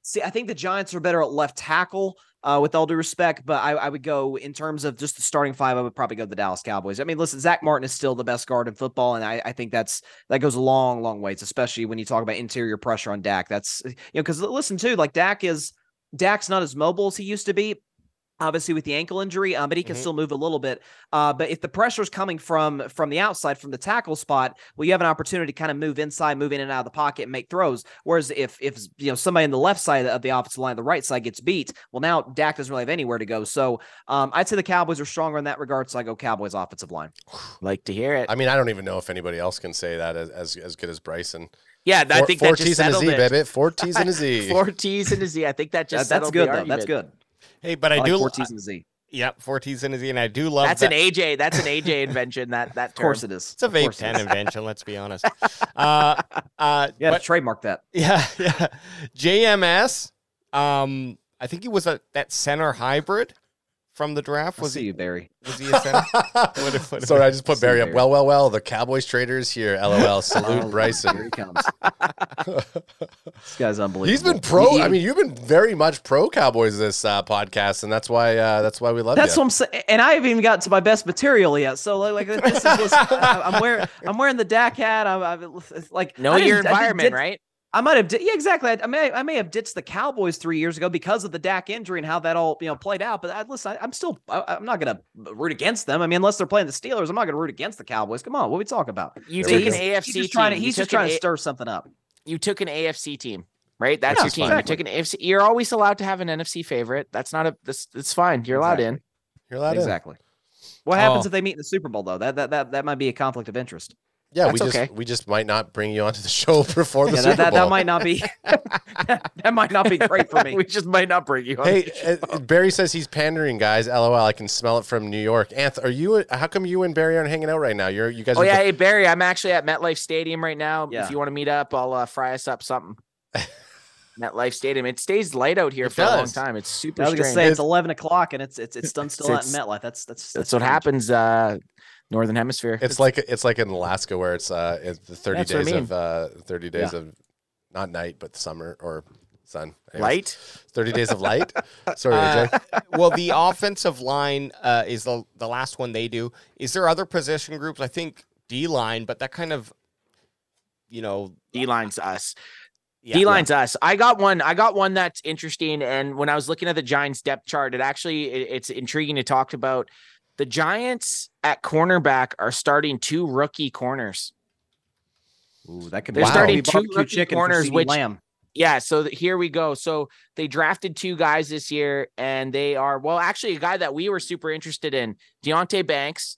see, I think the Giants are better at left tackle uh, with all due respect, but I, I would go in terms of just the starting five, I would probably go to the Dallas Cowboys. I mean, listen, Zach Martin is still the best guard in football. And I, I think that's, that goes a long, long ways, especially when you talk about interior pressure on Dak. That's, you know, cause listen too, like Dak is Dak's not as mobile as he used to be. Obviously with the ankle injury, um, but he can mm-hmm. still move a little bit. Uh, but if the pressure is coming from from the outside, from the tackle spot, well, you have an opportunity to kind of move inside, move in and out of the pocket and make throws. Whereas if, if you know, somebody on the left side of the offensive line, the right side gets beat, well, now Dak doesn't really have anywhere to go. So um, I'd say the Cowboys are stronger in that regard, so I go Cowboys offensive line. Like to hear it. I mean, I don't even know if anybody else can say that as as, as good as Bryson. Yeah, I four, think four that just settled it. Four T's and a Z, baby. Four T's and a Z. Four T's and a Z. I think that just that, settled the argument. That's good, though. That's good. Hey, but I, I like do four T's and a Z. Yeah, four T's and a Z, and I do love that's that. an A J. That's an A J invention. That that term. Of course it is. It's a vape pen invention. Let's be honest. Uh, uh, yeah, but, trademark that. Yeah, yeah. J M S. Um, I think he was a that center hybrid from the draft? Was I'll see he, you, Barry. Was he a center? what, what, Sorry, I just put Barry up. Barry. Well, well, well, the Cowboys traders here. L O L. Salute Bryson. Here he comes. This guy's unbelievable. He's been pro. He, I mean, you've been very much pro Cowboys this uh, podcast, and that's why uh, that's why we love that's you. That's what I'm saying. And I haven't even gotten to my best material yet. So like, like this is just, I, I'm wearing I'm wearing the Dak hat. I'm, I'm like know your just, environment, did, right? I might have, yeah, exactly. I, I may, I may have ditched the Cowboys three years ago because of the Dak injury and how that all, you know, played out. But I, listen, I, I'm still, I, I'm not going to root against them. I mean, unless they're playing the Steelers, I'm not going to root against the Cowboys. Come on, what are we talking about? You there take an A F C. He's just trying to, he's just trying to stir something up. You took an A F C team, right? That's yeah, your team. Exactly. You took an A F C. You're always allowed to have an N F C favorite. That's not a. This, it's fine. You're allowed exactly. in. You're allowed exactly. in. Exactly. What happens oh. if they meet in the Super Bowl though? That that that that might be a conflict of interest. Yeah, That's we just okay. we just might not bring you onto the show before the yeah, Super that, that, Bowl. That might not be that, that might not be great for me. We just might not bring you on. Hey, the show. Barry says he's pandering, guys. L O L. I can smell it from New York. Anth, are you? How come you and Barry aren't hanging out right now? You're you guys. Oh are yeah, just... hey Barry, I'm actually at MetLife Stadium right now. Yeah. If you want to meet up, I'll uh, fry us up something. MetLife Stadium. It stays light out here it for does. a long time. It's super. I was strange. gonna say it's, it's eleven o'clock and it's it's it's done still it's, out in MetLife. That's that's that's, that's what happens. Uh, Northern Hemisphere. It's like it's like in Alaska where it's uh it's the thirty That's days I mean. of uh thirty days yeah. of not night but summer or sun. Anyways, light. Thirty days of light. Sorry, A J. Uh, well, the offensive line uh, is the the last one they do. Is there other position groups? I think D line, but that kind of you know D line's us. Yeah, D-line's yeah. us. I got one. I got one that's interesting. And when I was looking at the Giants depth chart, it actually it, it's intriguing to talk about. The Giants at cornerback are starting two rookie corners. Ooh, that could be. They're wow. starting two rookie corners, which Lamb. yeah. So th- here we go. So they drafted two guys this year, and they are well. Actually, a guy that we were super interested in, Deonte Banks,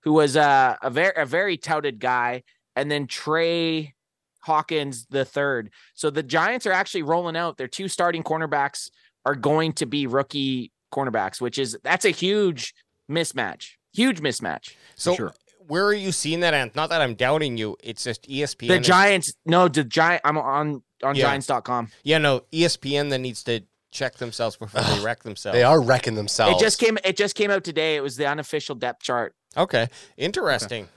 who was uh, a very a very touted guy, and then Trey Hawkins the third. So the Giants are actually rolling out. Their two starting cornerbacks are going to be rookie cornerbacks, which is that's a huge. Mismatch, huge mismatch. So, sure. Where are you seeing that? And not that I'm doubting you, it's just E S P N. The Giants, no, the Giant. I'm on on yeah. Giants dot com. Yeah, no, E S P N then needs to check themselves before they wreck themselves. They are wrecking themselves. It just came. It just came out today. It was the unofficial depth chart. Okay, interesting. Okay.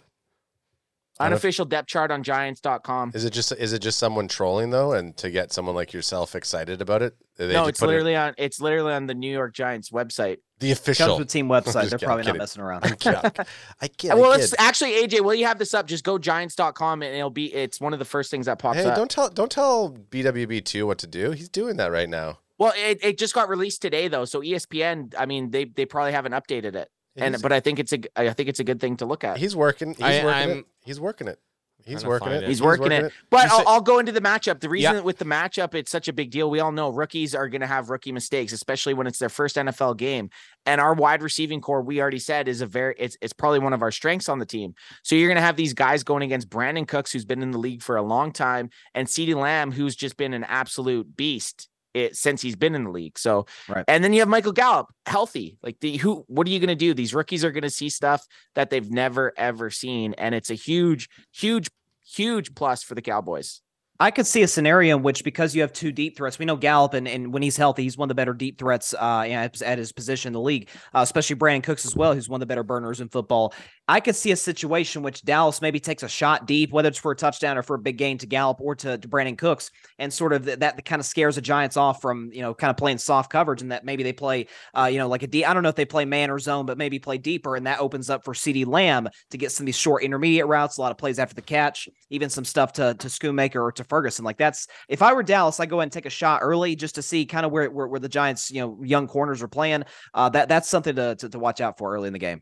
Unofficial depth chart on Giants dot com. Is it just is it just someone trolling though, and to get someone like yourself excited about it? They no, it's literally it... on it's literally on the New York Giants website. The official Cubs with team website. They're kidding, probably not messing around. I can't. I can't. Well, it's actually A J. Will you have this up? Just go Giants dot com and it'll be. It's one of the first things that pops hey, up. Hey, don't tell don't tell B W B two what to do. He's doing that right now. Well, it, it just got released today though, so E S P N. I mean, they they probably haven't updated it. He's, and but I think it's a I think it's a good thing to look at. He's working. He's I, working. It. He's working it. He's working it. it. He's working, he's working it. it. But I'll, I'll go into the matchup. The reason yeah. with the matchup, it's such a big deal. We all know rookies are going to have rookie mistakes, especially when it's their first N F L game. And our wide receiving core, we already said, is a very it's it's probably one of our strengths on the team. So you're going to have these guys going against Brandon Cooks, who's been in the league for a long time, and CeeDee Lamb, who's just been an absolute beast. It since he's been in the league. So, right. And then you have Michael Gallup healthy, like the, who, what are you going to do? These rookies are going to see stuff that they've never, ever seen. And it's a huge, huge, huge plus for the Cowboys. I could see a scenario in which, because you have two deep threats, we know Gallup, and, and when he's healthy, he's one of the better deep threats uh, at his position in the league, uh, especially Brandon Cooks as well, who's one of the better burners in football. I could see a situation which Dallas maybe takes a shot deep, whether it's for a touchdown or for a big gain to Gallup or to, to Brandon Cooks, and sort of th- that kind of scares the Giants off from, you know, kind of playing soft coverage, and that maybe they play, uh, you know, like a D. I don't know if they play man or zone, but maybe play deeper, and that opens up for CeeDee Lamb to get some of these short intermediate routes, a lot of plays after the catch, even some stuff to, to Schoonmaker or to Ferguson. Like that's, if I were Dallas, I'd go ahead and take a shot early just to see kind of where where, where the Giants, you know, young corners are playing. Uh, that that's something to, to to watch out for early in the game.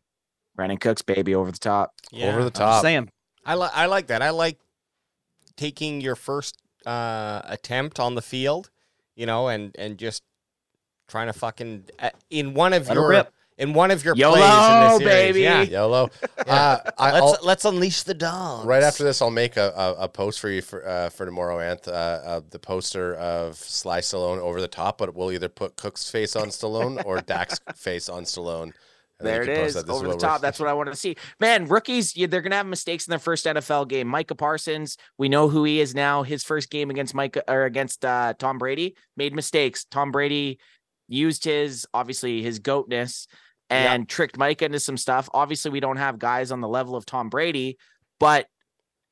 Brandon Cooks, baby, over the top, yeah. over the top. Sam, I like I like that. I like taking your first uh, attempt on the field, you know, and and just trying to fucking uh, in one of Let your. In one of your YOLO, plays in this series. Baby. Yeah. YOLO. Uh, I, let's, let's unleash the dogs. Right after this, I'll make a, a, a post for you for, uh, for tomorrow, Anth, uh, uh, the poster of Sly Stallone over the top, but we'll either put Cook's face on Stallone or Dak's face on Stallone. There it is, over the top. That's what I wanted to see. Man, rookies, yeah, they're going to have mistakes in their first N F L game. Micah Parsons, we know who he is now. His first game against Micah, or against uh, Tom Brady, made mistakes. Tom Brady used his, obviously, his goatness. and yep. tricked Micah into some stuff. Obviously, we don't have guys on the level of Tom Brady, but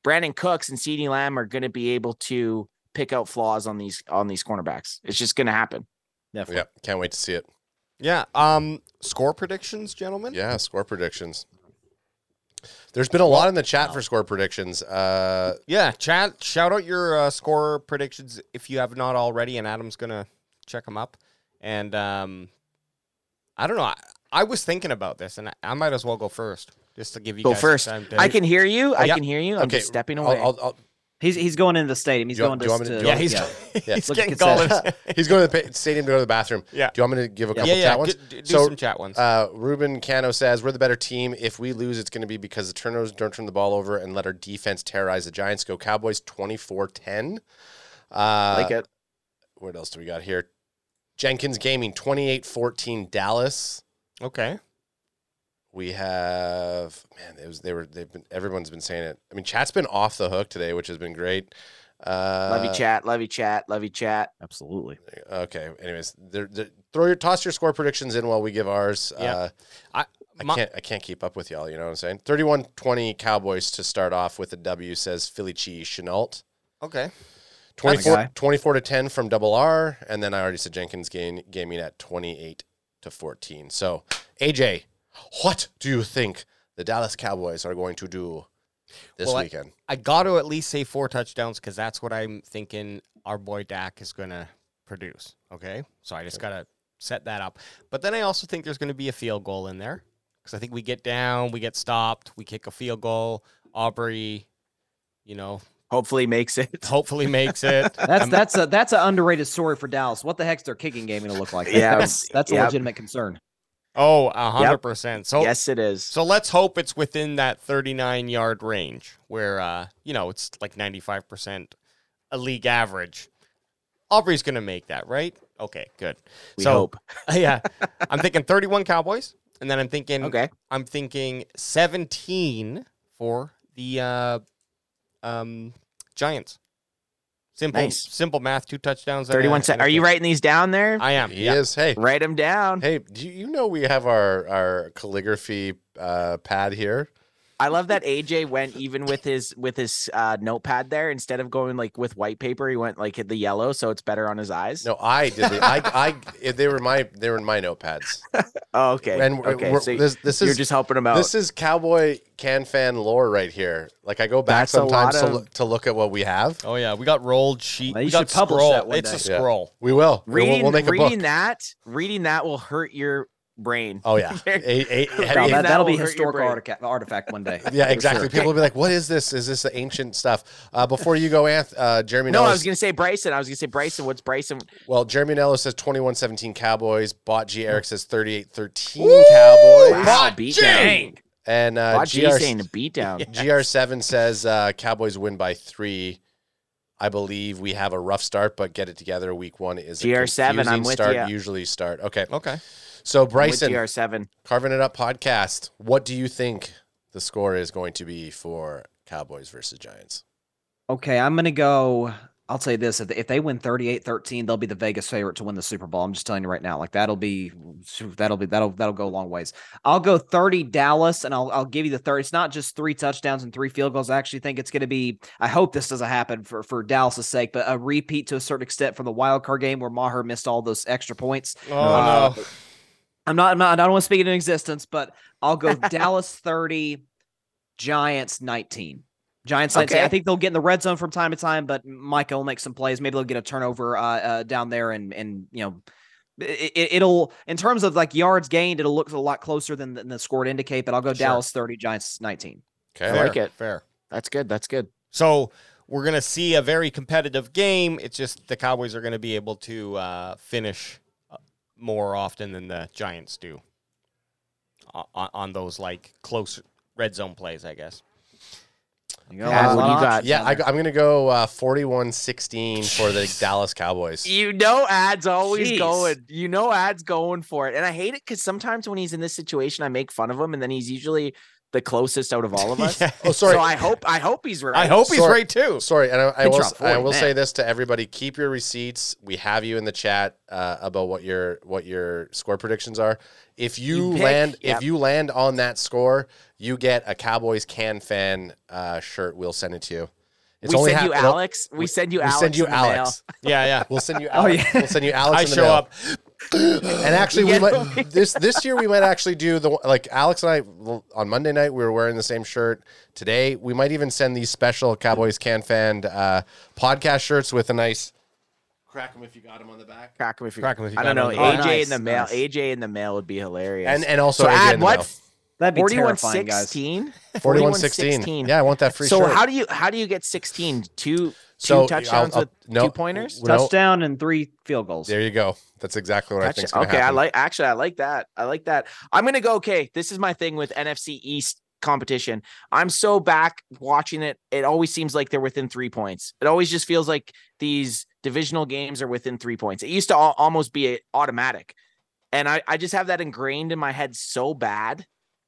Brandon Cooks and CeeDee Lamb are going to be able to pick out flaws on these on these cornerbacks. It's just going to happen. Definitely. Yeah, can't wait to see it. Yeah. Um, score predictions, gentlemen? Yeah, score predictions. There's been a lot in the chat for score predictions. Uh, yeah, chat, shout out your uh, score predictions if you have not already, and Adam's going to check them up. And um, I don't know. I, I was thinking about this, and I, I might as well go first just to give you go guys first. Time to... I can hear you. I yep. can hear you. I'm okay. just stepping away. I'll, I'll, I'll... He's he's going into the stadium. He's you, going to, to, to, to yeah. He's yeah. yeah. he's getting called. He's going to the stadium to go to the bathroom. Yeah. Do you want me to give a couple yeah, yeah, chat yeah. ones? Do, do so, some chat ones. Uh, Ruben Cano says we're the better team. If we lose, it's going to be because the turnovers don't turn the ball over and let our defense terrorize the Giants. Go Cowboys twenty-four ten. Uh, like it. What else do we got here? Jenkins Gaming twenty-eight fourteen Dallas. Okay. We have man, it was they were they've been everyone's been saying it. I mean, chat's been off the hook today, which has been great. Uh, love you, chat. Love you, chat. Love you, chat. Absolutely. Okay. Anyways, they're, they're, throw your toss your score predictions in while we give ours. Yeah. Uh, I I my, can't I can't keep up with y'all. You know what I'm saying? thirty-one twenty Cowboys to start off with a W, says Philly Chi Chenault. Okay. twenty-four to ten from Double R, and then I already said Jenkins game, gaming at twenty-eight to fourteen. So A J. What do you think the Dallas Cowboys are going to do this well, weekend? I, I got to at least say four touchdowns because that's what I'm thinking our boy Dak is going to produce, okay? So I just got to set that up. But then I also think there's going to be a field goal in there because I think we get down, we get stopped, we kick a field goal. Aubrey, you know... Hopefully makes it. Hopefully makes it. That's I'm, that's a that's an underrated story for Dallas. What the heck's their kicking game going to look like? That, yeah, that's that's yep. a legitimate concern. Oh, one hundred percent. Yep. So yes, it is. So let's hope it's within that thirty-nine-yard range where, uh, you know, it's like ninety-five percent a league average. Aubrey's going to make that, right? Okay, good. We so, hope. Yeah. I'm thinking thirty-one Cowboys, and then I'm thinking okay. I'm thinking seventeen for the uh, um, Giants. Simple, nice. Simple math, two touchdowns. thirty-one seconds. Are you writing these down there? I am. He yeah. is. Hey. Write them down. Hey, do you know we have our, our calligraphy uh, pad here? I love that A J went even with his with his uh, notepad there. Instead of going like with white paper, he went like the yellow, so it's better on his eyes. No, I did. The, I, I, they were my they were in my notepads. Oh, okay. And we're, okay. We're, so this, this you're is, just helping him out. This is Cowboy Can Fan lore right here. Like I go back That's sometimes of... to, look, to look at what we have. Oh yeah, we got rolled sheet. Well, we got scroll. That one it's day. a scroll. Yeah. We will. Reading, we'll, we'll make a reading book. that reading that will hurt your. brain oh yeah a, a, a, no, that, that'll be a historical artifact, artifact one day. Yeah, exactly. Sure. People will be like, what is this? Is this the ancient stuff? Uh before you go, Anth, uh Jeremy no Nellis, I was gonna say Bryson I was gonna say Bryson what's Bryson well Jeremy Nellis says twenty-one seventeen Cowboys. Bot G Eric says thirty-eight thirteen Woo! Cowboys. Wow, beat down. And uh G R, saying beat down. Yes. G R seven says uh Cowboys win by three. I believe we have a rough start, but get it together. Week one is G R seven. I'm with start, you. Usually start. Okay. Okay. So Bryson, G R seven. Carving It Up podcast. What do you think the score is going to be for Cowboys versus Giants? Okay, I'm going to go. I'll say this: if they win thirty-eight thirteen, they'll be the Vegas favorite to win the Super Bowl. I'm just telling you right now. Like that'll be, that'll be, that'll that'll go a long ways. I'll go thirty Dallas, and I'll I'll give you the thirty. It's not just three touchdowns and three field goals. I actually think it's going to be. I hope this doesn't happen for for Dallas's sake, but a repeat to a certain extent from the wild card game where Maher missed all those extra points. Oh uh, no! I'm not. I'm not. I don't want to speak into existence, but I'll go Dallas thirty, Giants nineteen. Giants, okay. I think they'll get in the red zone from time to time, but Micah will make some plays. Maybe they'll get a turnover uh, uh, down there, and and you know, it, it'll in terms of like yards gained, it'll look a lot closer than, than the score to indicate. But I'll go sure. Dallas thirty, Giants nineteen. Okay, fair, I like it. Fair, that's good. That's good. So we're gonna see a very competitive game. It's just the Cowboys are gonna be able to uh, finish more often than the Giants do on, on those like close red zone plays, I guess. You know, yeah, what you got? Yeah, I, I'm going to go uh, forty-one sixteen for the Dallas Cowboys. You know, Ad's always Jeez. going. You know, Ad's going for it. And I hate it because sometimes when he's in this situation, I make fun of him. And then he's usually the closest out of all of us. yeah. Oh, sorry. So I hope I hope he's right. I hope sorry. he's right too. Sorry, and I, I will I will man. say this to everybody: keep your receipts. We have you in the chat uh, about what your what your score predictions are. If you, you land yep. if you land on that score, you get a Cowboys Can Fan uh, shirt. We'll send it to you. It's we, only send ha- you Alex. we send you we Alex. We send you Alex. Yeah, yeah. We'll send you Alex. oh, yeah. We'll send you Alex. I in the show mail. up. And actually, we might this this year we might actually do the like Alex and I on Monday night we were wearing the same shirt. Today we might even send these special Cowboys Can Fan uh, podcast shirts with a nice crack them if you got them on the back. Crack them if you crack them. If you I got don't know. A J oh, nice. in the mail. Nice. A J in the mail would be hilarious. And and also so A J add in the what? Mail. That'd be terrifying, guys. forty-one sixteen Yeah, I want that free so shirt. So how do you how do you get sixteen Two so two touchdowns I'll, I'll, with no, two pointers? Touchdown no. and three field goals. There you go. That's exactly what Touch- I think's going to okay, happen. Okay, I like actually I like that. I like that. I'm going to go okay. This is my thing with N F C East competition. I'm so back watching it. It always seems like they're within three points. It always just feels like these divisional games are within three points. It used to all, almost be automatic. And I, I just have that ingrained in my head so bad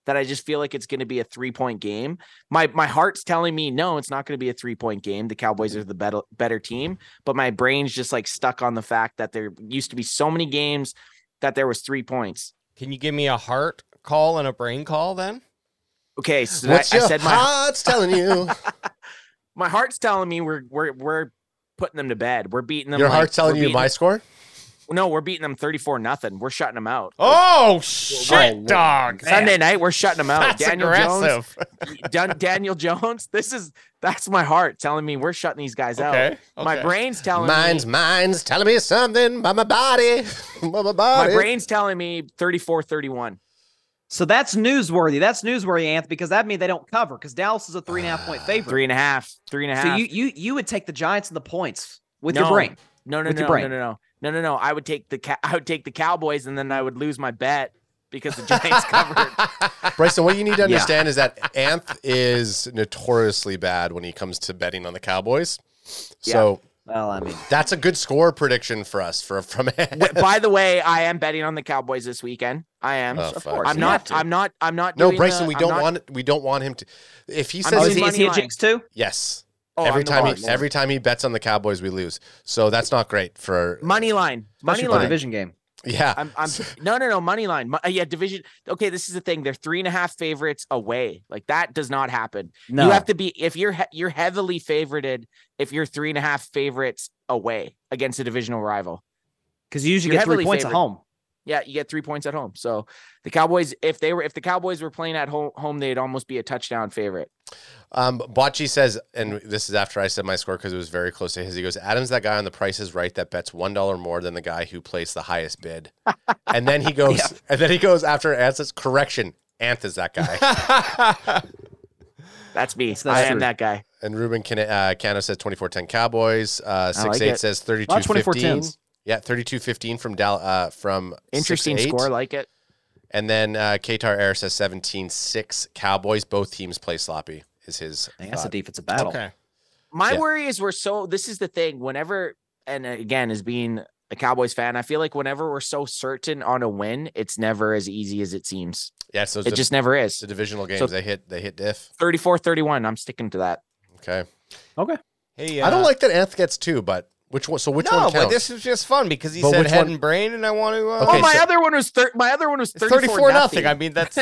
that I just feel like it's going to be a three-point game. My my heart's telling me, no, it's not going to be a three-point game. The Cowboys are the better, better team, but my brain's just like stuck on the fact that there used to be so many games that there was three points. Can you give me a heart call and a brain call then? Okay, so What's I, your I said my heart's telling you. My heart's telling me we're we're we're putting them to bed. We're beating them. Your like, heart's telling you my them. score? No, we're beating them thirty-four nothing We're shutting them out. Oh, like, shit, oh, dog. Sunday man. night, we're shutting them out. That's Daniel aggressive. Jones. Daniel Jones. This is that's my heart telling me we're shutting these guys okay, out. Okay. My brain's telling mine's, me. Mine's mine's telling me something by my body. By my body. My brain's telling me thirty-four thirty-one So that's newsworthy. That's newsworthy, Anth, because that means they don't cover because Dallas is a three and a half point favorite. Three and a half. Three and a half. So you you you would take the Giants and the points with no. your brain. No, no, no, no, no, no, no, no, no. I would take the ca- I would take the Cowboys, and then I would lose my bet because the Giants covered. Bryson, what you need to understand yeah. is that Anth is notoriously bad when he comes to betting on the Cowboys. So, yeah. well, I mean, that's a good score prediction for us. For from Anth. By the way, I am betting on the Cowboys this weekend. I am. Oh, of course, I'm not, I'm not. I'm not. I'm not. No, Bryson, the, we don't not, want. We don't want him to. If he says, is he, is he a jinx too? Yes. Oh, every time he every time he bets on the Cowboys, we lose. So that's not great for money line, money line, division game. Yeah, I'm, I'm no, no, no, money line. Yeah, division. Okay, this is the thing. They're three and a half favorites away. Like that does not happen. No. You have to be if you're you're heavily favorited. If you're three and a half favorites away against a divisional rival, because you usually you're get three points favored. at home. Yeah, you get three points at home. So the Cowboys, if they were, if the Cowboys were playing at home, home they'd almost be a touchdown favorite. Um, Bocce says, and this is after I said my score because it was very close to his. He goes, "Adam's that guy on The Price Is Right that bets one dollar more than the guy who placed the highest bid." And then he goes, yeah. and then he goes after Anth says, "Correction, Anth is that guy." That's me. That's I true. am that guy. And Ruben Can- uh, Cano says twenty-four ten Cowboys. Uh, six like eight it. says thirty-two fifteen Yeah, thirty-two fifteen from Dal. Uh, from interesting six eight score, like it. And then uh, Katar Air says seventeen six Cowboys. Both teams play sloppy. Is his? I think that's a defensive battle. Okay. My yeah. worry is we're so. This is the thing. Whenever and again, as being a Cowboys fan, I feel like whenever we're so certain on a win, it's never as easy as it seems. Yeah, so it div- just never is. The divisional games so they hit. They hit diff. thirty-four thirty-one I'm sticking to that. Okay. Okay. Hey, uh, I don't like that Anth gets two, but. Which one? So which no, one counts? No, but this is just fun because he but said head one? and brain, and I want to. Uh, okay, oh, my so other one was thir- my other one was thirty-four nothing. I mean, that's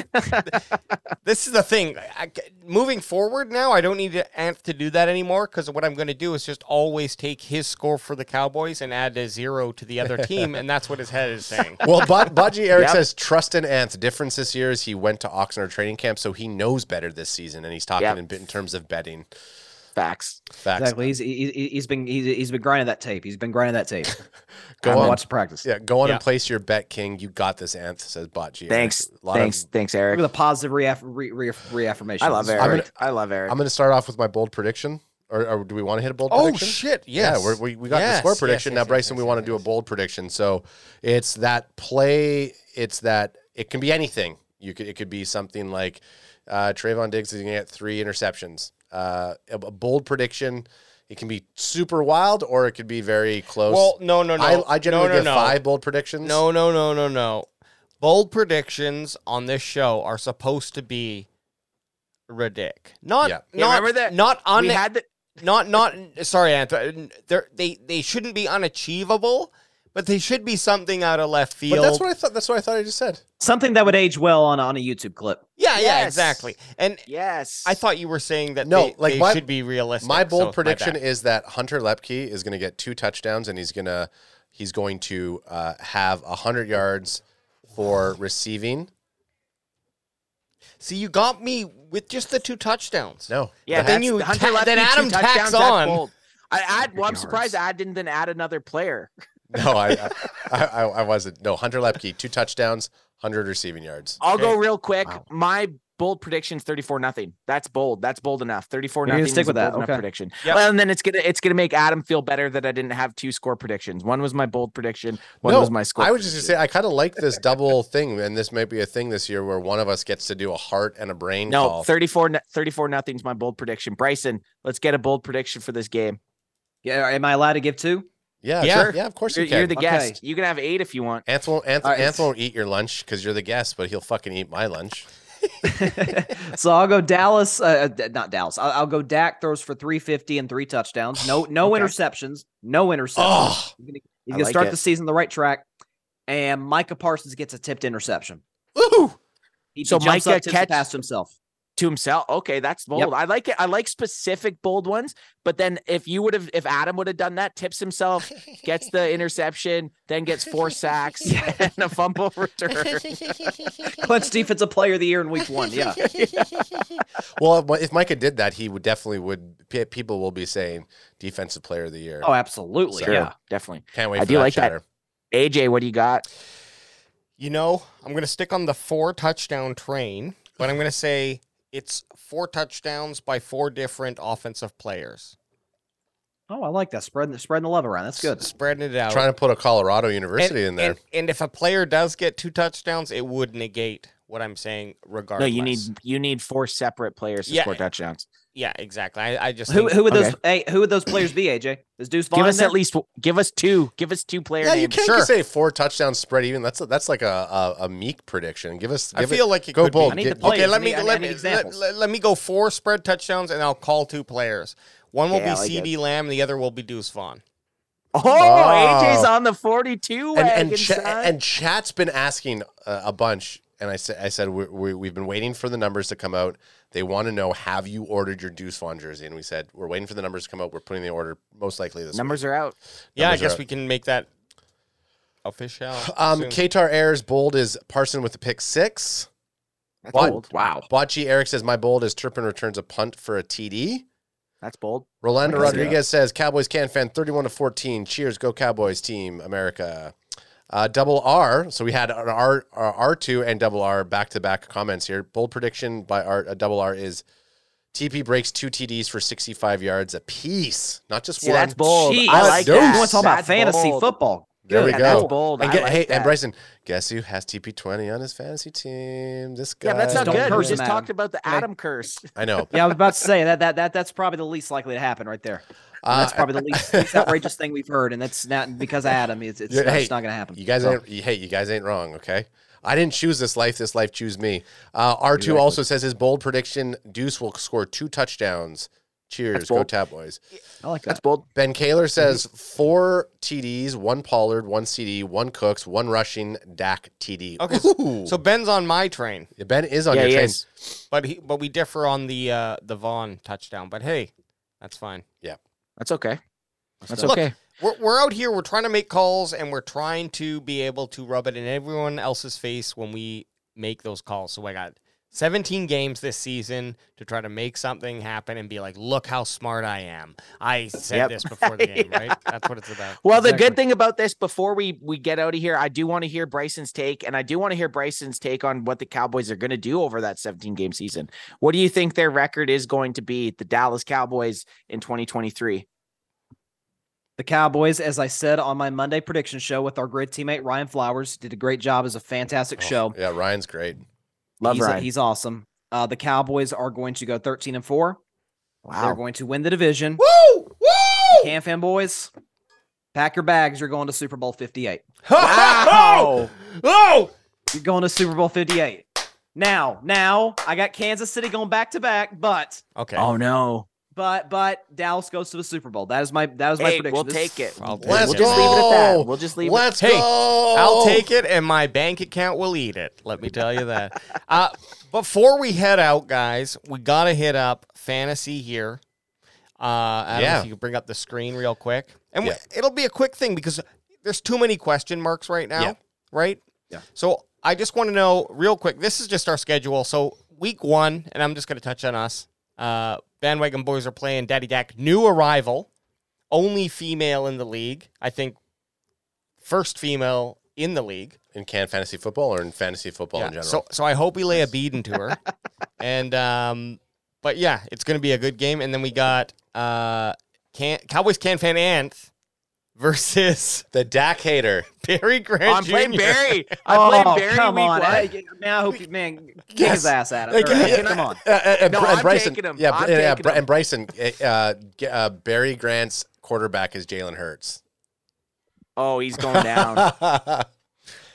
this is the thing. I, moving forward now, I don't need Anth to do that anymore because what I'm going to do is just always take his score for the Cowboys and add a zero to the other team, and that's what his head is saying. Well, Bud- Budgie Eric yep. says trust in Anth. Difference this year is he went to Oxnard training camp, so he knows better this season, and he's talking yep. in, in terms of betting. Facts. Facts. Exactly. He's he, he's been he's, he's been grinding that tape. He's been grinding that tape. Go on, watch the practice. Yeah, go on yeah. and place your bet, King. You got this, Anth. Says Bocce. Thanks, thanks, of, thanks, Eric. With a positive reaff- re- re- reaffirmation. I love Eric. I'm gonna, I love Eric. I'm going to start off with my bold prediction, or, or do we want to hit a bold? Oh, prediction? Oh shit! Yes. Yeah, we're, we we got yes. the score prediction yes, yes, now, Bryson. Yes, yes, we want to yes. do a bold prediction. So it's that play. It's that it can be anything. You could it could be something like uh, Trayvon Diggs is going to get three interceptions. Uh, a bold prediction. It can be super wild, or it could be very close. Well, no, no, no. I, I generally no, no, give no. five bold predictions. No, no, no, no, no. Bold predictions on this show are supposed to be ridic. Not, yeah. not remember that not on we had the- not not sorry, Anthony. They they shouldn't be unachievable, but they should be something out of left field. But that's what I thought. That's what I thought I just said. Something that would age well on, on a YouTube clip. Yeah, yes. yeah, exactly. And yes, I thought you were saying that no, they, like they my, should be realistic. My bold so prediction my is that Hunter Luepke is going to get two touchdowns, and he's gonna he's going to uh, have a hundred yards for receiving. See, you got me with just the two touchdowns. No. Yeah, then you the ta- then Adam tacks on. I add, well, I'm yards. surprised I didn't then add another player. No, I I, I I wasn't. No, Hunter Luepke, two touchdowns, one hundred receiving yards. I'll okay. go real quick. Wow. My bold prediction's thirty-four nothing. That's bold. That's bold enough. thirty-four nothing is a bold enough okay. prediction. Yep. Well, and then it's going to it's gonna make Adam feel better that I didn't have two score predictions. One was my bold prediction. One no, was my score I was prediction. just going to say, I kind of like this double thing, and this might be a thing this year where one of us gets to do a heart and a brain no, call. No, thirty-four nothing is my bold prediction. Bryson, let's get a bold prediction for this game. Yeah, am I allowed to give two? Yeah, yeah, sure. yeah. Of course, you're, you can. You're the guest. Okay. You can have eight if you want. Anthony, Anthony, right. Anthony won't eat your lunch because you're the guest, but he'll fucking eat my lunch. So I'll go Dallas. Uh, not Dallas. I'll, I'll go Dak throws for three fifty and three touchdowns. No, no okay. interceptions. No interceptions. Oh, he's gonna, he's gonna like start it. the season on the right track. And Micah Parsons gets a tipped interception. Woo! He so Micah up, catch past himself. To himself. Okay, that's bold. Yep. I like it. I like specific bold ones. But then if you would have, if Adam would have done that, tips himself, gets the interception, then gets four sacks yeah. and a fumble return. Clutch defensive player of the year in week one. Yeah. yeah. Well, if Micah did that, he would definitely would. People will be saying defensive player of the year. Oh, absolutely. So, yeah, definitely. Can't wait. I for do that like chatter. that. A J, what do you got? You know, I'm going to stick on the four touchdown train, but I'm going to say. It's four touchdowns by four different offensive players. Oh, I like that. Spreading the, spreading the love around. That's good. S- spreading it out. Trying to put a Colorado University and, in there. And, and if a player does get two touchdowns, it would negate what I'm saying regardless. No, you need you need four separate players to yeah, score touchdowns. Yeah, exactly. I, I just who, think, who would okay. those hey, who would those players be, A J? Is Deuce Vaughn give us at least give us two give us two player yeah, names. You can't sure. say four touchdowns spread even. That's a, that's like a, a, a meek prediction. Give us. Give I feel it, like it go could bold. Be. I need the okay, let me I need, let me let, let, let me go four spread touchdowns and I'll call two players. One will yeah, be like CeeDee Lamb, and the other will be Deuce Vaughn. Oh, oh, A J's on the forty-two wagon. And, and, Ch- and chat's been asking uh, a bunch. And I said, I said, we, we, we've been waiting for the numbers to come out. They want to know, have you ordered your Deuce Vaughn jersey? And we said, we're waiting for the numbers to come out. We're putting the order most likely this Numbers week. are out. Yeah, numbers I guess we can make that official. Um, Katar Ayers, bold is Parson with the pick six. That's Bot- bold. Wow. Bocce Eric says, my bold is Turpin returns a punt for a T D. That's bold. Rolando Rodriguez says, Cowboys Can Fan thirty-one to fourteen. Cheers. Go Cowboys team, America. Uh, double R, so we had an R, R, R2 and double R back-to-back comments here. Bold prediction by R, a double R is T P breaks two T Ds for sixty-five yards apiece, not just See, one. That's bold. Jeez, I like that. You want to talk about fantasy bold. football. There Good. we go. That's bold. And get, like hey, that. and Bryson, guess who has T P twenty on his fantasy team? This guy. Yeah, that's not Don't good. We just Adam. talked about the Adam curse. I know. Yeah, I was about to say that that that that's probably the least likely to happen right there. And that's probably the least, least outrageous thing we've heard, and that's not because of Adam. It's, it's, hey, not, it's not going to happen. You guys, so. ain't, hey, you guys ain't wrong, okay? I didn't choose this life. This life choose me. Uh, R two exactly. also says his bold prediction, Deuce will score two touchdowns. Cheers. Go Cowboys. I like that. That's bold. Ben Kaler says four T Ds, one Pollard, one C D, one Cooks, one rushing, Dak T D. Okay. Ooh. So Ben's on my train. Yeah, Ben is on yeah, your he train. Is. But he, but we differ on the, uh, the Vaughn touchdown. But, hey, that's fine. Yeah. That's okay. That's Look, okay. We're we're out here. We're trying to make calls, and we're trying to be able to rub it in everyone else's face when we make those calls. So I got seventeen games this season to try to make something happen and be like, look how smart I am. I said yep. this before the game, yeah. right? That's what it's about. Well, exactly. The good thing about this, before we, we get out of here, I do want to hear Bryson's take, and I do want to hear Bryson's take on what the Cowboys are going to do over that seventeen-game season. What do you think their record is going to be, the Dallas Cowboys, in twenty twenty-three? The Cowboys, as I said on my Monday prediction show with our great teammate, Ryan Flowers, did a great job as a fantastic oh, show. Yeah, Ryan's great. Love he's, Ryan. He's awesome. Uh, the Cowboys are going to go thirteen and four. Wow. They're going to win the division. Woo! Woo! Can Fan boys, pack your bags. You're going to Super Bowl fifty-eight. Wow! Oh! Oh! You're going to Super Bowl fifty-eight. Now, now I got Kansas City going back to back, but okay. Oh no. But but Dallas goes to the Super Bowl. That is my that was my hey, prediction. We'll this, take it. I'll take Let's it. Go. We'll just leave it at that. We'll just leave Let's it. Let's go. Hey, I'll take it, and my bank account will eat it. Let me tell you that. uh, before we head out, guys, we gotta hit up fantasy here. Uh, I yeah. don't know if you can bring up the screen real quick, and yeah. we, it'll be a quick thing because there's too many question marks right now, yeah. right? Yeah. So I just want to know real quick. This is just our schedule. So week one, and I'm just gonna touch on us. Uh, Bandwagon Boys are playing Daddy Dak, new arrival, only female in the league. I think first female in the league. In Can Fantasy Football or in fantasy football yeah. in general? So, so I hope we lay a bead into her. and um, But, yeah, it's going to be a good game. And then we got uh, Can Cowboys Can Fan Anth versus the Dak hater, Barry Grant oh, I'm Junior playing Barry. I'm oh, playing Barry. Come on, I, now who man kick yes. his ass out of her? Right? Yeah, come on. Uh, uh, and, no, and I'm Bryson, taking him. Yeah, I'm yeah, taking yeah him. And Bryson, uh, uh, Barry Grant's quarterback is Jalen Hurts. Oh, he's going down.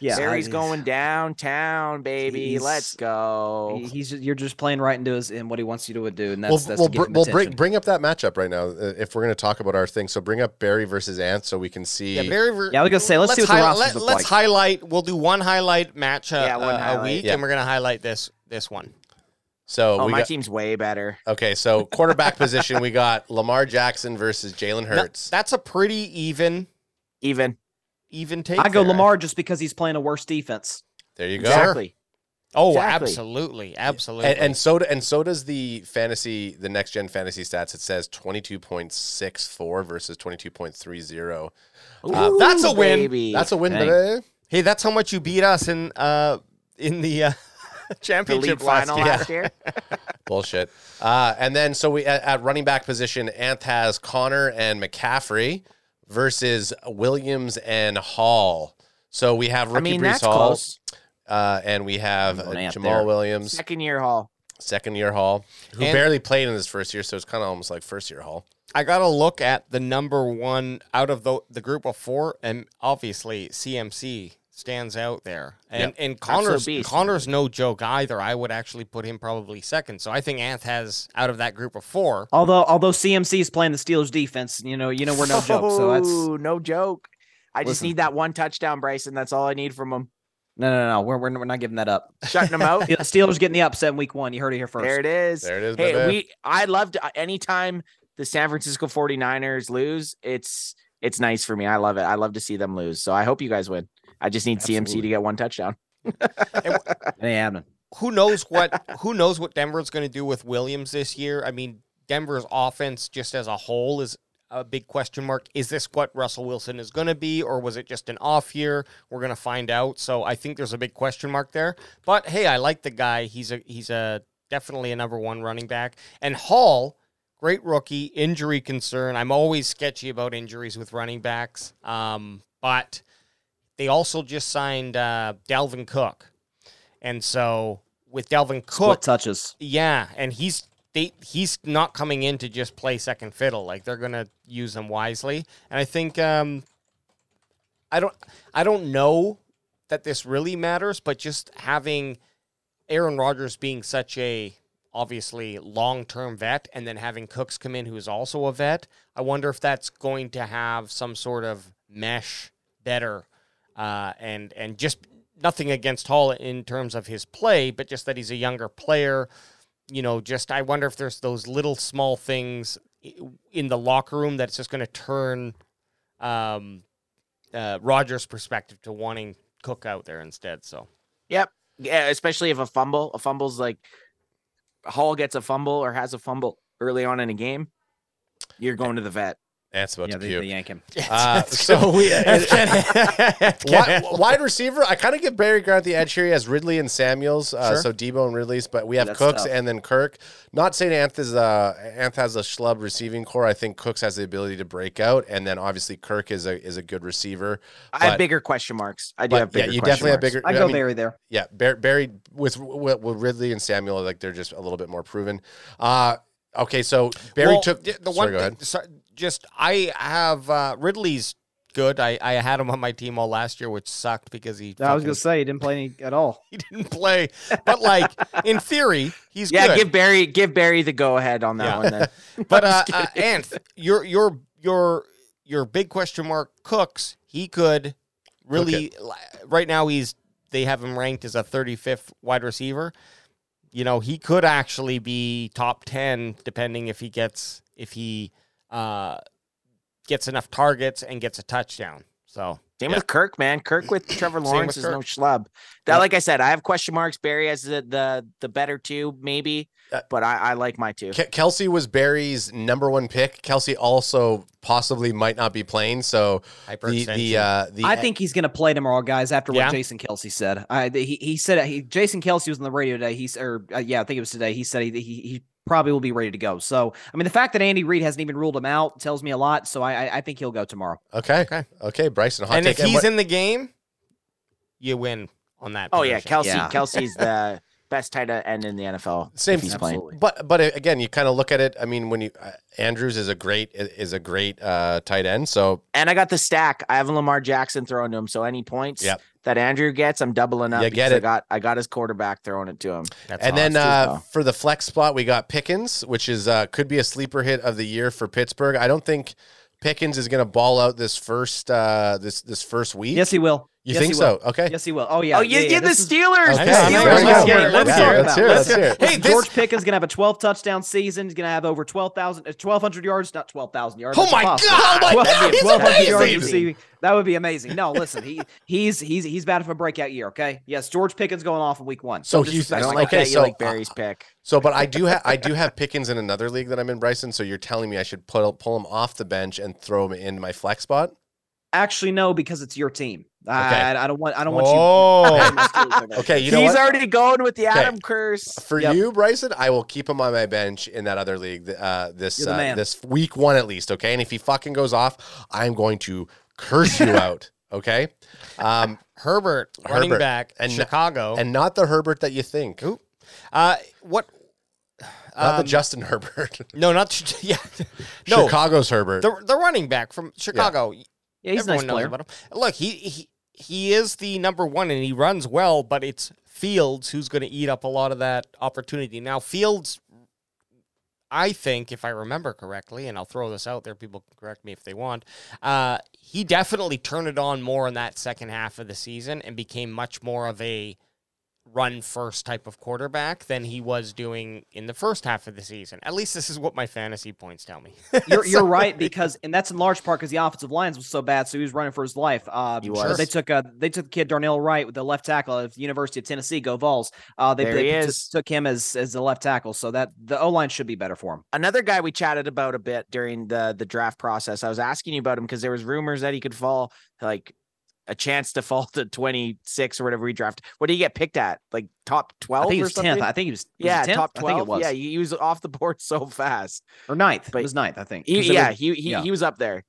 Yeah, Barry's going downtown, baby. Let's go. He's just, you're just playing right into his and what he wants you to do, and that's well, that's well, to give him well bring bring up that matchup right now uh, if we're going to talk about our thing. So bring up Barry versus Ant so we can see. Yeah, Barry. Ver- yeah, I was gonna say let's, let's see what hi- the rosters let, look let's like. highlight. We'll do one highlight matchup yeah, one uh, highlight. a week, yeah. and we're gonna highlight this this one. So oh, we my got, team's way better. Okay, so quarterback position we got Lamar Jackson versus Jalen Hurts. No, that's a pretty even, even. Even take I go there. Lamar just because he's playing a worse defense. There you go. Exactly. Oh, exactly. absolutely, absolutely. And, and so and so does the fantasy, the next gen fantasy stats. It says twenty two point six four versus twenty two point three zero. Uh, that's a win. Baby. That's a win Dang. today. Hey, that's how much you beat us in uh in the uh, championship the last final year. last year. Bullshit. Uh, and then so we at, at running back position, Anth has Connor and McCaffrey versus Williams and Hall. So we have rookie I mean, Brees Hall, uh, and we have uh, Jamal there. Williams. Second year Hall. Second year Hall, who and barely played in his first year, so it's kind of almost like first year Hall. I got to look at the number one out of the, the group of four, and obviously C M C stands out there. And yep. and Connor's, Connor's no joke either. I would actually put him probably second. So I think Anth has out of that group of four. Although although C M C is playing the Steelers defense, you know, you know we're no oh, joke. So that's no joke. I Listen. just need that one touchdown, Bryson. That's all I need from him. No, no, no. We're we're, we're not giving that up. Shutting them out. The Steelers getting the upset in week one. You heard it here first. There it is. There it is. Hey, we I loved anytime the San Francisco forty-niners lose, it's it's nice for me. I love it. I love to see them lose. So I hope you guys win. I just need Absolutely. C M C to get one touchdown. and who knows what who knows what Denver's going to do with Williams this year? I mean, Denver's offense just as a whole is a big question mark. Is this what Russell Wilson is going to be, or was it just an off year? We're going to find out. So I think there's a big question mark there. But hey, I like the guy. He's a he's a definitely a number one running back. And Hall, great rookie, injury concern. I'm always sketchy about injuries with running backs. Um, but they also just signed uh, Dalvin Cook. And so with Dalvin Cook... Split touches. Yeah, and he's they, he's not coming in to just play second fiddle. Like, they're going to use him wisely. And I think... Um, I don't I don't know that this really matters, but just having Aaron Rodgers being such a, obviously, long-term vet, and then having Cooks come in, who is also a vet, I wonder if that's going to have some sort of mesh better... Uh, and and just nothing against Hall in terms of his play, but just that he's a younger player. You know, just I wonder if there's those little small things in the locker room that's just going to turn um, uh, Rodgers' perspective to wanting Cook out there instead. So, yep, yeah, especially if a fumble, a fumble's like Hall gets a fumble or has a fumble early on in a game, you're going to the vet. That's about yeah, to they, they yank him. Uh, so we and, and, wide, wide receiver. I kind of give Barry Grant the edge here. He has Ridley and Samuels, uh, sure. so Debo and Ridley's. But we have That's Cooks tough. and then Kirk. Not saying Anth is uh, Anth has a schlub receiving core. I think Cooks has the ability to break out, and then obviously Kirk is a is a good receiver. But, I have bigger question marks. I do but, have bigger. Yeah, you definitely marks. have bigger. I go I mean, Barry there. Yeah, Barry with, with with Ridley and Samuel. Like they're just a little bit more proven. Uh, okay, so Barry well, took the one. Sorry, go ahead. Sorry, Just I have uh, Ridley's good. I, I had him on my team all last year, which sucked because he... I was going to say, he didn't play any at all. He didn't play. But, like, in theory, he's yeah, good. Yeah, give Barry give Barry the go-ahead on that yeah. one then. But, uh, uh, Anth, your, your, your, your big question mark, Cooks, he could really... Right now, he's they have him ranked as a thirty-fifth wide receiver. You know, he could actually be top ten, depending if he gets... if he... Uh, gets enough targets and gets a touchdown. So same yeah. with Kirk, man. Kirk with Trevor Lawrence with is Kirk. No schlub. That, yeah. like I said, I have question marks. Barry has the the, the better two, maybe, uh, but I, I like my two. Ke- Kelsey was Barry's number one pick. Kelsey also possibly might not be playing. So the the, uh, the I think he's going to play tomorrow, guys. After yeah. what Jason Kelsey said, I he he said he Jason Kelsey was on the radio today. He's or uh, yeah, I think it was today. He said he he. he probably will be ready to go. So, I mean, the fact that Andy Reid hasn't even ruled him out tells me a lot. So I, I think he'll go tomorrow. Okay. Okay. Okay. Bryson. Hot and take. If he's what... in the game, you win on that. Oh position. yeah. Kelsey, yeah. Kelsey's the best tight end in the N F L. Same. He's playing. But, but again, you kind of look at it. I mean, when you, uh, Andrews is a great, is a great uh, tight end. So, and I got the stack. I have Lamar Jackson throwing to him. So any points yep. that Andrew gets, I'm doubling up. You get it. I got, I got his quarterback throwing it to him. That's and then uh, for the flex spot, we got Pickens, which is uh, could be a sleeper hit of the year for Pittsburgh. I don't think Pickens is going to ball out this first, uh, this, this first week. Yes, he will. You yes, think so? Okay. Yes, he will. Oh, yeah. Oh, you yeah, get yeah, the Steelers. Okay. The Steelers. Let's hear it. Let's hear it. Let's hear it. Hey, George this... Pickens going to have a twelve-touchdown season. He's going to have over twelve thousand, twelve hundred yards, not twelve thousand yards. Oh, my God. Oh, my God. twelve hundred yards receiving. That would be amazing. No, listen, he he's he's he's bad for a breakout year, okay? Yes, George Pickens going off in week one. So he's like, okay, that. So, you like Barry's uh, pick. So, but I do have I do have Pickens in another league that I'm in, Bryson, so you're telling me I should pull pull him off the bench and throw him in my flex spot? Actually, no, because it's your team. Okay. I, I don't want. I don't want oh. you. Okay, you know he's what? Already going with the Adam okay. curse. For yep. you, Bryson, I will keep him on my bench in that other league. Uh, this uh, this week one at least. Okay, and if he fucking goes off, I'm going to curse you out. Okay, um, Herbert, Herbert running back and Chicago, and not the Herbert that you think. Ooh. Uh, what? Not um, the Justin Herbert. No, not yeah. No, Chicago's Herbert. The the running back from Chicago. Yeah. Yeah, he's Everyone a nice player. Knows about him. Look, he, he he is the number one, and he runs well, but it's Fields who's going to eat up a lot of that opportunity. Now, Fields, I think, if I remember correctly, and I'll throw this out there, people can correct me if they want, uh, he definitely turned it on more in that second half of the season and became much more of a run-first type of quarterback than he was doing in the first half of the season. At least this is what my fantasy points tell me. You're, you're right, because and that's in large part because the offensive lines was so bad, so he was running for his life. Uh, he was. They took a they took the kid Darnell Wright, with the left tackle of the University of Tennessee. Go Vols! Uh, they, they t- took him as as the left tackle, so that the O line should be better for him. Another guy we chatted about a bit during the the draft process. I was asking you about him because there was rumors that he could fall like. a chance to fall to twenty-six or whatever he drafted. What did he get picked at? Like top twelve? I think he was tenth. I think he was, he yeah, was tenth? Top twelve. I think it was. Yeah, he was off the board so fast. Or ninth. But it was ninth, I think. He, yeah, was, he he, yeah. he was up there.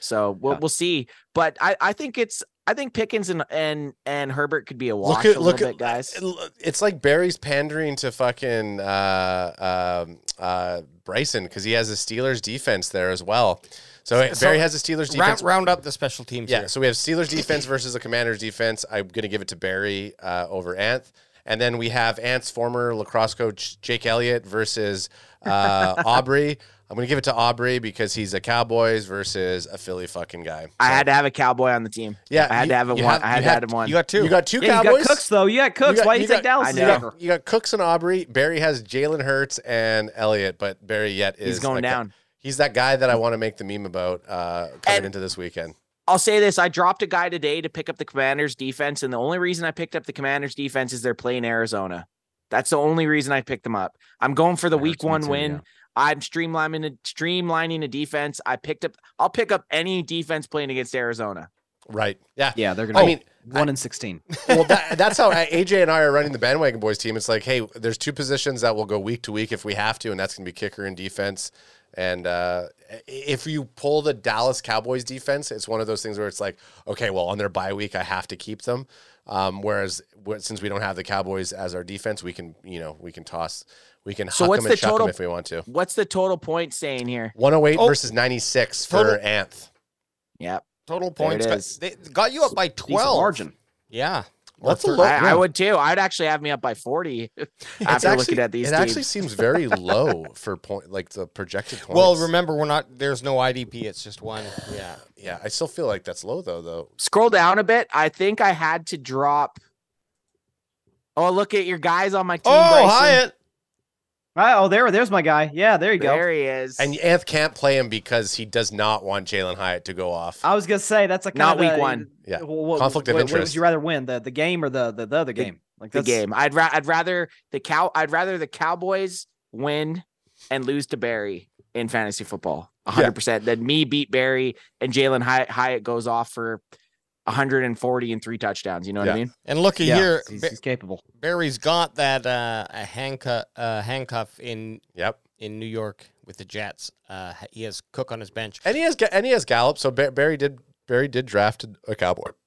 So we'll yeah. we'll see. But I, I think it's I think Pickens and and, and Herbert could be a wash look at, a look little at, bit, guys. It's like Barry's pandering to fucking uh, um, uh, Bryson because he has the Steelers defense there as well. So, so Barry has the Steelers defense. Round, round up the special teams. Yeah, here. So we have Steelers defense versus the Commanders defense. I'm going to give it to Barry uh, over Anth. And then we have Anth's former lacrosse coach, Jake Elliott, versus uh, Aubrey. I'm going to give it to Aubrey because he's a Cowboys versus a Philly fucking guy. So, I had to have a Cowboy on the team. Yeah. I had you, to have a one. Have, I had, had, had him one. You got two. You got two yeah, Cowboys. You got Cooks, though. You got Cooks. You got, Why you take Dallas? I know. You got, you got Cooks and Aubrey. Barry has Jalen Hurts and Elliott, but Barry yet is. He's going down. Guy. He's that guy that I want to make the meme about uh, coming and into this weekend. I'll say this. I dropped a guy today to pick up the Commanders defense, and the only reason I picked up the Commanders defense is they're playing Arizona. That's the only reason I picked them up. I'm going for the Arizona week one team, win. Yeah. I'm streamlining a, streamlining a defense. I picked up – I'll pick up any defense playing against Arizona. Right. Yeah. Yeah, they're going to oh, I mean, one and sixteen. Well, that, that's how A J and I are running the Bandwagon Boys team. It's like, hey, there's two positions that will go week to week if we have to, and that's going to be kicker and defense. And uh, if you pull the Dallas Cowboys defense, it's one of those things where it's like, okay, well, on their bye week, I have to keep them. Um, whereas since we don't have the Cowboys as our defense, we can, you know, we can toss, we can so huck them and the chuck total, them if we want to. What's the total point saying here? one oh eight oh, versus ninety-six total, for Anth. Yep. Total points. Got, they got you up by twelve. Margin. Yeah. Let's look. I, I would too. I'd actually have me up by forty after actually, looking at these. It teams. Actually seems very low for point, like the projected points. Well, remember we're not. There's no I D P. It's just one. Yeah, yeah. I still feel like that's low though. Though. Scroll down a bit. I think I had to drop. Oh, look at your guys on my team. Oh, Bryson. Hyatt. Oh, there, there's my guy. Yeah, there you go. There he is. And Anth can't play him because he does not want Jalen Hyatt to go off. I was gonna say that's a kind not of week a, one. Yeah, well, conflict well, of interest. What would you rather win, the, the game or the, the, the other game? Like the game. I'd ra- I'd rather the cow. I'd rather the Cowboys win and lose to Barry in fantasy football, one hundred yeah. percent, than me beat Barry and Jalen Hyatt Hyatt goes off for one hundred forty and three touchdowns. You know what yeah. I mean? And look a yeah, year, he's, he's capable. Barry's got that uh, a handcuff, uh, handcuff in yep. in New York with the Jets. Uh, he has Cook on his bench, and he has and he has Gallup. So Barry did Barry did draft a Cowboy. Oops.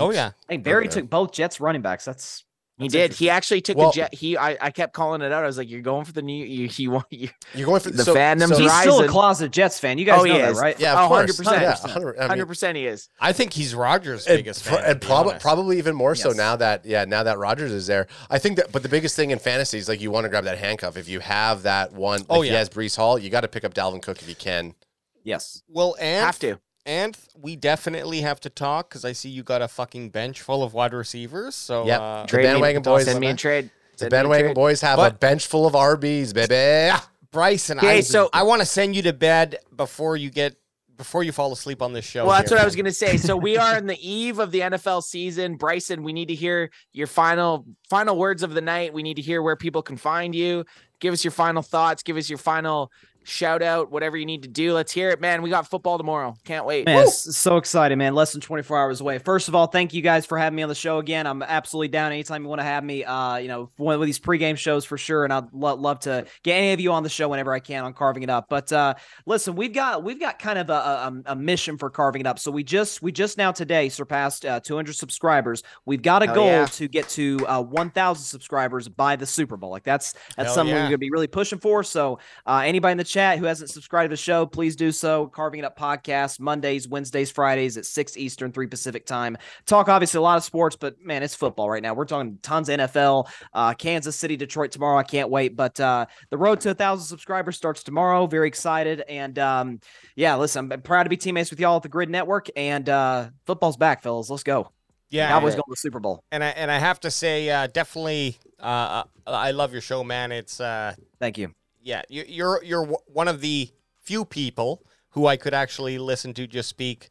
Oh yeah, hey Barry okay. took both Jets running backs. That's. That's he did. He actually took well, the jet. He, I, I, kept calling it out. I was like, "You're going for the new. You, he want you. You're going for the so, fandom." So he's rising. Still a closet Jets fan. You guys oh, know that, right? Yeah, one hundred percent. One hundred percent. He is. I think he's Rodgers' and, biggest fan, and probably probably even more yes. so now that yeah now that Rodgers is there. I think that. But the biggest thing in fantasy is like you want to grab that handcuff. If you have that one, like oh yeah, he has Breece Hall. You got to pick up Dalvin Cook if you can. Yes. Well, and have to. And we definitely have to talk because I see you got a fucking bench full of wide receivers. So yep. uh, the bandwagon me, boys send me a trade. The bandwagon trade. boys have but, a bench full of R Bs, baby. Bryson, okay, I so I want to send you to bed before you get before you fall asleep on this show. Well, here. That's what I was gonna say. So we are on the eve of the N F L season, Bryson. We need to hear your final final words of the night. We need to hear where people can find you. Give us your final thoughts. Give us your final. Shout out, whatever you need to do. Let's hear it, man. We got football tomorrow. Can't wait. Man, so excited, man. Less than twenty-four hours away. First of all, thank you guys for having me on the show again. I'm absolutely down anytime you want to have me, uh, you know, one of these pregame shows for sure. And I'd lo- love to get any of you on the show whenever I can on Carving It Up. But uh, listen, we've got we've got kind of a, a, a mission for Carving It Up. So we just we just now today surpassed uh, two hundred subscribers. We've got a Hell goal yeah. to get to uh, one thousand subscribers by the Super Bowl. Like that's that's Hell something yeah. we're going to be really pushing for. So uh, anybody in the chat who hasn't subscribed to the show, please do so. Carving It Up Podcast, Mondays, Wednesdays, Fridays at six Eastern, three Pacific time. Talk obviously a lot of sports, but man, it's football right now. We're talking tons of N F L, uh, Kansas City, Detroit tomorrow. I can't wait. But uh, the road to a thousand subscribers starts tomorrow. Very excited. And um, yeah, listen, I'm proud to be teammates with y'all at the Grid Network. And uh, football's back, fellas. Let's go. Yeah, Cowboys yeah. going to the Super Bowl. And I and I have to say, uh, definitely, uh, I love your show, man. It's uh, thank you. Yeah, you're you're one of the few people who I could actually listen to just speak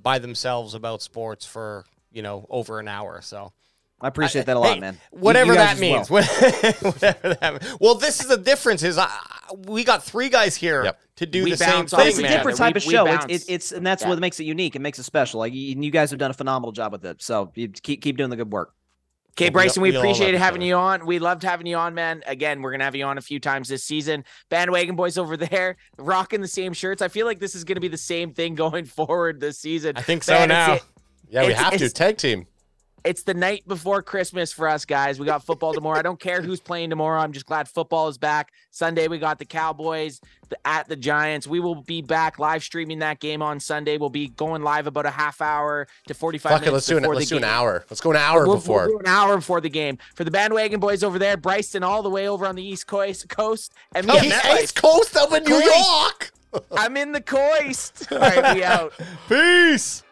by themselves about sports for, you know, over an hour. So I appreciate I, that a lot, hey, man. Whatever that means. Well. whatever that means. Well, this is the difference is I, we got three guys here yep. to do we the same thing. But it's a different man. type we, of show. It's, it's, it's and that's yeah. what makes it unique. It makes it special. Like you guys have done a phenomenal job with it. So you keep keep doing the good work. Okay, Bryson, we appreciate having you on. We loved having you on, man. Again, we're going to have you on a few times this season. Bandwagon boys over there rocking the same shirts. I feel like this is going to be the same thing going forward this season. I think so now. Yeah, we have to. Tag team. It's the night before Christmas for us, guys. We got football tomorrow. I don't care who's playing tomorrow. I'm just glad football is back. Sunday, we got the Cowboys the, at the Giants. We will be back live streaming that game on Sunday. We'll be going live about a half hour to forty-five Fuck minutes it, let's before do an, the let's game. Let's do an hour. Let's go an hour we'll, before. We'll do an hour before the game. For the bandwagon boys over there, Bryson all the way over on the East Coast. coast and me oh, East life. Coast of New York. I'm in the coast. All right, we out. Peace.